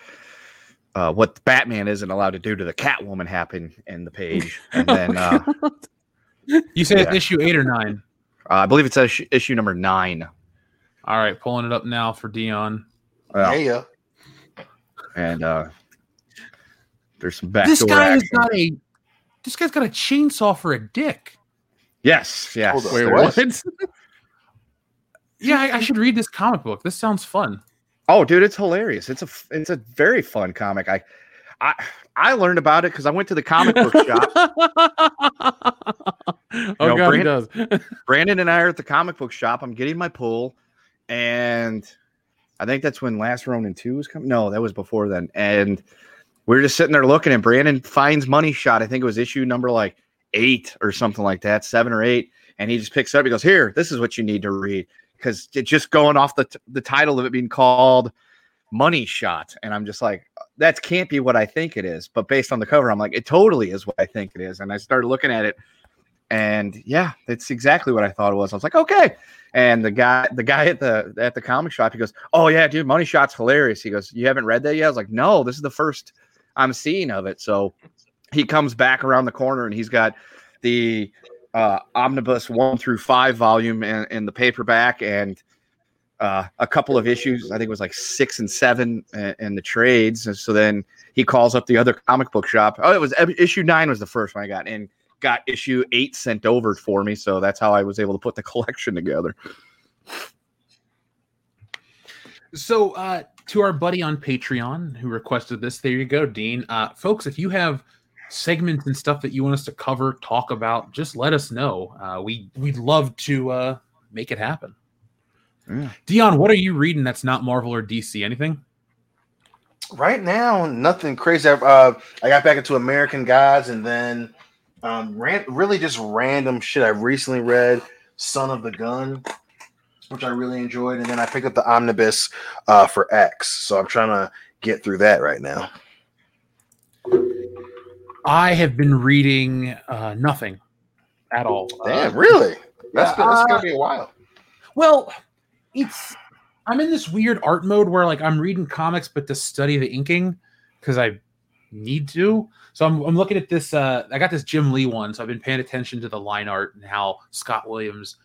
what Batman isn't allowed to do to the Catwoman happen in the page. And then you say it's issue 8 or 9. I believe it's issue number 9. All right, pulling it up now for Dion. Yeah. And there's some backdoor action. This guy's got a chainsaw for a dick. Yes. Wait, what? Yeah, I should read this comic book. This sounds fun. Oh, dude, it's hilarious. It's a very fun comic. I learned about it because I went to the comic book shop. Brandon and I are at the comic book shop. I'm getting my pull, and I think that's when Last Ronin 2 was coming. No, that was before then. And we were just sitting there looking, and Brandon finds Money Shot. I think it was issue number 8 or something like that, 7 or 8. And he just picks it up. He goes, "Here, this is what you need to read." Because it's just going off the title of it being called Money Shot. And I'm just like, that can't be what I think it is. But based on the cover, I'm like, it totally is what I think it is. And I started looking at it. And yeah, it's exactly what I thought it was. I was like, okay. And the guy at the comic shop, he goes, "Oh yeah, dude, Money Shot's hilarious." He goes, "You haven't read that yet?" I was like, "No, this is the first I'm seeing of it." So he comes back around the corner and he's got the omnibus 1 through 5 volume in the paperback, and a couple of issues. I think it was 6 and 7 in the trades. And so then he calls up the other comic book shop. Oh, it was issue 9 was the first one I got, and got issue 8 sent over for me, so that's how I was able to put the collection together. So to our buddy on Patreon who requested this, there you go, Dean. Folks, if you have segments and stuff that you want us to cover, talk about, just let us know. We'd love to make it happen. Yeah. Dion, what are you reading that's not Marvel or DC? Anything? Right now, nothing crazy. I got back into American Gods, and then really just random shit. I recently read Son of the Gun, which I really enjoyed, and then I picked up the omnibus for X. So I'm trying to get through that right now. I have been reading nothing at all. Damn, really? That's gonna be a while. Well, I'm in this weird art mode where I'm reading comics, but to study the inking because I need to. So I'm looking at this. I got this Jim Lee one, so I've been paying attention to the line art and how Scott Williams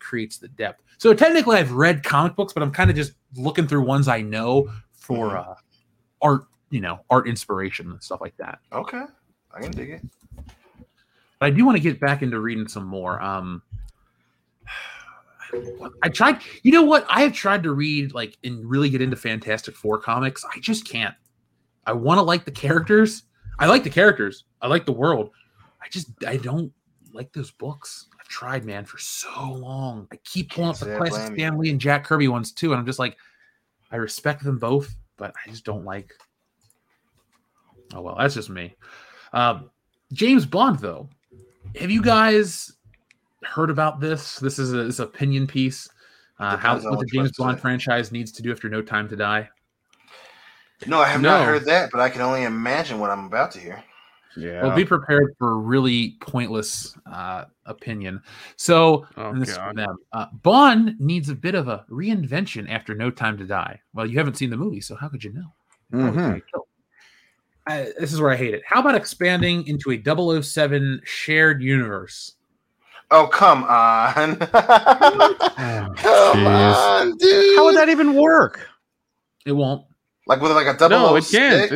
creates the depth. So technically, I've read comic books, but I'm kind of just looking through ones I know for art inspiration and stuff like that. Okay, I can dig it. But I do want to get back into reading some more. I tried. You know what? I have tried to read and really get into Fantastic Four comics. I just can't. I want to like the characters. I like the characters. I like the world. I don't like those books. I've tried, man, for so long. I keep pulling up the classic Stan Lee and Jack Kirby ones too, and I'm just I respect them both, but I just don't like. Oh well, that's just me. James Bond, though. Have you guys heard about this? This is this opinion piece. What the James Bond franchise needs to do after No Time to Die. No, I have not heard that, but I can only imagine what I'm about to hear. Yeah. Well, be prepared for a really pointless opinion. So, Bond needs a bit of a reinvention after No Time to Die. Well, you haven't seen the movie, so how could you know? Mm-hmm. This is where I hate it. How about expanding into a 007 shared universe? Oh, come on. Come on, dude. How would that even work? It won't. With a 006, 00,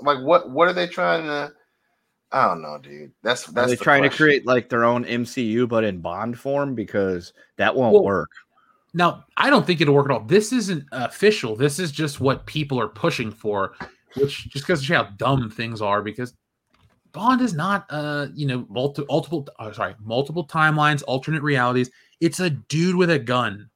what are they trying to? I don't know, dude. That's they're trying to create their own MCU, but in Bond form, because that won't work. Now, I don't think it'll work at all. This isn't official. This is just what people are pushing for, which just goes to show how dumb things are, because Bond is not, multiple timelines, alternate realities. It's a dude with a gun.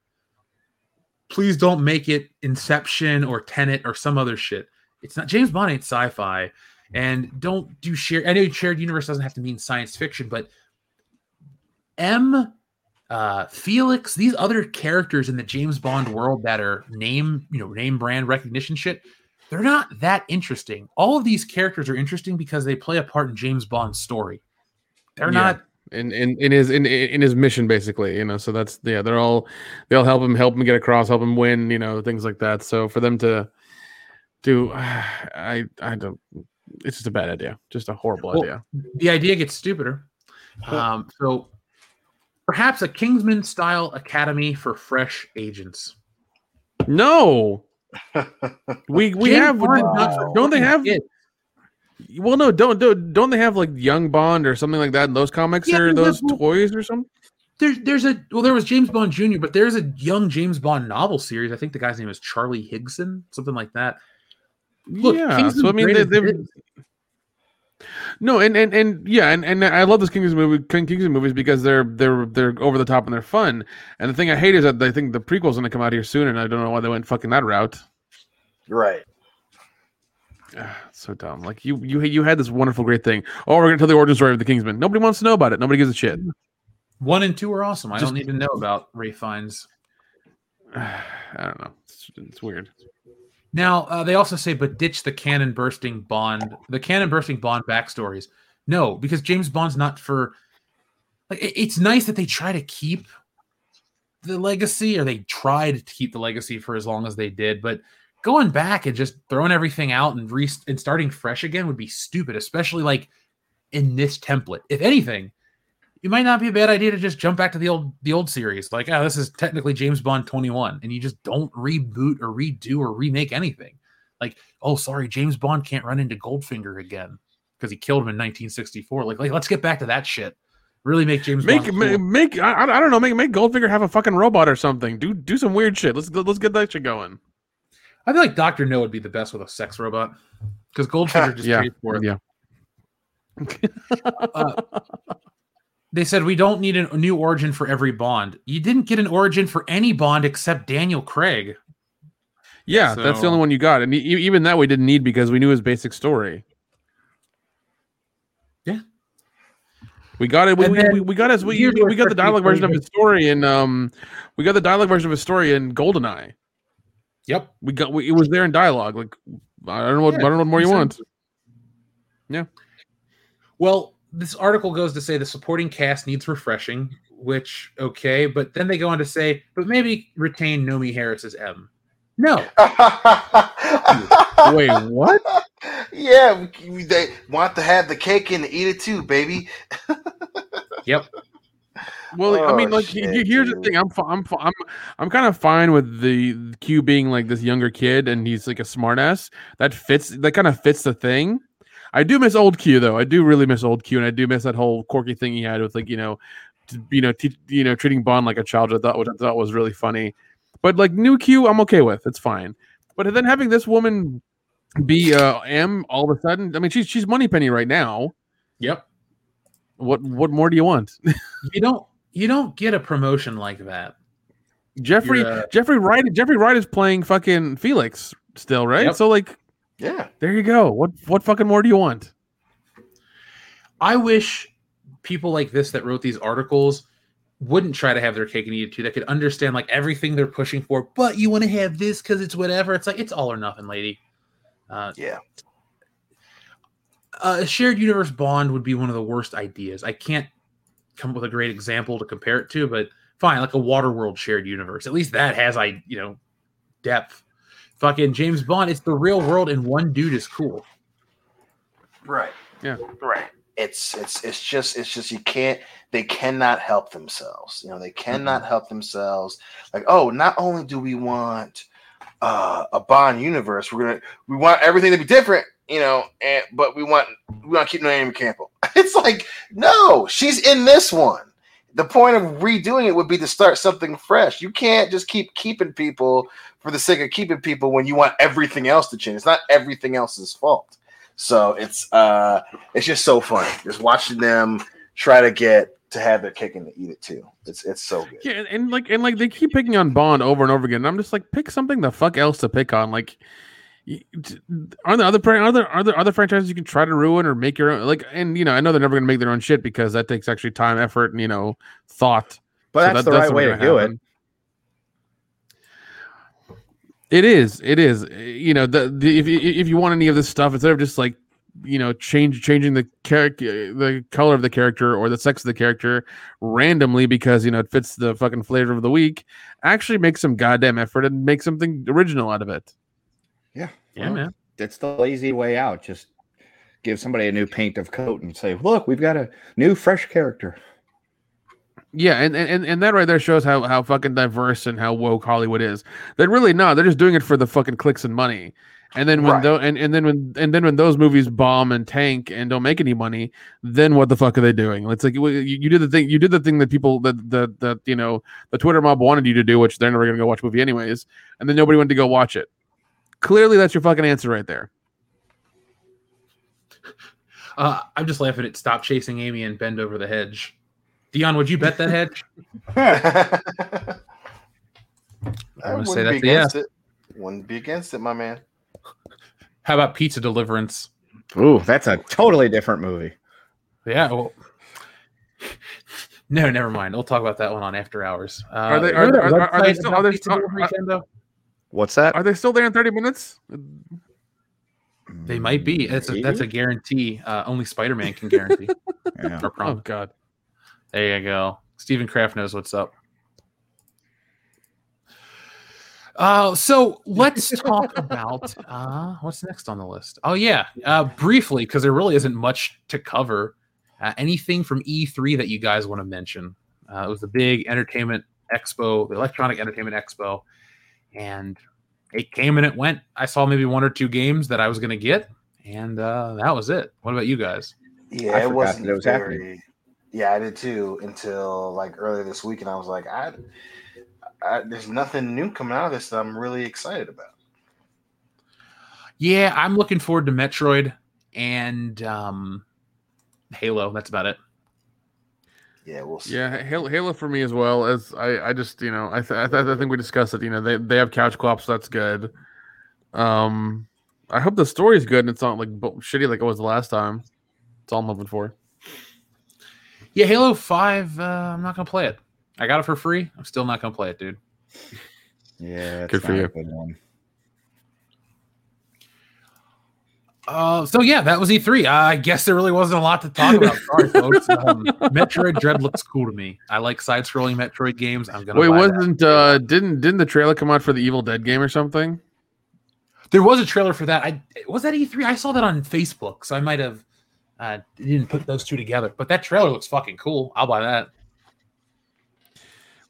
Please don't make it Inception or Tenet or some other shit. It's not James Bond. Ain't sci-fi, and don't do shared. I know shared universe doesn't have to mean science fiction, but Felix, these other characters in the James Bond world that are name brand recognition shit, they're not that interesting. All of these characters are interesting because they play a part in James Bond's story. They're not in his mission, basically, so that's they'll help him get across, help him win, things like that. So for them to do, I don't. It's just a bad idea, just a horrible idea. The idea gets stupider. So perhaps a Kingsman style academy for fresh agents. No. we James have don't they have it. Well no don't they have like Young Bond or something like that in those comics or those toys or something? There was James Bond Jr., but there's a young James Bond novel series. I think the guy's name is Charlie Higson, something like that. Look, Kingsman's and I love those Kingsman movies because they're over the top and they're fun. And the thing I hate is that I think the prequel's going to come out here soon, and I don't know why they went fucking that route. Right. So dumb. Like you had this wonderful, great thing. Oh, we're going to tell the origin story of the Kingsman. Nobody wants to know about it. Nobody gives a shit. 1 and 2 are awesome. I don't need to know about Ray Fiennes. I don't know. It's weird. Now, they also say, but ditch the cannon-bursting Bond backstories. No, because James Bond's not for... Like, it's nice that they try to keep the legacy, or they tried to keep the legacy for as long as they did, but going back and just throwing everything out and starting fresh again would be stupid, especially like in this template. If anything, it might not be a bad idea to just jump back to the old series. Like, this is technically James Bond 21, and you just don't reboot or redo or remake anything. Like, oh, sorry, James Bond can't run into Goldfinger again because he killed him in 1964. Like, let's get back to that shit. Really make James Bond cool. I don't know, make Goldfinger have a fucking robot or something. Do some weird shit. Let's get that shit going. I feel like Dr. No would be the best with a sex robot because Goldfinger just paid for it. Yeah. They said, we don't need a new origin for every Bond. You didn't get an origin for any Bond except Daniel Craig. Yeah, so that's the only one you got. And even that we didn't need because we knew his basic story. Yeah. We got it. We got the dialogue version of his story in Goldeneye. Yep. It was there in dialogue. Like, I don't know what more you want. Yeah. Well, this article goes to say the supporting cast needs refreshing, which, okay, but then they go on to say, but maybe retain Nomi Harris as M. No. Wait, what? Yeah, they want to have the cake and eat it too, baby. Yep. Well, I mean, like, here's the thing. I'm kind of fine with the Q being like this younger kid, and he's like a smartass. That kind of fits the thing. I do miss old Q though. I do really miss old Q, and I do miss that whole quirky thing he had with like treating Bond like a child. I thought was really funny. But like new Q, I'm okay with. It's fine. But then having this woman be M all of a sudden. I mean, she's Moneypenny right now. Yep. What more do you want? You don't get a promotion like that. Jeffrey Wright is playing fucking Felix still, right? Yep. So like. Yeah, there you go. What fucking more do you want? I wish people like this that wrote these articles wouldn't try to have their cake and eat it too. They could understand like everything they're pushing for, but you want to have this because it's whatever. It's like it's all or nothing, lady. A shared universe Bond would be one of the worst ideas. I can't come up with a great example to compare it to, but fine, like a Waterworld shared universe. At least that has depth. Fucking James Bond, it's the real world, and one dude is cool. Right. Yeah. Right. It's just they cannot help themselves. They cannot help themselves. Like, oh, not only do we want a Bond universe, we want everything to be different, but we want to keep Naomi Campbell. It's like, no, she's in this one. The point of redoing it would be to start something fresh. You can't just keep keeping people for the sake of keeping people when you want everything else to change. It's not everything else's fault. So it's just so funny. Just watching them try to get to have their cake and to eat it too. It's so good. Yeah, and they keep picking on Bond over and over again. And I'm just like, pick something the fuck else to pick on. Like, are there other franchises you can try to ruin or make your own? Like, and I know they're never going to make their own shit because that takes actually time, effort, and thought. But so that's the right way to do it. It is. If you want any of this stuff, instead of just like changing the color of the character or the sex of the character randomly because it fits the fucking flavor of the week, actually make some goddamn effort and make something original out of it. Yeah, well, man. That's the lazy way out. Just give somebody a new paint of coat and say, "Look, we've got a new, fresh character." Yeah, and that right there shows how fucking diverse and how woke Hollywood is. They're really not. They're just doing it for the fucking clicks and money. And then when when those movies bomb and tank and don't make any money, then what the fuck are they doing? It's like you did the thing. You did the thing that people that the Twitter mob wanted you to do, which they're never gonna go watch a movie anyways. And then nobody went to go watch it. Clearly, that's your fucking answer right there. I'm just laughing at Stop Chasing Amy and Bend Over the Hedge. Dion, would you bet that hedge? I would say that's a yes. Wouldn't be against it, my man. How about Pizza Deliverance? Ooh, that's a totally different movie. Yeah. Well, no, never mind. We'll talk about that one on After Hours. Are they still on Pizza Delivery though? What's that? Are they still there in 30 minutes? They might be. That's a guarantee. Only Spider-Man can guarantee. Yeah. Oh, God. There you go. Stephen Kraft knows what's up. So let's talk about what's next on the list. Oh, yeah. Briefly, because there really isn't much to cover. Anything from E3 that you guys want to mention? It was the big entertainment expo, the Electronic Entertainment Expo. And it came and it went. I saw maybe one or two games that I was going to get, and that was it. What about you guys? Yeah, I wasn't that it was happening. Yeah, I did too until like earlier this week, and I was like, there's nothing new coming out of this that I'm really excited about. Yeah, I'm looking forward to Metroid and Halo. That's about it. Yeah, we'll see. Yeah, Halo for me as well. As I just I think we discussed it. They have couch co-op, so that's good. I hope the story's good and it's not like shitty like it was the last time. That's all I'm hoping for. Yeah, Halo 5. I'm not gonna play it. I got it for free. I'm still not gonna play it, dude. Yeah, good for you. Good one. So yeah, that was E3. I guess there really wasn't a lot to talk about. Sorry, folks. Metroid Dread looks cool to me. I like side-scrolling Metroid games. I'm gonna. Wait, didn't the trailer come out for the Evil Dead game or something? There was a trailer for that. Was that E3? I saw that on Facebook, so I might have didn't put those two together. But that trailer looks fucking cool. I'll buy that.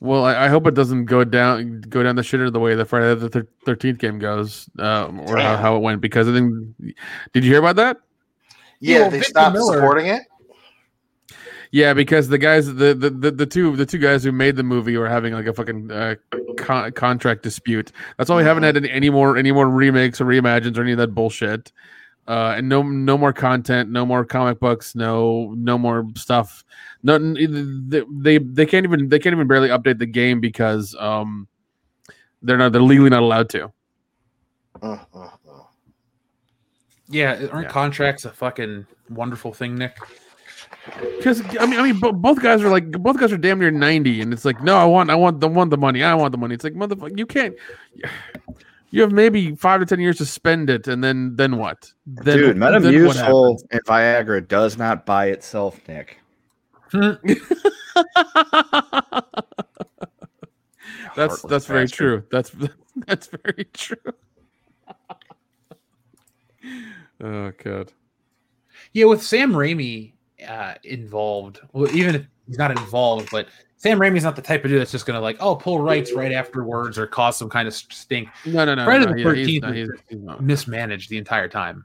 Well, I hope it doesn't go down the shitter the way the Friday the 13th game goes, or how it went. Because I think, did you hear about that? Yeah, well, they Victor stopped Miller. Supporting it. Yeah, because the guys, the two guys who made the movie were having like a fucking contract dispute. That's why we haven't had any more remakes or reimagines or any of that bullshit. And no more content, no more comic books, no more stuff. No, they can't even barely update the game because they're legally not allowed to. Yeah, aren't contracts a fucking wonderful thing, Nick? Because I mean, both guys are damn near 90, and it's like, no, I want the money. It's like, motherfucker, you can't. You have maybe 5 to 10 years to spend it, and then what? Then, dude, Metamucil and Viagra does not buy itself, Nick. that's very true. That's very true. Oh God. Yeah, with Sam Raimi involved. Well, even if he's not involved, but. Sam Raimi's not the type of dude that's just going to pull rights right afterwards or cause some kind of stink. No. Friday the 13th mismanaged the entire time.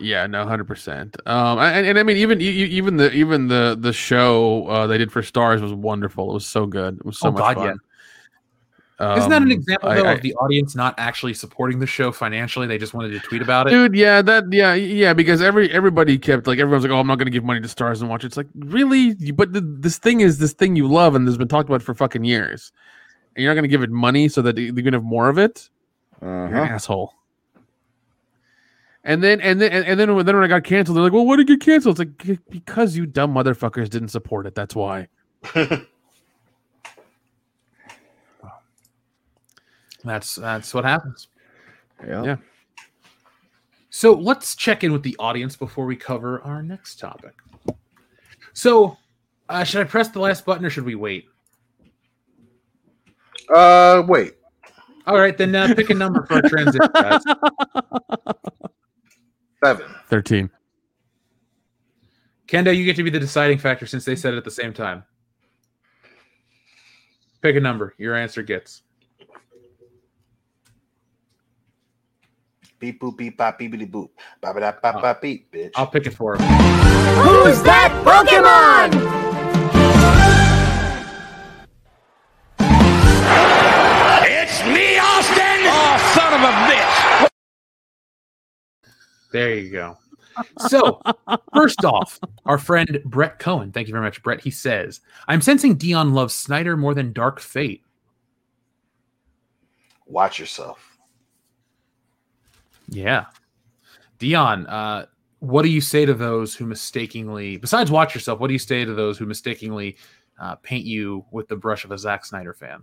Yeah, no, 100%. And I mean, even the show they did for Starz was wonderful. It was so good. It was so much fun. Yeah. Isn't that an example though of the audience not actually supporting the show financially? They just wanted to tweet about it, dude. Yeah. Because everybody kept like everyone's like, oh, I'm not going to give money to Starz and watch it. It's like, really? But this thing is this thing you love and has been talked about for fucking years, and you're not going to give it money so that you're going to have more of it. You're an asshole. And then when I got canceled, they're like, "Well, why did you get canceled?" It's like, because you dumb motherfuckers didn't support it. That's why. That's what happens. Yeah. So let's check in with the audience before we cover our next topic. So, should I press the last button or should we wait? Wait. All right, then pick a number for our transition, guys. 7. 13. Kendo, you get to be the deciding factor since they said it at the same time. Pick a number. Your answer gets. Beep, boop, beep, bop, beepity, boop. Bop, bop, bop, bop, beep, bitch. I'll pick it for him. Who's that Pokemon? It's me, Austin! Oh, son of a bitch! There you go. So, first off, our friend Brett Cohen. Thank you very much, Brett. He says, I'm sensing Dion loves Snyder more than Dark Fate. Watch yourself. Yeah. Dion, what do you say to those who mistakenly, besides watch yourself, what do you say to those who mistakenly paint you with the brush of a Zack Snyder fan?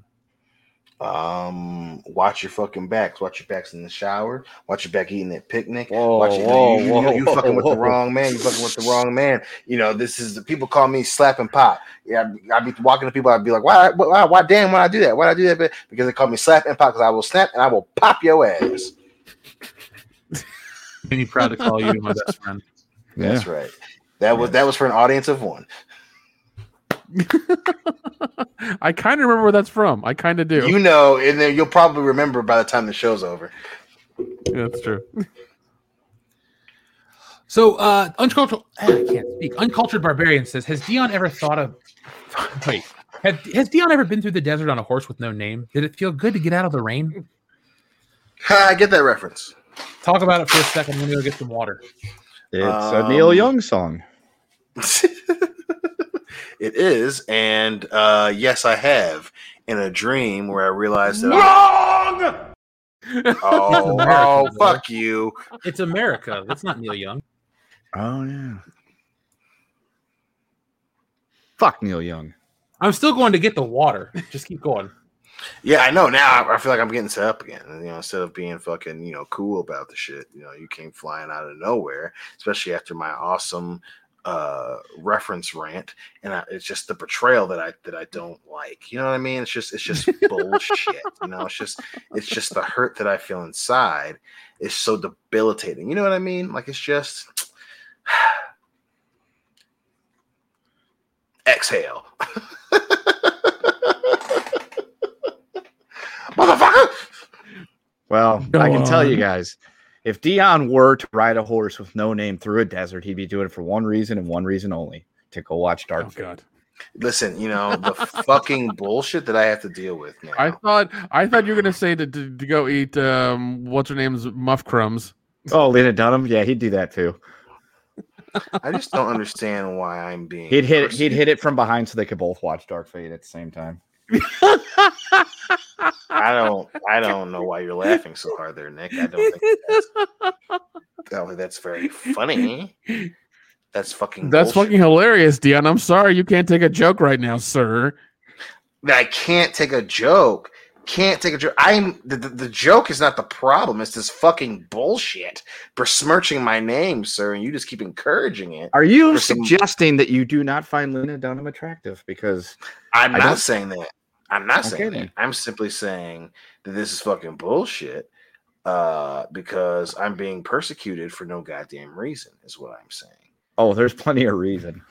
Watch your fucking backs. Watch your backs in the shower. Watch your back eating that picnic. You're fucking with the wrong man. You fucking with the wrong man. You know, this is the people call me slapping pop. Yeah, I'd be walking to people. I'd be like, why, damn, why I do that? Why I do that? Because they call me slapping pop. Because I will snap and I will pop your ass. I'd be proud to call you my best friend. Yeah. That's right. That was for an audience of one. I kind of remember where that's from. I kind of do. You know, and then you'll probably remember by the time the show's over. Yeah, that's true. So, Uncultured Barbarian says, has Dion ever been through the desert on a horse with no name? Did it feel good to get out of the rain? I get that reference. Talk about it for a second. Let me go get some water. It's a Neil Young song. It is, and yes, I have in a dream where I realized that. Wrong! Oh, fuck you! It's America. That's not Neil Young. Oh yeah. Fuck Neil Young. I'm still going to get the water. Just keep going. Yeah, I know. Now I feel like I'm getting set up again. You know, instead of being fucking cool about the shit, you came flying out of nowhere, especially after my awesome. Reference rant, and it's just the portrayal that I don't like. You know what I mean? It's just bullshit. It's just the hurt that I feel inside is so debilitating. You know what I mean? Like it's just exhale, motherfucker. Well, I can tell you guys. If Dion were to ride a horse with no name through a desert, he'd be doing it for one reason and one reason only, to go watch Dark Fate. God. Listen, the fucking bullshit that I have to deal with now. I thought you were going to say to go eat, what's-her-name's muff crumbs. Oh, Lena Dunham? Yeah, he'd do that too. I just don't understand why I'm being... He'd hit it from behind so they could both watch Dark Fate at the same time. I don't know why you're laughing so hard there, Nick. I don't think that's very funny. That's fucking hilarious, Dion. I'm sorry you can't take a joke right now, sir. I can't take a joke. I'm the joke is not the problem. It's this fucking bullshit besmirching my name, sir, and you just keep encouraging it. Are you suggesting that you do not find Lena Dunham attractive? Because I'm not saying that. I'm not saying that. I'm simply saying that this is fucking bullshit because I'm being persecuted for no goddamn reason is what I'm saying. Oh, there's plenty of reason.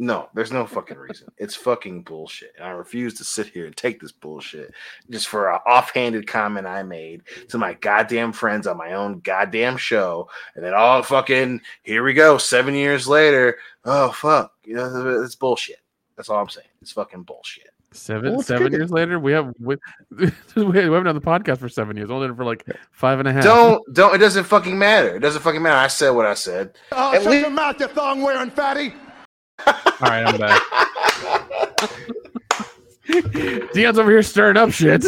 No, there's no fucking reason. It's fucking bullshit. And I refuse to sit here and take this bullshit just for an offhanded comment I made to my goddamn friends on my own goddamn show. And then all fucking, here we go, 7 years later. Oh, fuck. You know, it's bullshit. That's all I'm saying. It's fucking bullshit. Seven years later, we haven't done the podcast for 7 years. Only for like 5.5. Don't. It doesn't fucking matter. I said what I said. Oh, shut your mouth, you thong wearing fatty. All right, I'm back. Dion's over here stirring up shit.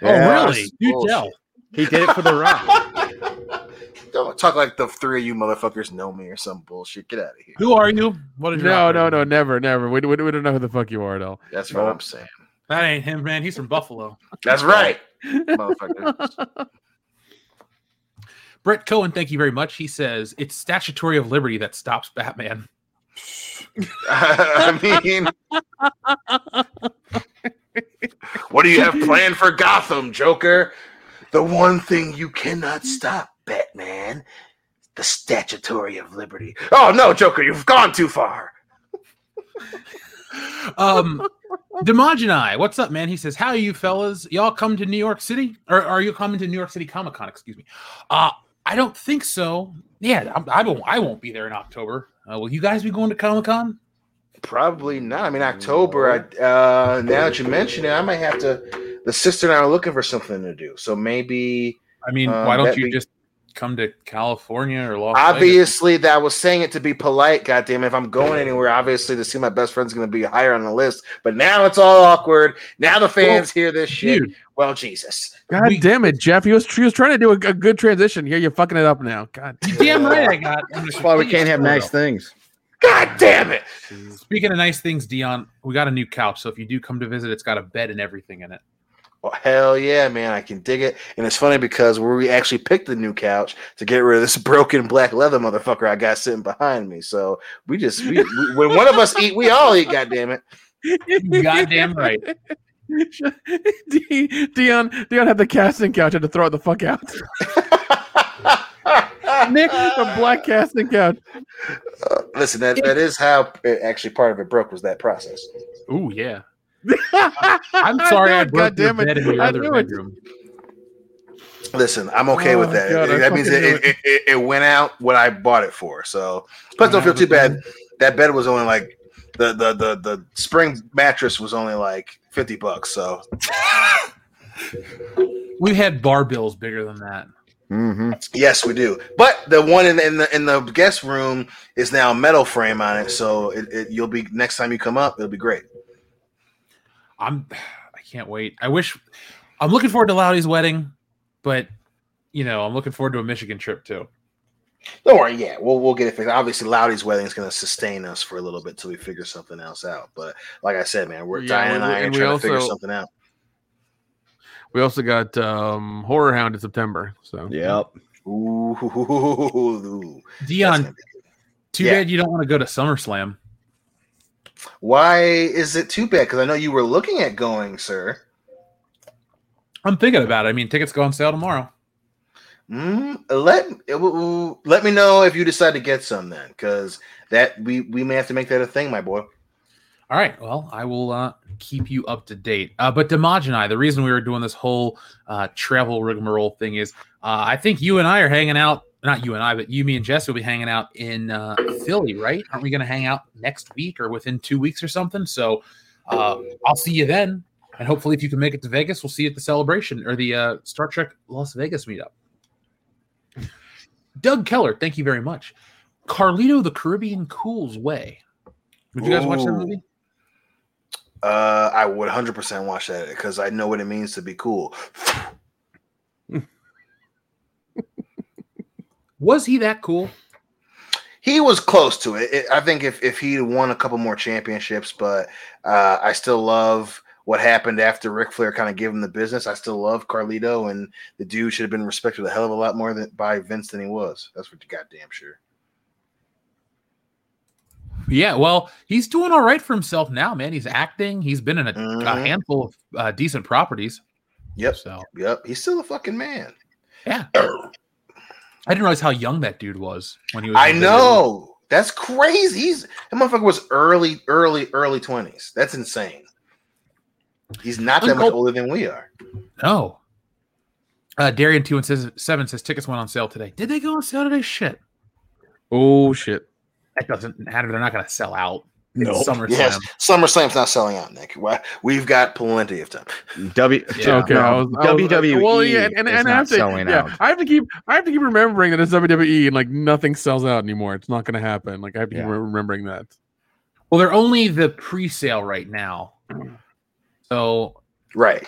Yeah, oh, really? You tell. He did it for the Rock. Don't talk like the three of you motherfuckers know me or some bullshit. Get out of here. Who are you? What is No, never. We don't know who the fuck you are at all. That's what I'm saying. That ain't him, man. He's from Buffalo. That's right, motherfuckers. Brett Cohen, thank you very much. He says, it's statutory of liberty that stops Batman. I mean, what do you have planned for Gotham, Joker? The one thing you cannot stop, Batman, the statutory of liberty. Oh no, Joker, you've gone too far. Demogenai, what's up, man? He says, how are you fellas? Y'all come to New York City? Or are you coming to New York City Comic-Con, excuse me? I don't think so. Yeah, I won't be there in October. Will you guys be going to Comic-Con? Probably not. I mean, October, now that you mention it, I might have to. The sister and I are looking for something to do. So maybe. I mean, why don't you just come to California or Los Angeles? Obviously, that was saying it to be polite. Goddamn, if I'm going anywhere, obviously to see my best friend's going to be higher on the list. But now it's all awkward. Now the fans hear this shit. Dude. Well, Jesus. God damn it, Jeff. He was trying to do a good transition here. You're fucking it up now. God damn it. Damn right I got it. That's why we can't have nice things. God damn it. Speaking of nice things, Dion, we got a new couch. So if you do come to visit, it's got a bed and everything in it. Well, hell yeah, man. I can dig it. And it's funny because we actually picked the new couch to get rid of this broken black leather motherfucker I got sitting behind me. So we when one of us eat, we all eat, God damn it. God damn right. Dion had the casting couch and to throw it the fuck out. Nick, the black casting couch. Listen, that is how it actually part of it broke was that process. Ooh, yeah. I'm sorry, I broke your bed in your other bedroom. Listen, I'm okay with that. God, that means it went out what I bought it for. So, plus, don't feel too bad. That bed was only like the spring mattress was only like $50. So we had bar bills bigger than that. Mm-hmm. Yes, we do. But the one in the guest room is now a metal frame on it. So you'll be next time you come up, it'll be great. I can't wait. I'm looking forward to Loudy's wedding, but you know, I'm looking forward to a Michigan trip too. Don't worry, yeah, we'll get it fixed. Obviously, Loudy's wedding is going to sustain us for a little bit till we figure something else out. But like I said, man, Diane and I are trying to figure something out. We also got Horror Hound in September. So yep. Ooh. Dion, too bad you don't want to go to SummerSlam. Why is it too bad? Because I know you were looking at going, sir. I'm thinking about it. I mean, tickets go on sale tomorrow. Let me know if you decide to get some then, because that we may have to make that a thing, my boy. All right. Well, I will keep you up to date. But Demogenai, the reason we were doing this whole travel rigmarole thing is I think you and I are hanging out. Not you and I, but you, me, and Jess will be hanging out in Philly, right? Aren't we going to hang out next week or within 2 weeks or something? So I'll see you then. And hopefully if you can make it to Vegas, we'll see you at the celebration or the Star Trek Las Vegas meetup. Doug Keller, thank you very much. Carlito, the Caribbean Cools Way. Would you guys watch that movie? I would 100% watch that because I know what it means to be cool. Was he that cool? He was close to it. I think if he won a couple more championships, but I still love what happened after Ric Flair kind of gave him the business. I still love Carlito, and the dude should have been respected a hell of a lot more by Vince than he was. That's for goddamn sure. Yeah, well, he's doing all right for himself now, man. He's acting. He's been in a handful of decent properties. Yep. So. Yep. He's still a fucking man. Yeah. I didn't realize how young that dude was when he was. I know. That's crazy. That motherfucker was early 20s. That's insane. He's not that much older than we are. No. Darian 217 says tickets went on sale today. Did they go on sale today? Shit. Oh, shit. That doesn't matter. They're not going to sell out. No. Nope. SummerSlam. Yes. SummerSlam's not selling out, Nick. We've got plenty of time. WWE. Well, yeah, and I have to, out. I have to keep remembering that it's WWE and like nothing sells out anymore. It's not going to happen. Like I have to keep remembering that. Well, they're only the pre-sale right now. So right.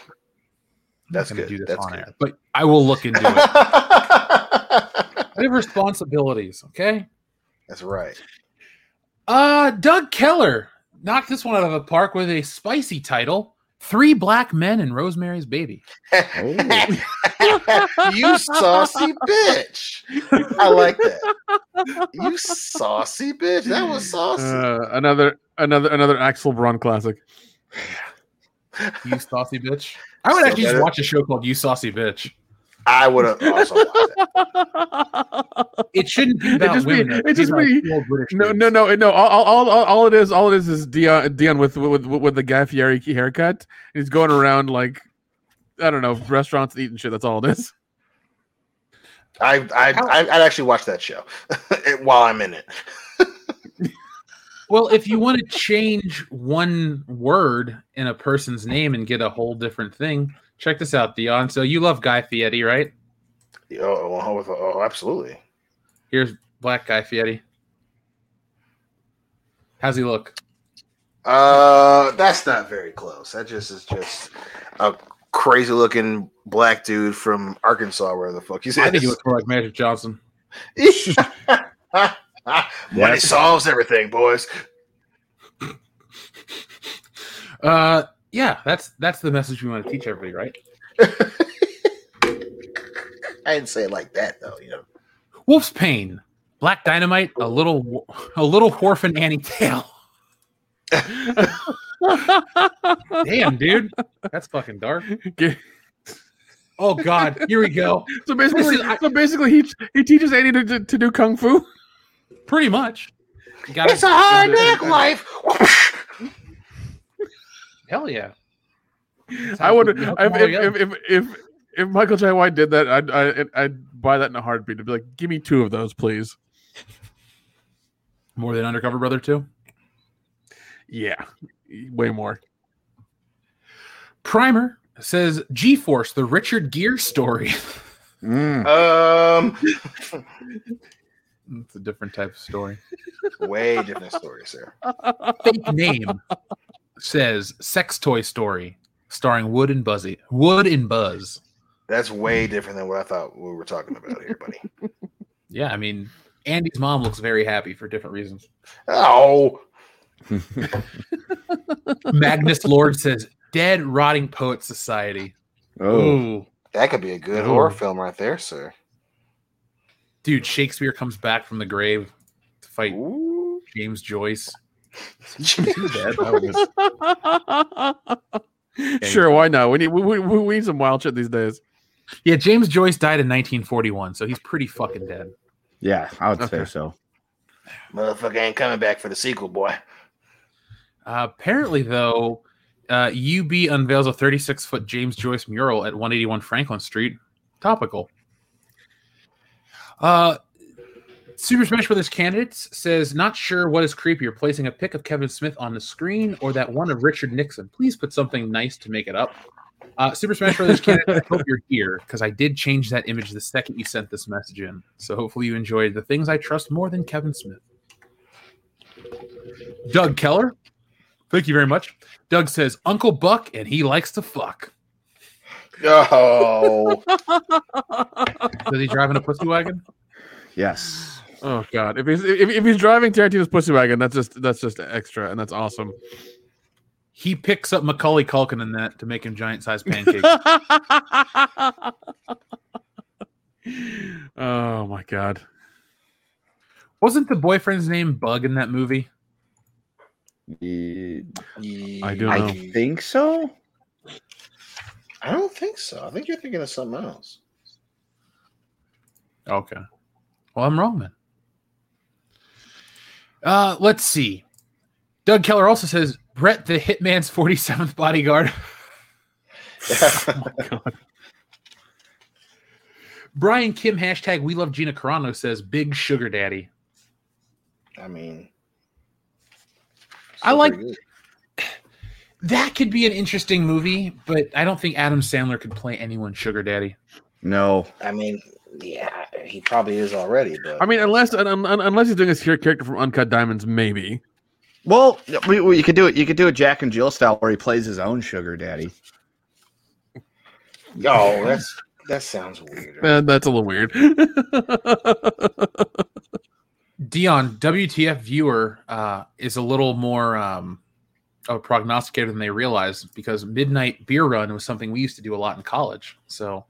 That's good. That's good. Air, but I will look into it. I have responsibilities, okay? That's right. Doug Keller knocked this one out of the park with a spicy title, Three Black Men and Rosemary's Baby. Oh. You saucy bitch. I like that. You saucy bitch. That was saucy. Another Axl Braun classic. You saucy bitch. I would actually just watch a show called You Saucy Bitch. I would have also watched that. It shouldn't be about women. No. All it is Dion with the Guy Fieri haircut. He's going around like, I don't know, restaurants eating shit. That's all it is. I'd actually watch that show while I'm in it. Well, if you want to change one word in a person's name and get a whole different thing, check this out, Dion. So you love Guy Fieri, right? Oh, absolutely. Here's Black Guy Fieri. How's he look? That's not very close. That just is just a crazy looking black dude from Arkansas, where the fuck he's at. I think he looks more like Magic Johnson. Money solves everything, boys. Yeah, that's the message we want to teach everybody, right? I didn't say it like that, though. You know, Wolf's Pain, Black Dynamite, a little Wharf and Annie Tail. Damn, dude, that's fucking dark. Oh God, here we go. So basically, he teaches Annie to do kung fu. Pretty much. It's a hard neck life. Hell yeah. I would if Michael J. White did that, I'd buy that in a heartbeat. I'd be like, give me two of those, please. More than Undercover Brother 2? Yeah. Way more. Primer says G-Force, the Richard Gere story. It's a different type of story. Way different story, sir. Fake Name says Sex Toy Story, starring Wood and Buzz. That's way different than what I thought we were talking about here, buddy. Yeah, I mean, Andy's mom looks very happy for different reasons. Oh. Magnus Lord says Dead Rotting Poets Society. Oh. Ooh. That could be a good horror film right there, sir. Dude, Shakespeare comes back from the grave to fight James Joyce. Sure, why not? We need some wild shit these days. Yeah, James Joyce died in 1941, so he's pretty fucking dead. Yeah, I would say so. Motherfucker ain't coming back for the sequel, boy. Apparently, though, UB unveils a 36-foot James Joyce mural at 181 Franklin Street. Topical. Super Smash Brothers Candidates says, not sure what is creepier, placing a pic of Kevin Smith on the screen or that one of Richard Nixon. Please put something nice to make it up. Super Smash Brothers Candidates, I hope you're here, because I did change that image the second you sent this message in. So hopefully you enjoyed the things I trust more than Kevin Smith. Doug Keller, thank you very much. Doug says, Uncle Buck, and he likes to fuck. Oh. Is he driving a pussy wagon? Yes. Oh God! If he's driving Tarantino's pussy wagon, that's just extra, and that's awesome. He picks up Macaulay Culkin in that to make him giant-sized pancakes. Oh my God! Wasn't the boyfriend's name Bug in that movie? I don't know. I think so. I don't think so. I think you're thinking of something else. Okay. Well, I'm wrong then. Let's see. Doug Keller also says Brett the Hitman's 47th bodyguard. Oh my God. Brian Kim # We Love Gina Carano says big sugar daddy. I mean, I like good. That could be an interesting movie, but I don't think Adam Sandler could play anyone's sugar daddy. No, I mean, yeah, he probably is already. But I mean, unless he's doing a secure character from Uncut Diamonds, maybe. Well, you could do it. You could do a Jack and Jill style where he plays his own sugar daddy. Oh, that sounds weird. That's a little weird. Dion, WTF viewer is a little more of a prognosticator than they realized, because midnight beer run was something we used to do a lot in college. So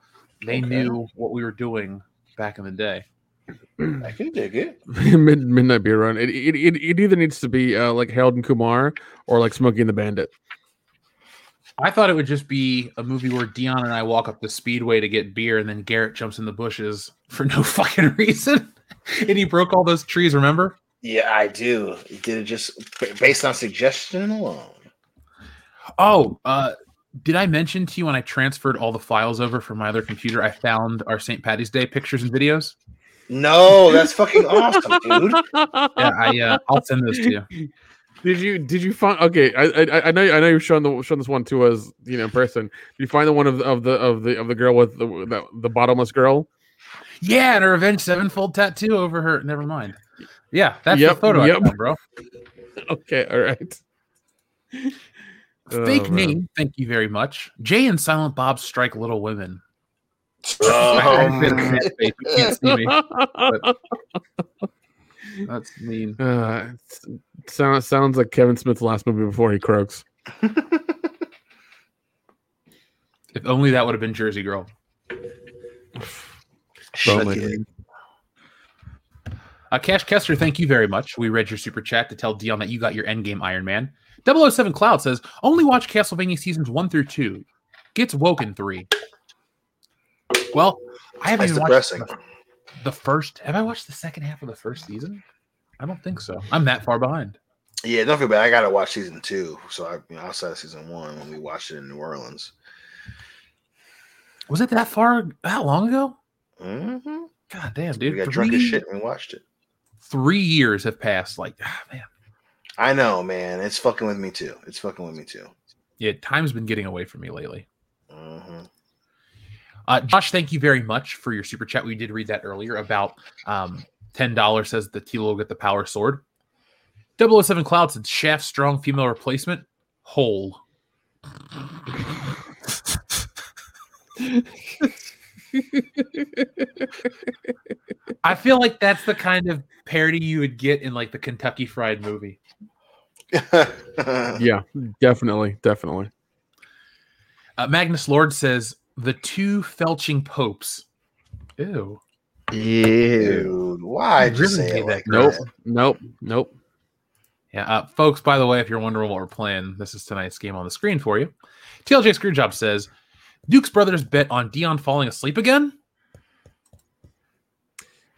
they knew what we were doing back in the day. I can dig it. Midnight beer run. It either needs to be like Harold and Kumar or like Smokey and the Bandit. I thought it would just be a movie where Dion and I walk up the speedway to get beer, and then Garrett jumps in the bushes for no fucking reason. And he broke all those trees, remember? Yeah, I do. He did it just based on suggestion alone. Oh, did I mention to you when I transferred all the files over from my other computer, I found our St. Paddy's Day pictures and videos? No, that's fucking awesome, dude. Yeah, I'll send those to you. Did you find? Okay, I know you've shown this one to us, in person. Did you find the one of the girl with the bottomless girl? Yeah, and her Avenged Sevenfold tattoo over her. Never mind. Yeah, that's the photo. Yep. I found, bro. Okay, all right. Fake name. Thank you very much. Jay and Silent Bob Strike Little Women. You can't see me. That's mean. Sounds like Kevin Smith's last movie before he croaks. If only that would have been Jersey Girl. Cash Kester, thank you very much. We read your super chat to tell Dion that you got your endgame Iron Man. 007 Cloud says, only watch Castlevania seasons 1 through 2. Gets woken 3. Well, I haven't even watched the first. Have I watched the second half of the first season? I don't think so. I'm that far behind. Yeah, don't feel bad. I gotta watch season 2. So outside of season 1, when we watched it in New Orleans, was it that long ago? Mm-hmm. God damn, dude! We got drunk as shit and we watched it. 3 years have passed. Like, man, I know, man. It's fucking with me too. Yeah, time's been getting away from me lately. Mm-hmm. Josh, thank you very much for your super chat. We did read that earlier about $10 says the T-Lo get the power sword. 007 Cloud said Shaft strong female replacement hole. I feel like that's the kind of parody you would get in like the Kentucky Fried movie. Yeah, definitely. Magnus Lord says the two felching popes. Ew. Ew. Why did you say that? Nope. Yeah, folks, by the way, if you're wondering what we're playing, this is tonight's game on the screen for you. TLJ Screwjob says, Duke's brothers bet on Dion falling asleep again?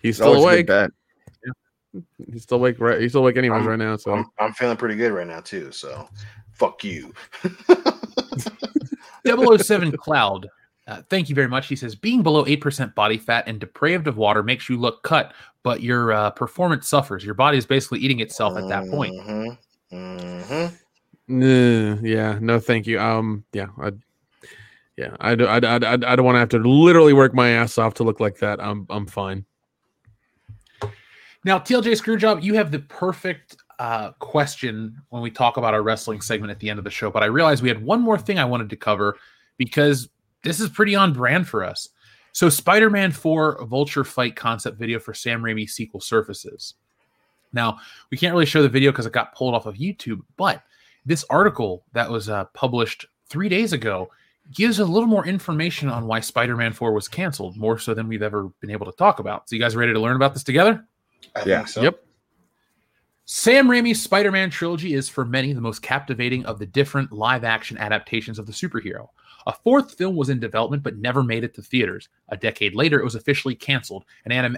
He's still awake. Yeah. He's still awake, right? He's still awake anyways right now. So I'm feeling pretty good right now, too. So fuck you. 007 Cloud. Thank you very much. He says, being below 8% body fat and depraved of water makes you look cut, but your performance suffers. Your body is basically eating itself at that point. Yeah, no, thank you. I don't want to have to literally work my ass off to look like that. I'm fine. Now, TLJ Screwjob, you have the perfect question when we talk about our wrestling segment at the end of the show, but I realized we had one more thing I wanted to cover because this is pretty on brand for us. So Spider-Man 4 Vulture fight concept video for Sam Raimi sequel surfaces. Now, we can't really show the video because it got pulled off of YouTube, but this article that was published 3 days ago gives a little more information on why Spider-Man 4 was canceled, more so than we've ever been able to talk about. So you guys ready to learn about this together? I think so. Yep. Sam Raimi's Spider-Man trilogy is, for many, the most captivating of the different live-action adaptations of the superhero. A fourth film was in development but never made it to theaters. A decade later, after it was officially canceled, an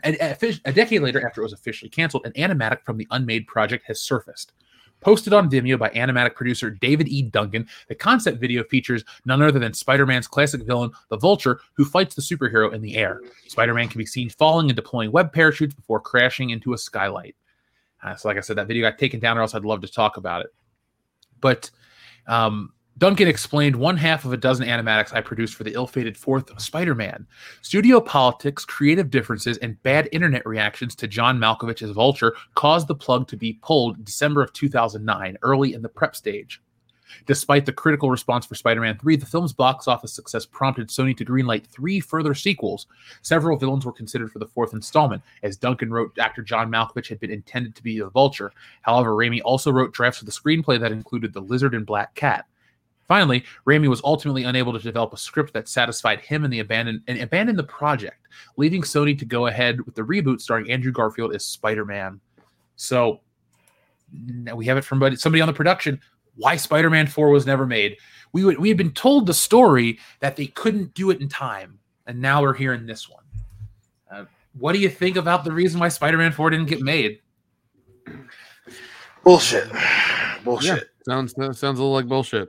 animatic from the Unmade Project has surfaced. Posted on Vimeo by animatic producer David E. Duncan, the concept video features none other than Spider-Man's classic villain, the Vulture, who fights the superhero in the air. Spider-Man can be seen falling and deploying web parachutes before crashing into a skylight. So like I said, that video got taken down, or else I'd love to talk about it. But Duncan explained, one half of a dozen animatics I produced for the ill-fated fourth Spider-Man. Studio politics, creative differences, and bad internet reactions to John Malkovich as Vulture caused the plug to be pulled December of 2009, early in the prep stage. Despite the critical response for Spider-Man 3, the film's box office success prompted Sony to greenlight three further sequels. Several villains were considered for the fourth installment. As Duncan wrote, Dr. John Malkovich had been intended to be the Vulture. However, Raimi also wrote drafts of the screenplay that included the Lizard and Black Cat. Finally, Raimi was ultimately unable to develop a script that satisfied him and abandoned the project, leaving Sony to go ahead with the reboot starring Andrew Garfield as Spider-Man. So, now we have it from somebody on the production. Why Spider-Man 4 was never made. We had been told the story that they couldn't do it in time, and now we're hearing this one. What do you think about the reason why Spider-Man 4 didn't get made? Bullshit. Yeah, sounds a little like bullshit.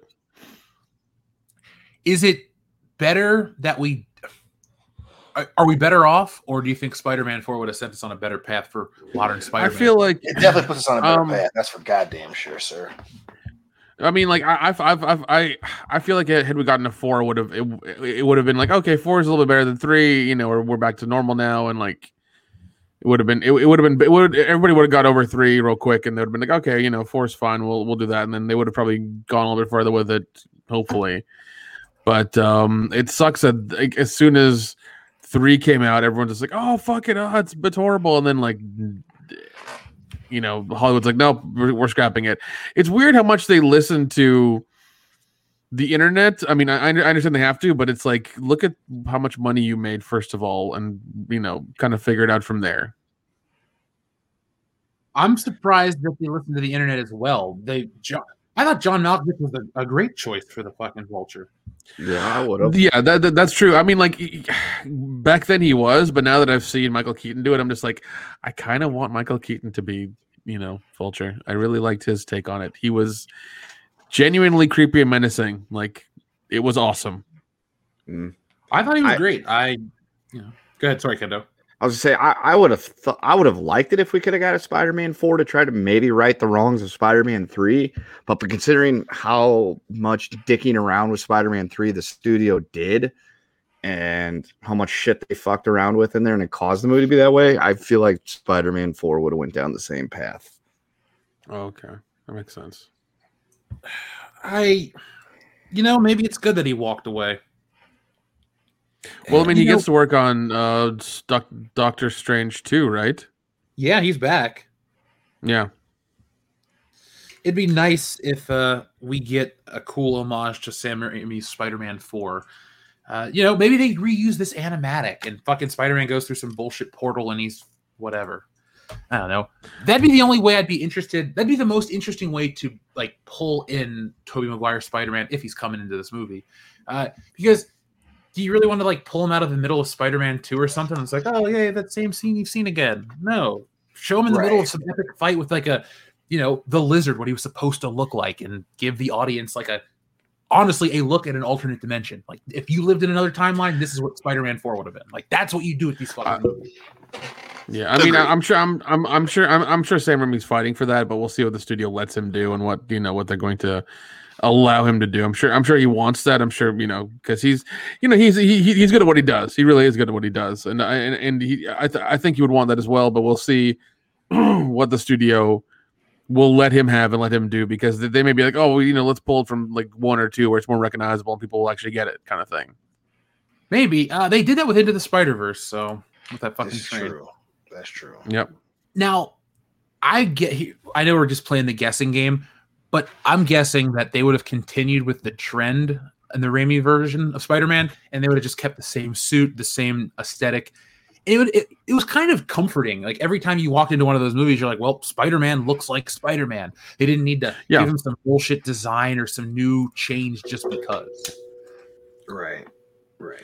Is it better that we... Are we better off, or do you think Spider-Man 4 would have sent us on a better path for modern Spider-Man? I feel like... It definitely puts us on a better path. That's for goddamn sure, sir. I mean, like I feel like had we gotten to 4, it would have been like, okay, 4 is a little bit better than 3. You know, we're back to normal now, and like everybody would have got over 3 real quick, and they would have been like, okay, you know, 4 is fine, we'll do that, and then they would have probably gone a little bit further with it, hopefully. But it sucks that like, as soon as 3 came out, everyone's just like, oh fuck it, oh, it's horrible, and then like. You know, Hollywood's like, no, we're scrapping it. It's weird how much they listen to the internet. I mean, I understand they have to, but it's like, look at how much money you made, first of all, and, you know, kind of figure it out from there. I'm surprised that they listen to the internet as well. I thought John Malkovich was a great choice for the fucking Vulture. Yeah, I would have. Yeah, that's true. I mean, like, back then he was, but now that I've seen Michael Keaton do it, I'm just like, I kind of want Michael Keaton to be, you know, Vulture. I really liked his take on it. He was genuinely creepy and menacing. Like, it was awesome. Mm. I thought he was great. You know. Go ahead. Sorry, Kendo. I was going to say, I would have liked it if we could have got a Spider-Man 4 to try to maybe right the wrongs of Spider-Man 3. But considering how much dicking around with Spider-Man 3 the studio did and how much shit they fucked around with in there and it caused the movie to be that way, I feel like Spider-Man 4 would have went down the same path. Okay. That makes sense. Maybe it's good that he walked away. Well, I mean, he gets to work on Doctor Strange 2, right? Yeah, he's back. Yeah. It'd be nice if we get a cool homage to Sam Raimi's Spider-Man 4. Maybe they reuse this animatic and fucking Spider-Man goes through some bullshit portal and he's whatever. I don't know. That'd be the only way I'd be interested. That'd be the most interesting way to, like, pull in Tobey Maguire's Spider-Man if he's coming into this movie. Because... do you really want to, like, pull him out of the middle of Spider-Man 2 or something? It's like, oh, yeah, that same scene you've seen again. No. Show him in the middle of some epic fight with, like, the Lizard, what he was supposed to look like, and give the audience, like, a look at an alternate dimension. Like, if you lived in another timeline, this is what Spider-Man 4 would have been. Like, that's what you do with these fucking movies. Yeah, I mean, I'm sure Sam Raimi's fighting for that, but we'll see what the studio lets him do and what they're going to allow him to do. I'm sure he wants that. I'm sure, because he's good at what he does. He really is good at what he does, and I think he would want that as well. But we'll see what the studio will let him have and let him do, because they may be like, oh, well, let's pull it from like 1 or 2 where it's more recognizable and people will actually get it, kind of thing. Maybe they did that with Into the Spider-Verse, so with that fucking train. That's true. Yep. Now, I know we're just playing the guessing game, but I'm guessing that they would have continued with the trend in the Raimi version of Spider-Man, and they would have just kept the same suit, the same aesthetic. It was kind of comforting. Like, every time you walked into one of those movies, you're like, well, Spider-Man looks like Spider-Man. They didn't need to give him some bullshit design or some new change just because. Right. Right.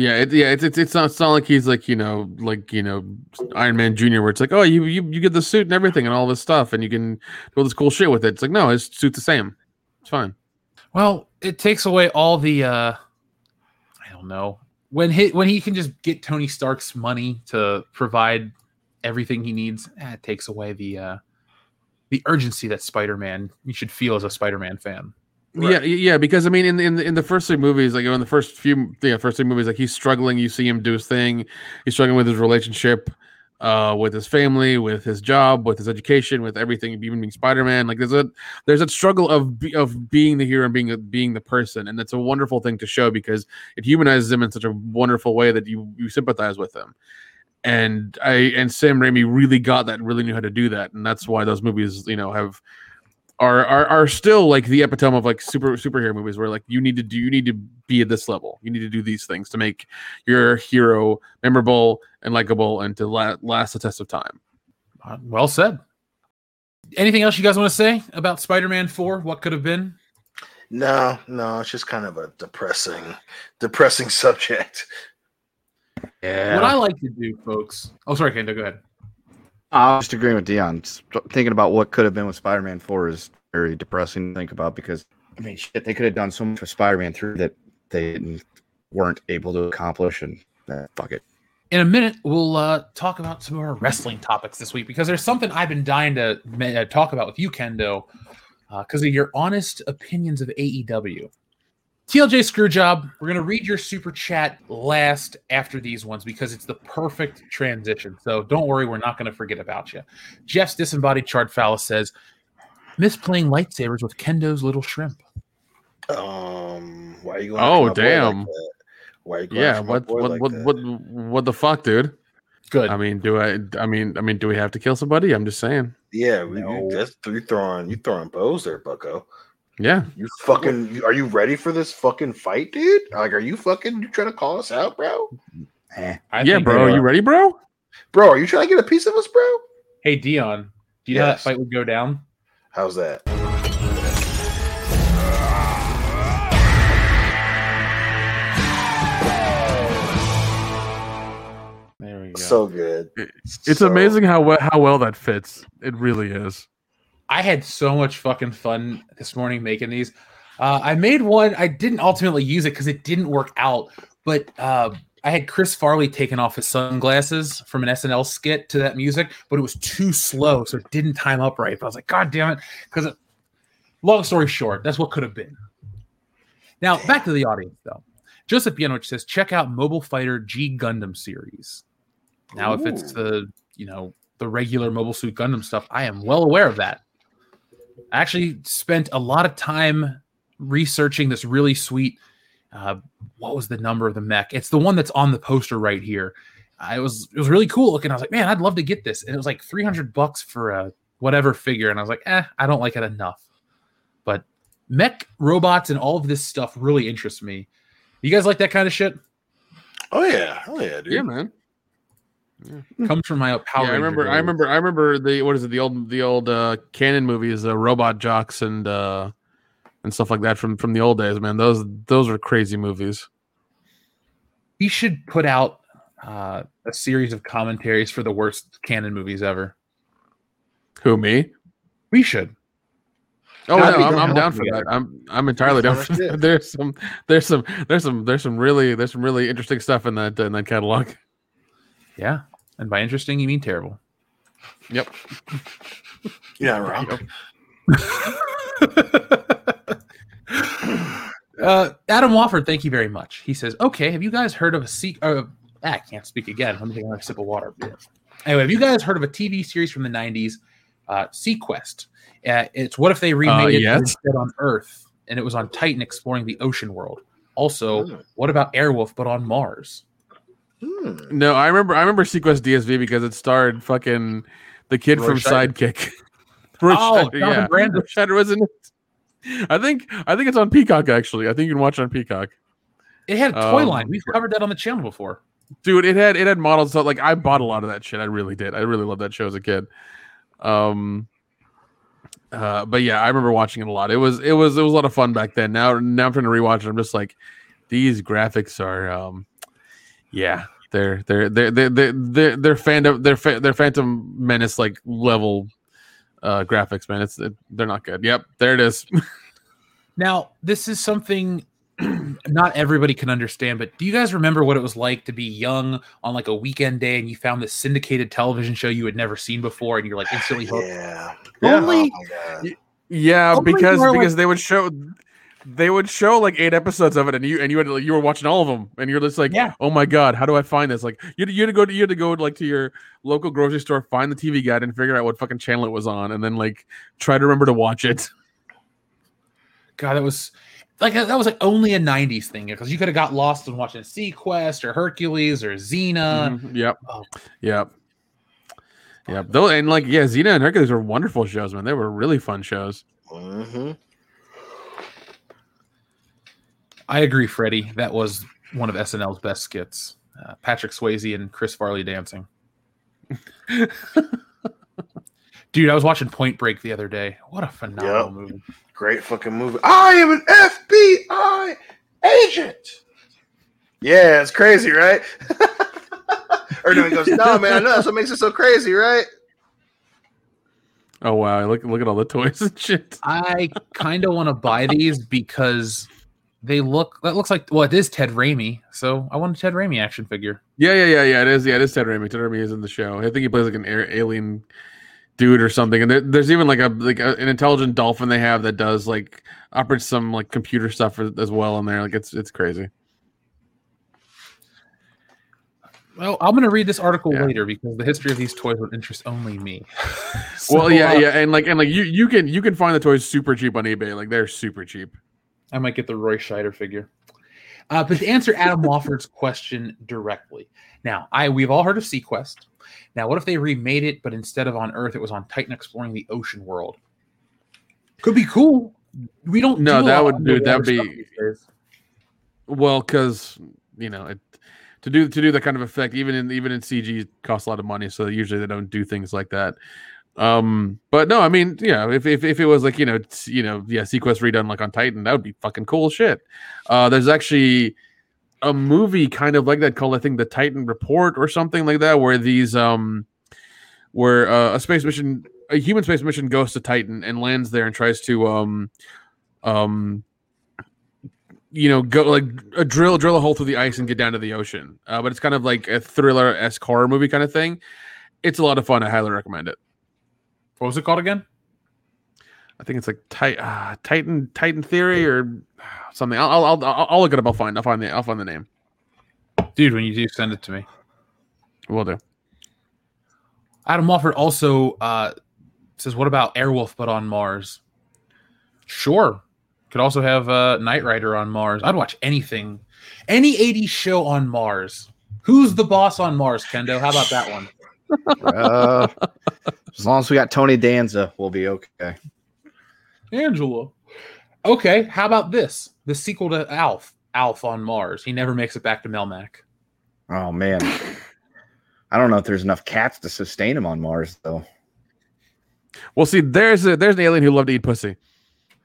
It's not like he's like Iron Man Jr., where it's like, oh, you get the suit and everything and all this stuff and you can do all this cool shit with it. It's like, no, his suit's the same. It's fine. Well, it takes away all the I don't know, when he can just get Tony Stark's money to provide everything he needs. It takes away the urgency that Spider-Man you should feel as a Spider-Man fan. Right. Yeah, because I mean, in the first three movies, like in the first three movies, like he's struggling. You see him do his thing. He's struggling with his relationship, with his family, with his job, with his education, with everything. Even being Spider-Man, like there's a struggle of being the hero and being the person, and that's a wonderful thing to show because it humanizes him in such a wonderful way that you sympathize with him. And Sam Raimi really got that, really knew how to do that, and that's why those movies, are still like the epitome of like superhero movies where like you need to be at this level. You need to do these things to make your hero memorable and likable and to last the test of time. Well said. Anything else you guys want to say about Spider-Man 4? What could have been? No, it's just kind of a depressing subject. Yeah. What I like to do, folks. Oh, sorry, Kendo, go ahead. I'm just agreeing with Dion. Thinking about what could have been with Spider-Man 4 is very depressing to think about because, I mean, shit, they could have done so much with Spider-Man 3 that they weren't able to accomplish, and fuck it. In a minute, we'll talk about some of our wrestling topics this week because there's something I've been dying to talk about with you, Kendo, because of your honest opinions of AEW. TLJ Screwjob, we're going to read your super chat last after these ones because it's the perfect transition. So don't worry, we're not going to forget about you. Jeff's Disembodied Chard Phallus says, miss playing lightsabers with Kendo's little shrimp. Why are you going? Oh, damn. Why are you going? Yeah, what the fuck, dude? Good. I mean, do we have to kill somebody? I'm just saying. Yeah, you're throwing bows there, Bucko. Yeah, are you ready for this fucking fight, dude? Like, are you you trying to call us out, bro? Yeah, bro, are you ready, bro? Bro, are you trying to get a piece of us, bro? Hey, Dion, do you know that fight would go down? How's that? There we go. So good. It's amazing how well that fits. It really is. I had so much fucking fun this morning making these. I made one. I didn't ultimately use it because it didn't work out. But I had Chris Farley taking off his sunglasses from an SNL skit to that music, but it was too slow, so it didn't time up right. But I was like, God damn it. Because long story short, that's what could have been. Now, back to the audience, though. Joseph Bienowich says, check out Mobile Fighter G Gundam series. Now, If it's the regular Mobile Suit Gundam stuff, I am well aware of that. I actually spent a lot of time researching this really sweet, what was the number of the mech? It's the one that's on the poster right here. It was really cool looking. I was like, man, I'd love to get this. And it was like $300 for a whatever figure. And I was like, I don't like it enough. But mech robots and all of this stuff really interests me. You guys like that kind of shit? Oh, yeah. Hell yeah, dude. Yeah, man. Yeah. Comes from my Power Ranger. I remember the old Canon movies, Robot Jocks and stuff like that from the old days, man. Those are crazy movies. He should put out a series of commentaries for the worst Canon movies ever. Who, me? We should. Oh, no, I'm down for that. I'm entirely down for that. There's some really interesting stuff in that catalog. Yeah, and by interesting, you mean terrible. Yep. Yeah, wrong. Adam Wofford, thank you very much. He says, okay, have you guys heard of a I can't speak again. Let me take another sip of water. Anyway, have you guys heard of a TV series from the 90s, Sequest? It's what if they remade it instead on Earth, and it was on Titan exploring the ocean world. Also, What about Airwolf but on Mars? No, I remember Sequest DSV because it starred fucking the kid from Sidekick. Roy Scheider was in it. I think it's on Peacock actually. I think you can watch it on Peacock. It had a toy line. We've covered that on the channel before. Dude, it had models. So like I bought a lot of that shit. I really did. I really loved that show as a kid. But yeah, I remember watching it a lot. It was a lot of fun back then. Now I'm trying to rewatch it. I'm just like, these graphics are, yeah, they're Phantom Menace like level graphics, man. They're not good. Yep, there it is. Now, this is something not everybody can understand, but do you guys remember what it was like to be young on like a weekend day and you found this syndicated television show you had never seen before and you're like instantly hooked? Because they would show like 8 episodes of it and you were watching all of them and you're just like, oh my god, how do I find this? Like you had to go like to your local grocery store, find the TV guide and figure out what fucking channel it was on and then like try to remember to watch it. God, that was like only a 90s thing, because you could have got lost in watching Sequest or Hercules or Xena. Mm-hmm. Yep. Though, and like, yeah, Xena and Hercules were wonderful shows, man. They were really fun shows. Mm-hmm. I agree, Freddie. That was one of SNL's best skits. Patrick Swayze and Chris Farley dancing. Dude, I was watching Point Break the other day. What a phenomenal movie. Great fucking movie. I am an FBI agent. Yeah, it's crazy, right? Erdogan goes, no, man, I know. That's what makes it so crazy, right? Oh, wow. Look at all the toys and shit. I kind of want to buy these because it is Ted Raimi. So I want a Ted Raimi action figure. Yeah. It is. Yeah, it is Ted Raimi. Ted Raimi is in the show. I think he plays like an alien dude or something, and there's even like an intelligent dolphin they have that does like operates some like computer stuff as well in there. Like it's crazy. Well, I'm gonna read this article later because the history of these toys would interest only me. And you can find the toys super cheap on eBay. Like they're super cheap. I might get the Roy Scheider figure. But to answer Adam Wofford's question directly, now we've all heard of Sequest. Now, what if they remade it, but instead of on Earth, it was on Titan exploring the ocean world? Could be cool. We don't know. Because to do that kind of effect, even in CG, costs a lot of money. So usually they don't do things like that. But no, I mean, yeah, if it was like Sequest redone like on Titan, that would be fucking cool shit. There's actually a movie kind of like that called, I think, The Titan Report or something like that, where these a human space mission goes to Titan and lands there and tries to go like a drill a hole through the ice and get down to the ocean. But it's kind of like a thriller-esque horror movie kind of thing. It's a lot of fun. I highly recommend it. What was it called again? I think it's like Titan Theory or something. I'll look it up. I'll find the name. Dude, when you do, send it to me. Will do. Adam Wofford also says, "What about Airwolf but on Mars?" Sure, could also have Knight Rider on Mars. I'd watch anything, any '80s show on Mars. Who's the boss on Mars, Kendo? How about that one? As long as we got Tony Danza, we'll be okay. Angela. Okay, how about this? The sequel to Alf on Mars. He never makes it back to Melmac. Oh, man. I don't know if there's enough cats to sustain him on Mars, though. Well, see, there's an alien who loved to eat pussy.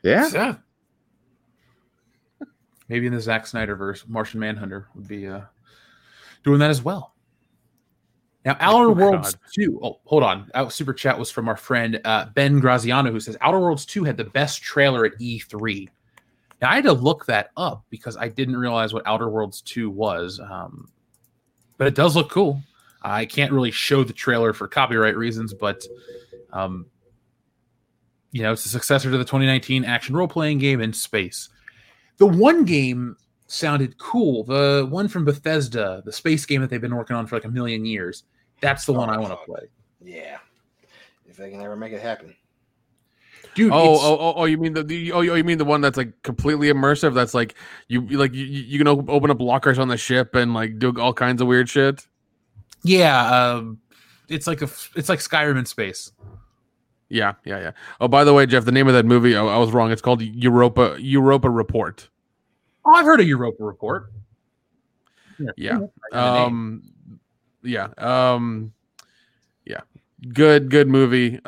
Yeah. Maybe in the Zack Snyderverse, Martian Manhunter would be doing that as well. Now, Outer Worlds 2. Oh, hold on. Our super chat was from our friend Ben Graziano, who says Outer Worlds 2 had the best trailer at E3. Now, I had to look that up because I didn't realize what Outer Worlds 2 was. But it does look cool. I can't really show the trailer for copyright reasons, but it's the successor to the 2019 action role-playing game in space. The one game sounded cool. The one from Bethesda, the space game that they've been working on for like a million years. That's the one I want to play. Yeah, if they can ever make it happen, dude. You mean the one that's like completely immersive? That's like you can open up lockers on the ship and like do all kinds of weird shit. Yeah, it's like Skyrim in space. Yeah. Oh, by the way, Jeff, the name of that movie, I was wrong. It's called Europa Report. Oh, I've heard of Europa Report. Yeah. Good movie.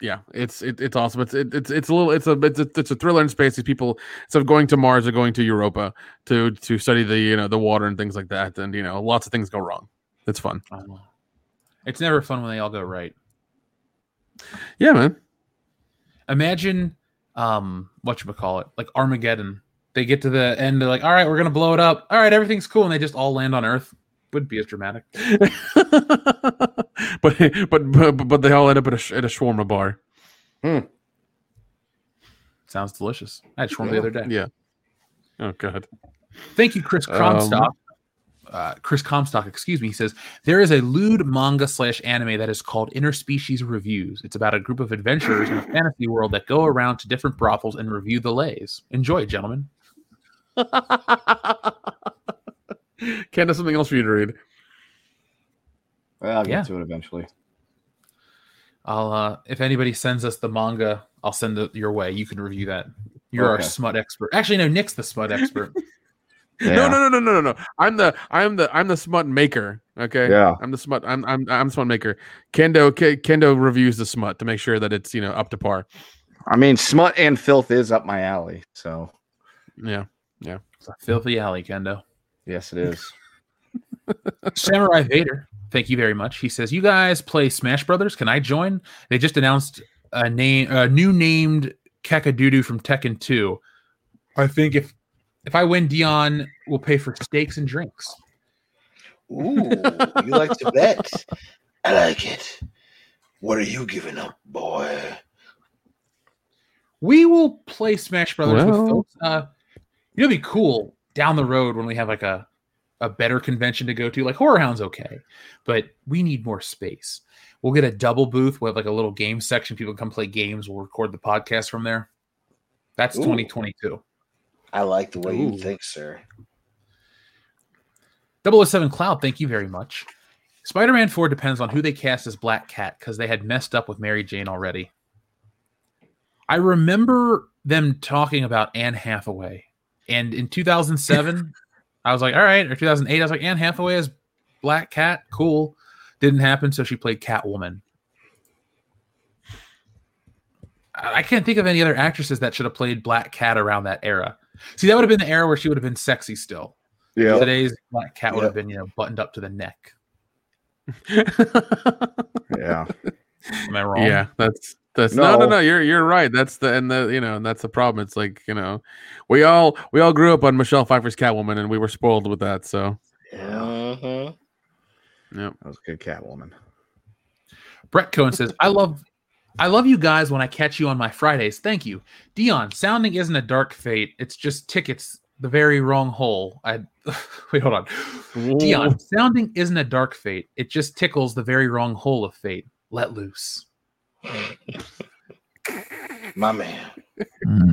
yeah, it's awesome. It's a thriller in space. These people, instead of going to Mars, are going to Europa to study the water and things like that. And lots of things go wrong. It's fun. It's never fun when they all go right. Yeah, man. Imagine whatchamacallit, like Armageddon. They get to the end, they're like, all right, we're gonna blow it up. All right, everything's cool, and they just all land on Earth. Wouldn't be as dramatic. but they all end up at a shawarma bar. Mm. Sounds delicious. I had shawarma the other day. Yeah. Oh God. Thank you, Chris Comstock. He says, there is a lewd manga /anime that is called Interspecies Reviews. It's about a group of adventurers in a fantasy world that go around to different brothels and review the lays. Enjoy, gentlemen. Ken, there's something else for you to read. Well, I'll get to it eventually. I'll if anybody sends us the manga, I'll send it your way. You can review that. You're our smut expert. Actually, no, Nick's the smut expert. Yeah. No. I'm the smut maker. Okay. Yeah. I'm smut maker. Kendo reviews the smut to make sure that it's up to par. I mean, smut and filth is up my alley. So. Yeah. It's a filthy alley, Kendo. Yes, it is. Samurai Vader, thank you very much. He says, "You guys play Smash Brothers? Can I join? They just announced a new named Kakadudu from Tekken 2. I think if I win, Dion will pay for steaks and drinks." Ooh, you like to bet. I like it. What are you giving up, boy? We will play Smash Brothers with folks. It'll be cool down the road when we have like a better convention to go to. Like Horror Hound's okay, but we need more space. We'll get a double booth. We'll have like a little game section. People can come play games. We'll record the podcast from there. That's 2022. I like the way you think, sir. 007 Cloud, thank you very much. Spider-Man 4 depends on who they cast as Black Cat because they had messed up with Mary Jane already. I remember them talking about Anne Hathaway. And in 2007, I was like, all right. Or 2008, I was like, Anne Hathaway as Black Cat? Cool. Didn't happen, so she played Catwoman. I can't think of any other actresses that should have played Black Cat around that era. See, that would have been the era where she would have been sexy still. Yeah. Today's Black Cat would have been, buttoned up to the neck. Yeah. Am I wrong? Yeah, that's no. You're right. That's the problem. It's like, we all grew up on Michelle Pfeiffer's Catwoman and we were spoiled with that. So That was a good Catwoman. Brett Cohen says, I love you guys when I catch you on my Fridays. Thank you. Dion, sounding isn't a dark fate. It's just tickets the very wrong hole. Wait, hold on. Whoa. Dion, sounding isn't a dark fate. It just tickles the very wrong hole of fate. Let loose. My man.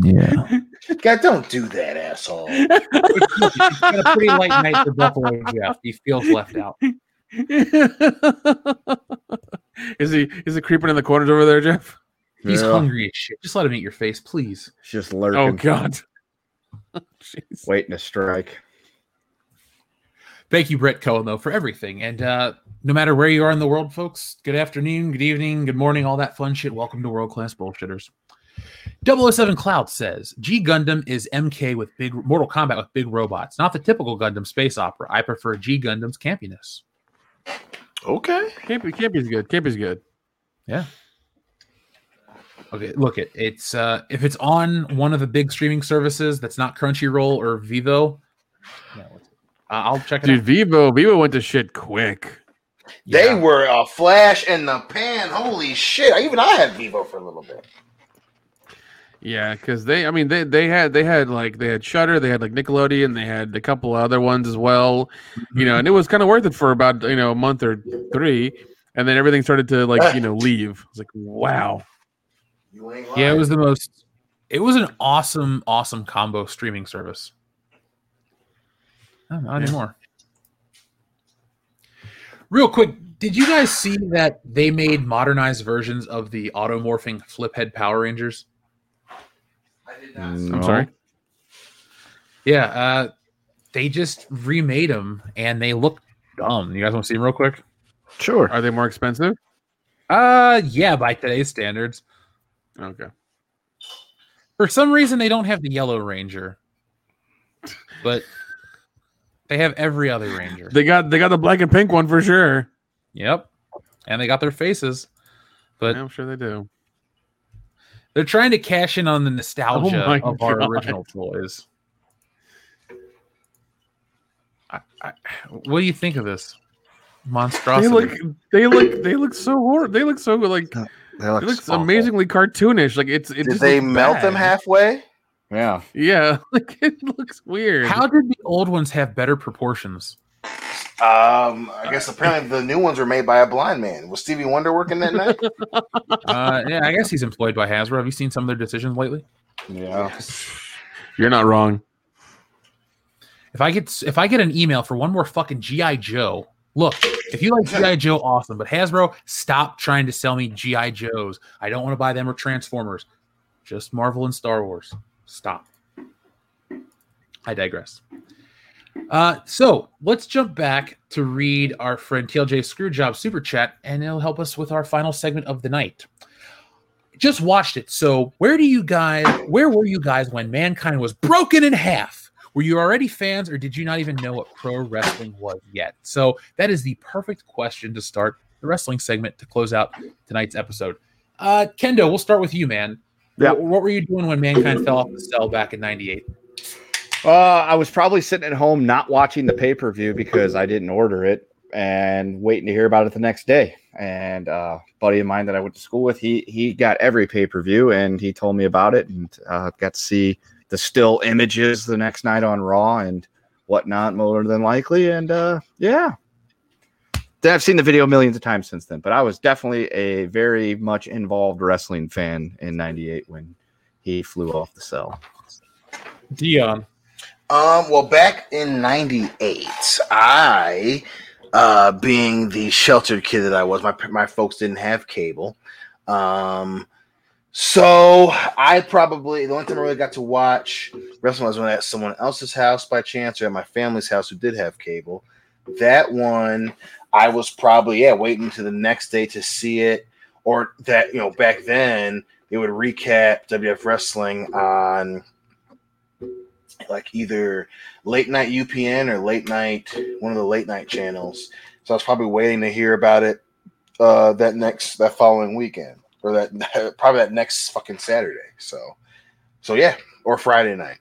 Yeah. God, don't do that, asshole. It's been a pretty light night for Buffalo Jeff. He feels left out. Is he creeping in the corners over there, Jeff? He's hungry as shit. Just let him eat your face, please. It's just lurking. Oh God. Waiting to strike. Thank you, Brett Cohen, though, for everything. And no matter where you are in the world, folks, good afternoon, good evening, good morning, all that fun shit. Welcome to World Class Bullshitters. 007 Cloud says, G Gundam is MK with big Mortal Kombat with big robots. Not the typical Gundam space opera. I prefer G Gundam's campiness. Okay. Campy's good. Campy's good. Yeah. Okay, look, it's if it's on one of the big streaming services that's not Crunchyroll or Vivo, I'll check it out. Dude, Vivo went to shit quick. They were a flash in the pan. Holy shit. I had Vivo for a little bit. Yeah, because they had Shudder, they had like Nickelodeon, they had a couple other ones as well, and it was kind of worth it for about a month or three, and then everything started to leave. It's like, wow. Yeah, it was an awesome combo streaming service. I don't know anymore. Real quick, did you guys see that they made modernized versions of the automorphing Fliphead Power Rangers? I did not. I'm sorry. Yeah, they just remade them and they look dumb. You guys want to see them real quick? Sure. Are they more expensive? Yeah, by today's standards. Okay. For some reason, they don't have the Yellow Ranger, but they have every other Ranger. They got the black and pink one for sure. Yep, and they got their faces. But yeah, I'm sure they do. They're trying to cash in on the nostalgia of our original toys. What do you think of this monstrosity? They look so horrible. They look so like. It looks amazingly cartoonish. Like it's. Did they melt them halfway? Yeah. Yeah. Like it looks weird. How did the old ones have better proportions? I guess apparently the new ones were made by a blind man. Was Stevie Wonder working that night? Yeah, I guess he's employed by Hasbro. Have you seen some of their decisions lately? Yeah. Yes. You're not wrong. If I get an email for one more fucking G.I. Joe. Look, if you like G.I. Joe, awesome. But Hasbro, stop trying to sell me G.I. Joes. I don't want to buy them or Transformers. Just Marvel and Star Wars. Stop. I digress. So let's jump back to read our friend TLJ Screwjob Super Chat, and it'll help us with our final segment of the night. Just watched it. So where were you guys when Mankind was broken in half? Were you already fans, or did you not even know what pro wrestling was yet? So that is the perfect question to start the wrestling segment to close out tonight's episode. Kendo, we'll start with you, man. Yeah. What were you doing when Mankind fell off the cell back in 98? I was probably sitting at home not watching the pay-per-view because I didn't order it and waiting to hear about it the next day. And a buddy of mine that I went to school with, he got every pay-per-view, and he told me about it and got to see – the still images the next night on Raw and whatnot, more than likely. And yeah, I've seen the video millions of times since then, but I was definitely a very much involved wrestling fan in 98 when he flew off the cell. Dion. Well, back in 98, I, being the sheltered kid that I was, my folks didn't have cable. So I probably, the only time I really got to watch wrestling was when at someone else's house by chance or at my family's house who did have cable. That one, I was probably, waiting to the next day to see it. Or that, back then, they would recap WWF Wrestling on like either late night UPN or late night, one of the late night channels. So I was probably waiting to hear about it that following weekend. Or that probably that next fucking Saturday. So yeah, or Friday night.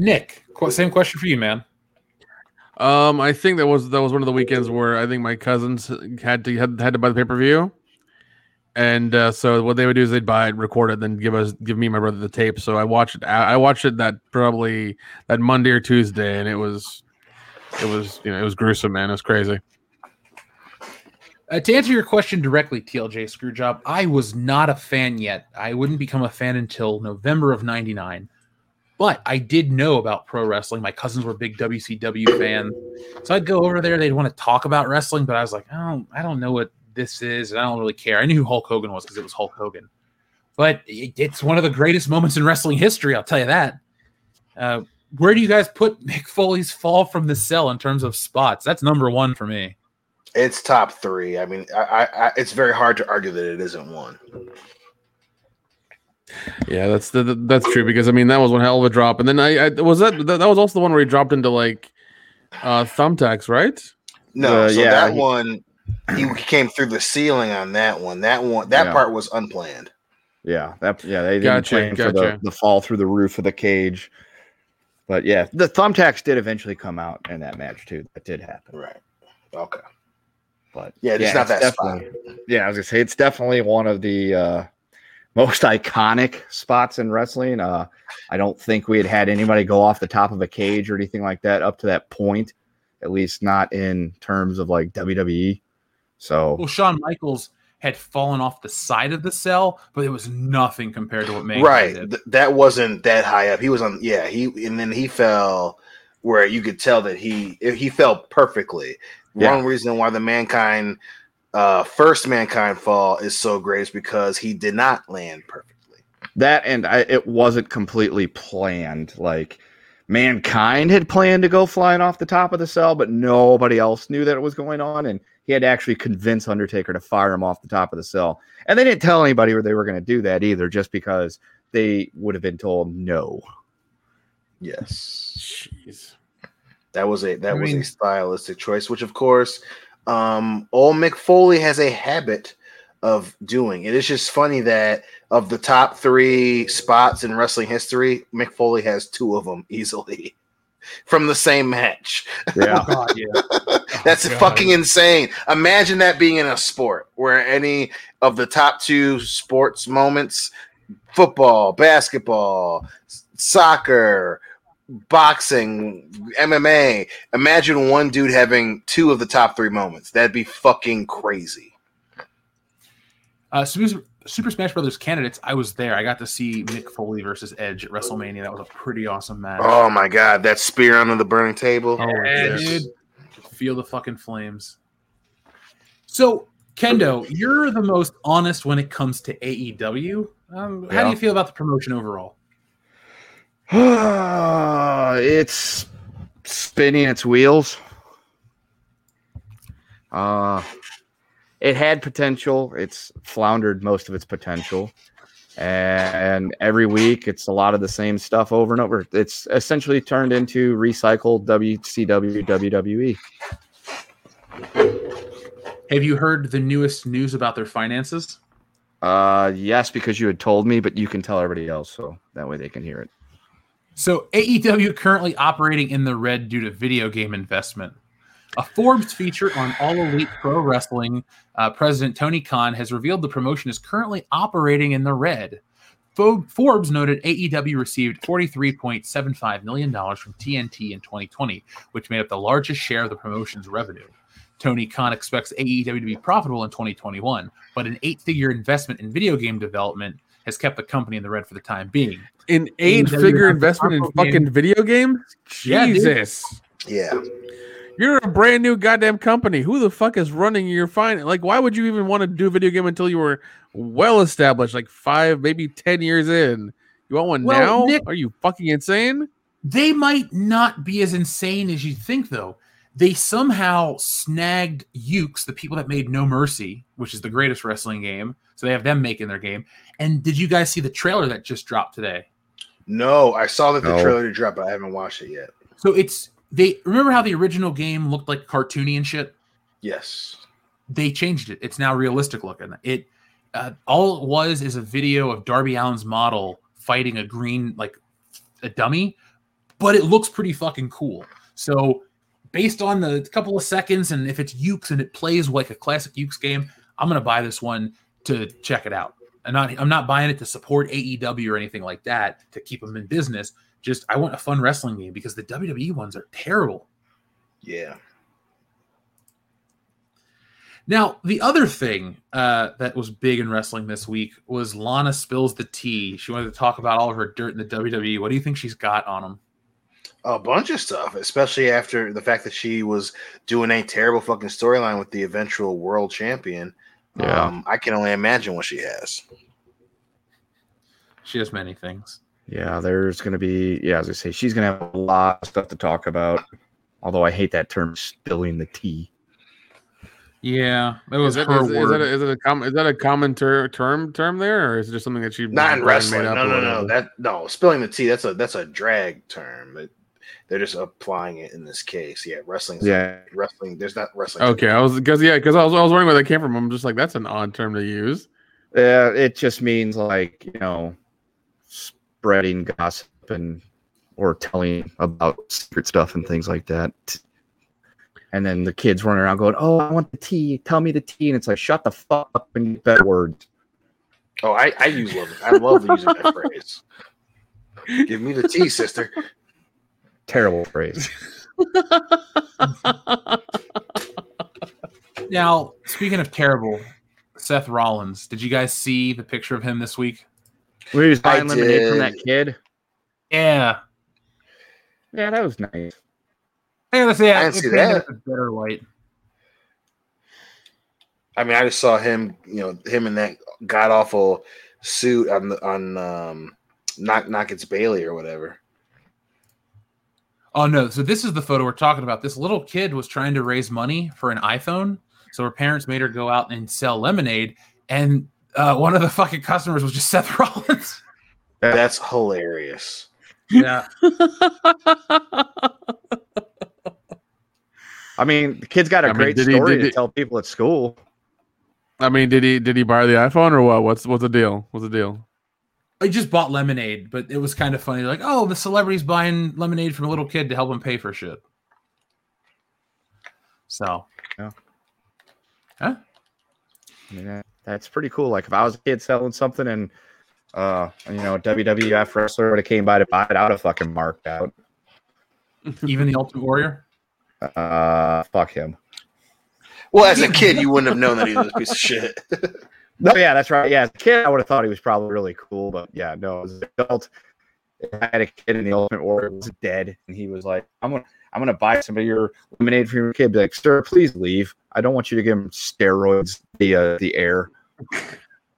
Nick, same question for you, man. I think that was one of the weekends where I think my cousins had to buy the pay per view, and so what they would do is they'd buy it, record it, then give me and my brother the tape. So I watched it. I watched it that probably that Monday or Tuesday, and it was gruesome, man. It was crazy. To answer your question directly, TLJ Screwjob, I was not a fan yet. I wouldn't become a fan until November of 99. But I did know about pro wrestling. My cousins were big WCW fans. So I'd go over there. They'd want to talk about wrestling, but I was like, I don't know what this is, and I don't really care. I knew who Hulk Hogan was because it was Hulk Hogan. But it's one of the greatest moments in wrestling history, I'll tell you that. Where do you guys put Mick Foley's fall from the cell in terms of spots? That's number one for me. It's top three. I mean, I it's very hard to argue that it isn't one. Yeah, that's true because I mean that was one hell of a drop, and then I was that was also the one where he dropped into like thumbtacks, right? No, he came through the ceiling on that one. That part was unplanned. Yeah, they didn't plan for the fall through the roof of the cage, but yeah, the thumbtacks did eventually come out in that match too. That did happen, right? Okay. But it's not that spot. Yeah, I was gonna say it's definitely one of the most iconic spots in wrestling. I don't think we had anybody go off the top of a cage or anything like that up to that point, at least not in terms of like WWE. So, well, Shawn Michaels had fallen off the side of the cell, but it was nothing compared to what Mankind did. That wasn't that high up. He was on, and then he fell where you could tell that he fell perfectly. Yeah. One reason why the Mankind, first Mankind fall is so great is because he did not land perfectly. That and it wasn't completely planned. Like Mankind had planned to go flying off the top of the cell, but nobody else knew that it was going on, and he had to actually convince Undertaker to fire him off the top of the cell. And they didn't tell anybody where they were going to do that either, just because they would have been told no. Yes. Jeez. That was a stylistic choice, which, of course, old Mick Foley has a habit of doing. It is just funny that of the top three spots in wrestling history, Mick Foley has two of them easily from the same match. Yeah, God, yeah. That's fucking insane. Imagine that being in a sport where any of the top two sports moments, football, basketball, soccer, boxing, MMA. Imagine one dude having two of the top three moments. That'd be fucking crazy. Super Smash Brothers candidates. I was there. I got to see Mick Foley versus Edge at WrestleMania. That was a pretty awesome match. Oh my god, that spear under the burning table. Oh, yeah, dude. Feel the fucking flames. So, Kendo, you're the most honest when it comes to AEW. How do you feel about the promotion overall? It's spinning its wheels. It had potential. It's floundered most of its potential. And every week, it's a lot of the same stuff over and over. It's essentially turned into recycled WCW, WWE. Have you heard the newest news about their finances? Yes, because you had told me, but you can tell everybody else, so that way they can hear it. So AEW currently operating in the red due to video game investment. A Forbes feature on All Elite Pro Wrestling, President Tony Khan has revealed the promotion is currently operating in the red. Forbes noted AEW received $43.75 million from TNT in 2020, which made up the largest share of the promotion's revenue. Tony Khan expects AEW to be profitable in 2021, but an eight-figure investment in video game development has kept the company in the red for the time being. An eight-figure investment in fucking video games? Jesus. Yeah. You're a brand new goddamn company. Who the fuck is running your finance? Like, why would you even want to do a video game until you were well-established, like 5, maybe 10 years in? You want one now? Nick, are you fucking insane? They might not be as insane as you think, though. They somehow snagged Ukes, the people that made No Mercy, which is the greatest wrestling game. So they have them making their game. And did you guys see the trailer that just dropped today? No, I saw that the trailer dropped, but I haven't watched it yet. So they remember how the original game looked like cartoony and shit? Yes. They changed it. It's now realistic looking. It all it was is a video of Darby Allin's model fighting a green, like a dummy, but it looks pretty fucking cool. So based on the couple of seconds, and if it's Ukes and it plays like a classic Ukes game, I'm gonna buy this one to check it out. I'm not buying it to support AEW or anything like that to keep them in business. Just I want a fun wrestling game because the WWE ones are terrible. Yeah. Now the other thing that was big in wrestling this week was Lana spills the tea. She wanted to talk about all of her dirt in the WWE. What do you think she's got on them? A bunch of stuff, especially after the fact that she was doing a terrible fucking storyline with the eventual world champion. Yeah. I can only imagine what she has. She has many things. Yeah, there's going to be, as I say, she's going to have a lot of stuff to talk about. Although I hate that term, spilling the tea. Yeah, it was her word. Is that a common term there, or is it just something that she not in wrestling? No. Spilling the tea. That's a drag term. They're just applying it in this case. Yeah, wrestling. Yeah, wrestling. There's not wrestling. Okay, I was wondering where that came from. I'm just like, that's an odd term to use. Yeah, it just means like spreading gossip and or telling about secret stuff and things like that. And then the kids running around going, "Oh, I want the tea. Tell me the tea." And it's like, shut the fuck up and get better words. Oh, I use it. I love using that phrase. Give me the tea, sister. Terrible phrase. Now, speaking of terrible, Seth Rollins. Did you guys see the picture of him this week? Where he was buying lemonade from that kid. Yeah. Yeah, that was nice. I gotta say, I see that. Better light. I mean, I just saw him, him in that god awful suit on Knock Knock It's Bailey or whatever. Oh, no. So this is the photo we're talking about. This little kid was trying to raise money for an iPhone. So her parents made her go out and sell lemonade. And one of the fucking customers was just Seth Rollins. That's hilarious. Yeah. I mean, the kid's got a great story to tell people at school. I mean, did he buy the iPhone or what? What's the deal? What's the deal? I just bought lemonade, but it was kind of funny. Like, oh, the celebrity's buying lemonade from a little kid to help him pay for shit. So, yeah. Huh? I mean, that's pretty cool. Like, if I was a kid selling something and, a WWF wrestler would have came by to buy it, I would have fucking marked out. Even the Ultimate Warrior? Fuck him. Well, as a kid, you wouldn't have known that he was a piece of shit. No, yeah, that's right. Yeah, as a kid, I would have thought he was probably really cool, but yeah, no, as an adult, I had a kid in the Ultimate Warrior was dead, and he was like, I'm gonna buy some of your lemonade for your kid. Be like, sir, please leave. I don't want you to give him steroids via the air.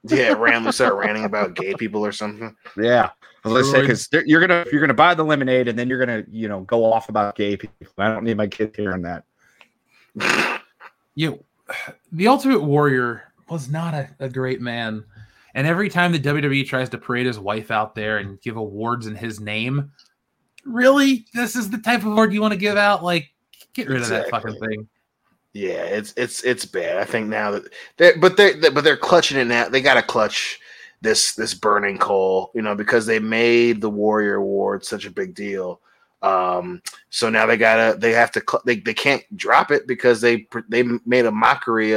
Yeah, randomly start ranting about gay people or something. Yeah, because you're gonna buy the lemonade, and then you're gonna go off about gay people. I don't need my kid hearing that. Yeah, the Ultimate Warrior was not a great man. And every time the WWE tries to parade his wife out there and give awards in his name, really? This is the type of award you want to give out? Like, get rid of that fucking thing. Yeah, it's bad. I think now that they're clutching it now. They got to clutch this burning coal, because they made the Warrior Award such a big deal. So now they can't drop it because they made a mockery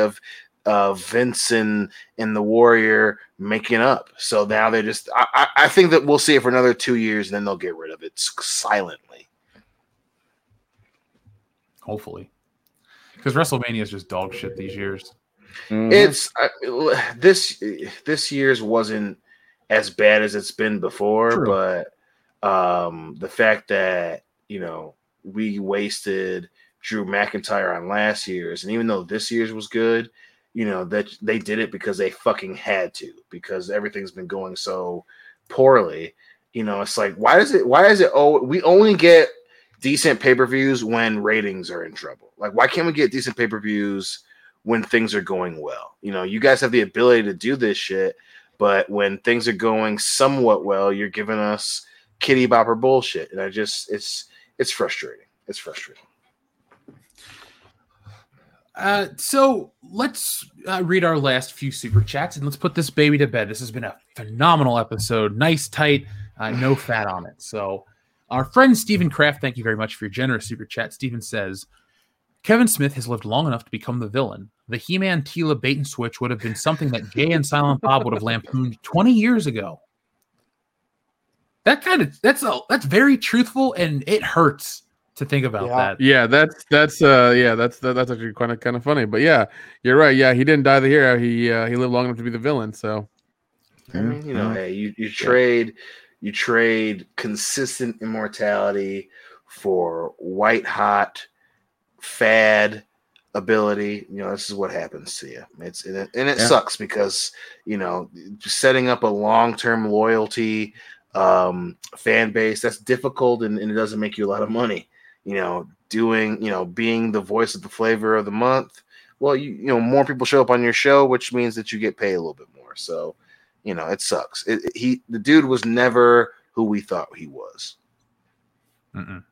of Vince and the Warrior making up. So now they just, I think that we'll see it for another 2 years, and then they'll get rid of it silently. Hopefully. Because WrestleMania is just dog shit these years. Mm-hmm. It's this year's wasn't as bad as it's been before, True. But the fact that, we wasted Drew McIntyre on last year's, and even though this year's was good, that they did it because they fucking had to, because everything's been going so poorly. It's like, why is it? Oh, we only get decent pay-per-views when ratings are in trouble. Like, why can't we get decent pay-per-views when things are going well? You guys have the ability to do this shit, but when things are going somewhat well, you're giving us kitty bopper bullshit. And it's frustrating. It's frustrating. So let's read our last few super chats and let's put this baby to bed. This has been a phenomenal episode. Nice, tight, no fat on it. So our friend Stephen Kraft, thank you very much for your generous super chat. Stephen says, Kevin Smith has lived long enough to become the villain. The He-Man Tila bait and switch would have been something that Jay and Silent Bob would have lampooned 20 years ago. That's very truthful, and it hurts to think about that. Yeah, that's actually kind of funny. But yeah, you're right. Yeah, he didn't die the hero. He lived long enough to be the villain. So, I mean, hey, you trade consistent immortality for white hot fad ability. This is what happens to you. It sucks because setting up a long term loyalty fan base, that's difficult, and it doesn't make you a lot of money. Being the voice of the flavor of the month. Well, more people show up on your show, which means that you get paid a little bit more. So, it sucks. The dude was never who we thought he was. Mm-mm.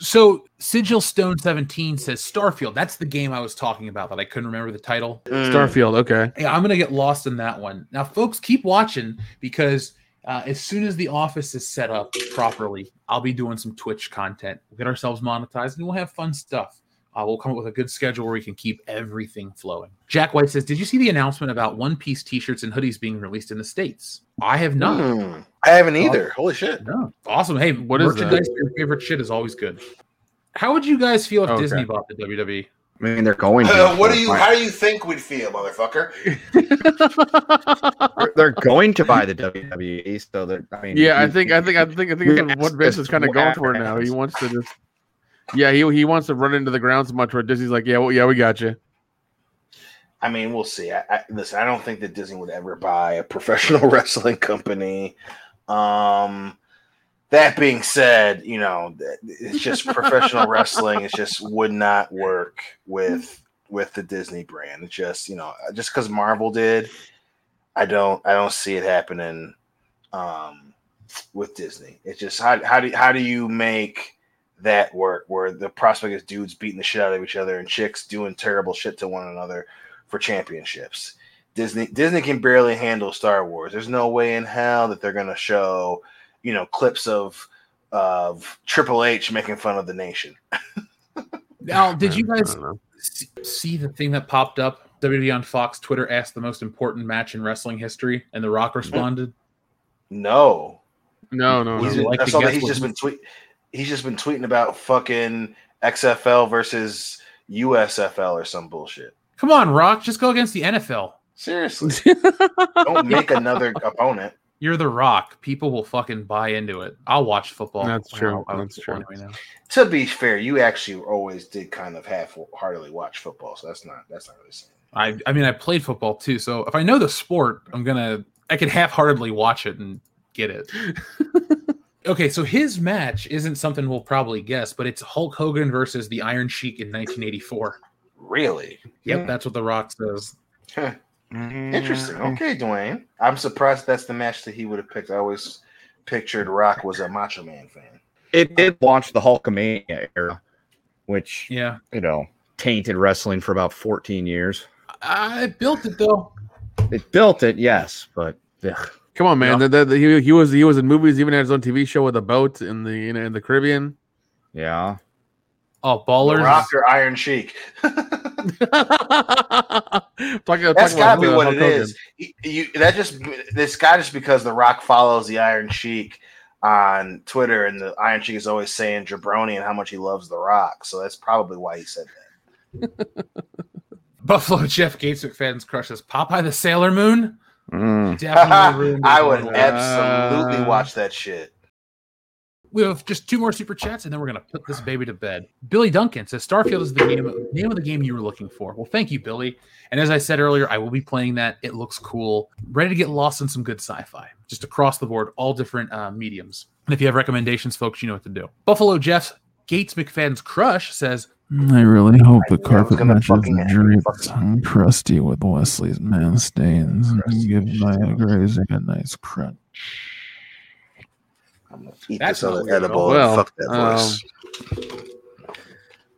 So Sigil Stone 17 says Starfield. That's the game I was talking about that I couldn't remember the title. Starfield. Okay. Yeah, I'm going to get lost in that one. Now, folks, keep watching because as soon as the office is set up properly, I'll be doing some Twitch content. We'll get ourselves monetized, and we'll have fun stuff. We'll come up with a good schedule where we can keep everything flowing. Jack White says, did you see the announcement about One Piece t-shirts and hoodies being released in the States? I have not. I haven't either. Awesome. Holy shit. No. Awesome. Hey, what is merchandise for your favorite shit is always good. How would you guys feel if Disney bought the WWE? I mean, they're going to. How do you think we'd feel, motherfucker? They're going to buy the WWE, so they're. I mean, yeah, I think what Vince is kind of going for now. He wants to just. Yeah, he wants to run into the ground so much where Disney's like, we got you. I mean, we'll see. I don't think that Disney would ever buy a professional wrestling company. That being said, you know, it's just professional wrestling. It just would not work with the Disney brand. It's just, you know, just because Marvel did, I don't see it happening with Disney. It's just how do you make that work where the prospect is dudes beating the shit out of each other and chicks doing terrible shit to one another for championships. Disney can barely handle Star Wars. There's no way in hell that they're gonna show, you know, clips of Triple H making fun of the Nation. Now, did you guys see the thing that popped up? WWE on Fox Twitter asked the most important match in wrestling history, and The Rock responded. No. He's just been tweeting about fucking XFL versus USFL or some bullshit. Come on, Rock, just go against the NFL. Seriously, don't make another opponent. You're The Rock. People will fucking buy into it. I'll watch football. That's true. That's true. Right now. To be fair, you actually always did kind of half-heartedly watch football, so that's not really saying. I mean, I played football too, so if I know the sport, I can half-heartedly watch it and get it. Okay, so his match isn't something we'll probably guess, but it's Hulk Hogan versus the Iron Sheik in 1984. Really? Yep, that's what The Rock says. Huh. Interesting. Okay, Dwayne. I'm surprised that's the match that he would have picked. I always pictured Rock was a Macho Man fan. It did launch the Hulkamania era, which, you know, tainted wrestling for about 14 years. It built it, though. It built it, yes, but... Ugh. Come on, man! Yeah. He was in movies, even had his own TV show with a boat in the Caribbean. Yeah. Oh, Ballers! The Rock or Iron Sheik. That's gotta be what it is. This guy just because The Rock follows the Iron Sheik on Twitter, and the Iron Sheik is always saying jabroni and how much he loves The Rock, so that's probably why he said that. Buffalo Jeff Gates McFadden's crush is Popeye the Sailor Moon. I would absolutely watch that shit. We have just two more super chats, and then we're going to put this baby to bed. Billy Duncan says, Starfield is the name of the game you were looking for. Well, thank you, Billy. And as I said earlier, I will be playing that. It looks cool. Ready to get lost in some good sci-fi. Just across the board, all different mediums. And if you have recommendations, folks, you know what to do. Buffalo Jeff's Gates McFadden's crush says, I really hope the carpet matches the jury and crusty with Wesley's man stains and give Maya Grazing a nice crunch. I'm going to eat this other edible and fuck that voice.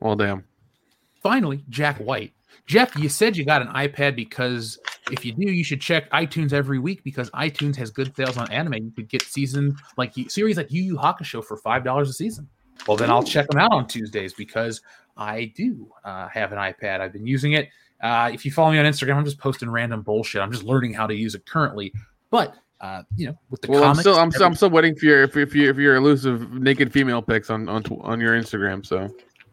Well, damn. Finally, Jack White. Jeff, you said you got an iPad because if you do, you should check iTunes every week because iTunes has good sales on anime. You could get series like Yu Yu Hakusho for $5 a season. Well, then I'll check them out on Tuesdays because I do have an iPad. I've been using it. If you follow me on Instagram, I'm just posting random bullshit. I'm just learning how to use it currently. But you know, with the comics, I'm still waiting for your elusive naked female pics on your Instagram. So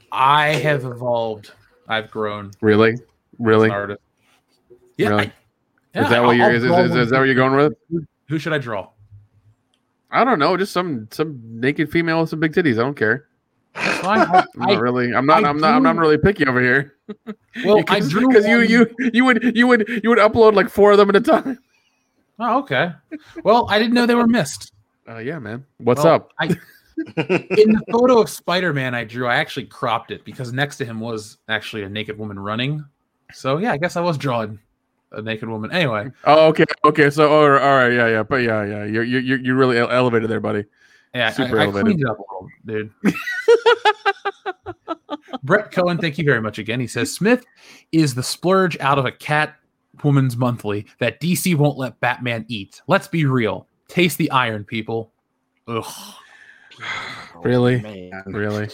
I have evolved. I've grown. Really? Yeah. Really? Is that what you're going with? Who should I draw? I don't know, just some naked female with some big titties. I don't care. I'm not really picky over here. Well, I drew because you would upload like four of them at a time. Oh, okay. Well, I didn't know they were missed. Yeah, man. What's up? In the photo of Spider-Man I drew, I actually cropped it because next to him was actually a naked woman running. So yeah, I guess I was drawing a naked woman. Anyway. Oh, okay. So, all right, yeah. But yeah. You really elevated there, buddy. Yeah, I cleaned it up a little, dude. Brett Cohen, thank you very much again. He says Smith is the splurge out of a Catwoman's Monthly that DC won't let Batman eat. Let's be real. Taste the iron, people. Ugh. Really? Man. Really?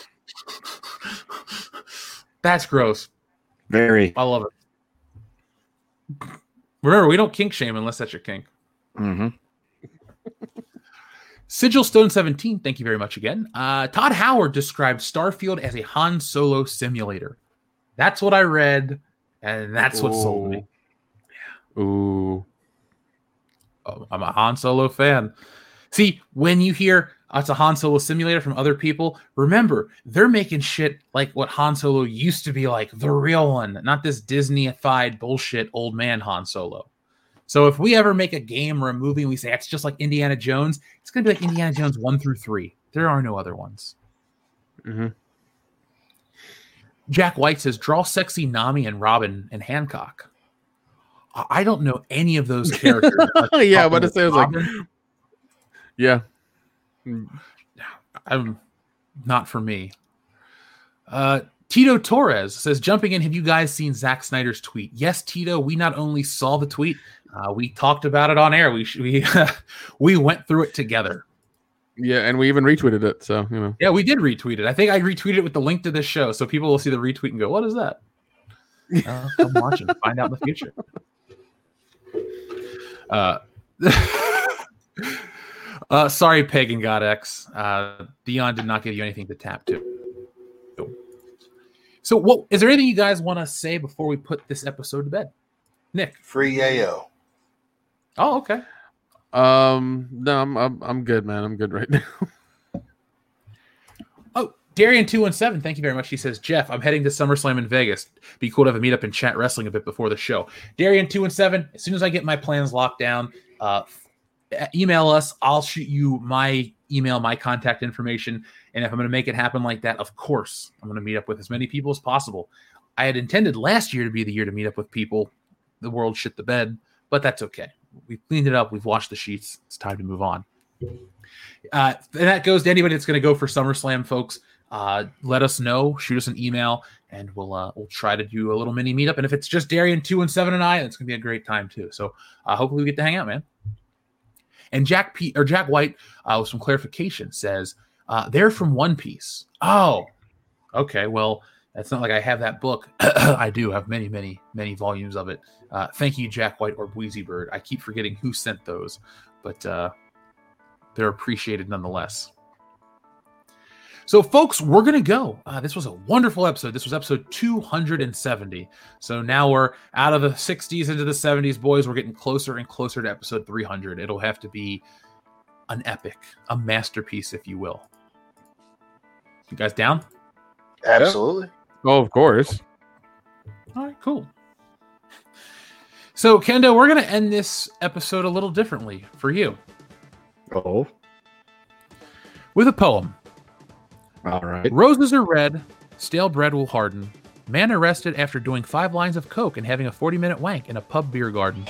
That's gross. Very. I love it. Remember, we don't kink shame unless that's your kink. Mm-hmm. Sigilstone17, thank you very much again. Todd Howard described Starfield as a Han Solo simulator. That's what I read, and that's what sold me. Yeah. Ooh. Oh, I'm a Han Solo fan. See, when you hear it's a Han Solo simulator from other people, remember, they're making shit like what Han Solo used to be like, the real one, not this Disney-ified bullshit old man Han Solo. So if we ever make a game or a movie and we say it's just like Indiana Jones, it's going to be like Indiana Jones 1 through 3. There are no other ones. Mm-hmm. Jack White says, draw sexy Nami and Robin and Hancock. I don't know any of those characters. Yeah, but it sounds like, yeah, I'm not for me. Tito Torres says, jumping in, have you guys seen Zack Snyder's tweet? Yes, Tito, we not only saw the tweet, we talked about it on air. We went through it together. Yeah, and we even retweeted it. So, you know. Yeah, we did retweet it. I think I retweeted it with the link to this show, so people will see the retweet and go, what is that? Come watch and find out in the future. Sorry, Peg and God X. Dion did not give you anything to tap to. So, what is there anything you guys want to say before we put this episode to bed? Nick, free Yayo. Oh, okay. No, I'm good, man. I'm good right now. Oh, Darian217, thank you very much. He says, Jeff, I'm heading to SummerSlam in Vegas. Be cool to have a meetup and chat wrestling a bit before the show. Darian217, as soon as I get my plans locked down, email us. I'll shoot you my email, my contact information. And if I'm going to make it happen like that, of course, I'm going to meet up with as many people as possible. I had intended last year to be the year to meet up with people. The world shit the bed, but that's okay. We've cleaned it up. We've washed the sheets. It's time to move on. And that goes to anybody that's going to go for SummerSlam, folks. Let us know. Shoot us an email, and we'll try to do a little mini meetup. And if it's just Darian217 and I, it's going to be a great time too. So hopefully we get to hang out, man. And Jack White with some clarification says, they're from One Piece. Oh, okay. Well, that's not like I have that book. I do have many, many, many volumes of it. Thank you, Jack White or Bweezy Bird. I keep forgetting who sent those, but they're appreciated nonetheless. So, folks, we're going to go. This was a wonderful episode. This was episode 270. So now we're out of the 60s into the 70s, boys. We're getting closer and closer to episode 300. It'll have to be an epic, a masterpiece, if you will. You guys down? Absolutely. Oh, of course. All right, cool. So, Kendo, we're going to end this episode a little differently for you. Oh. With a poem. All right. Roses are red, stale bread will harden. Man arrested after doing 5 lines of coke and having a 40-minute wank in a pub beer garden.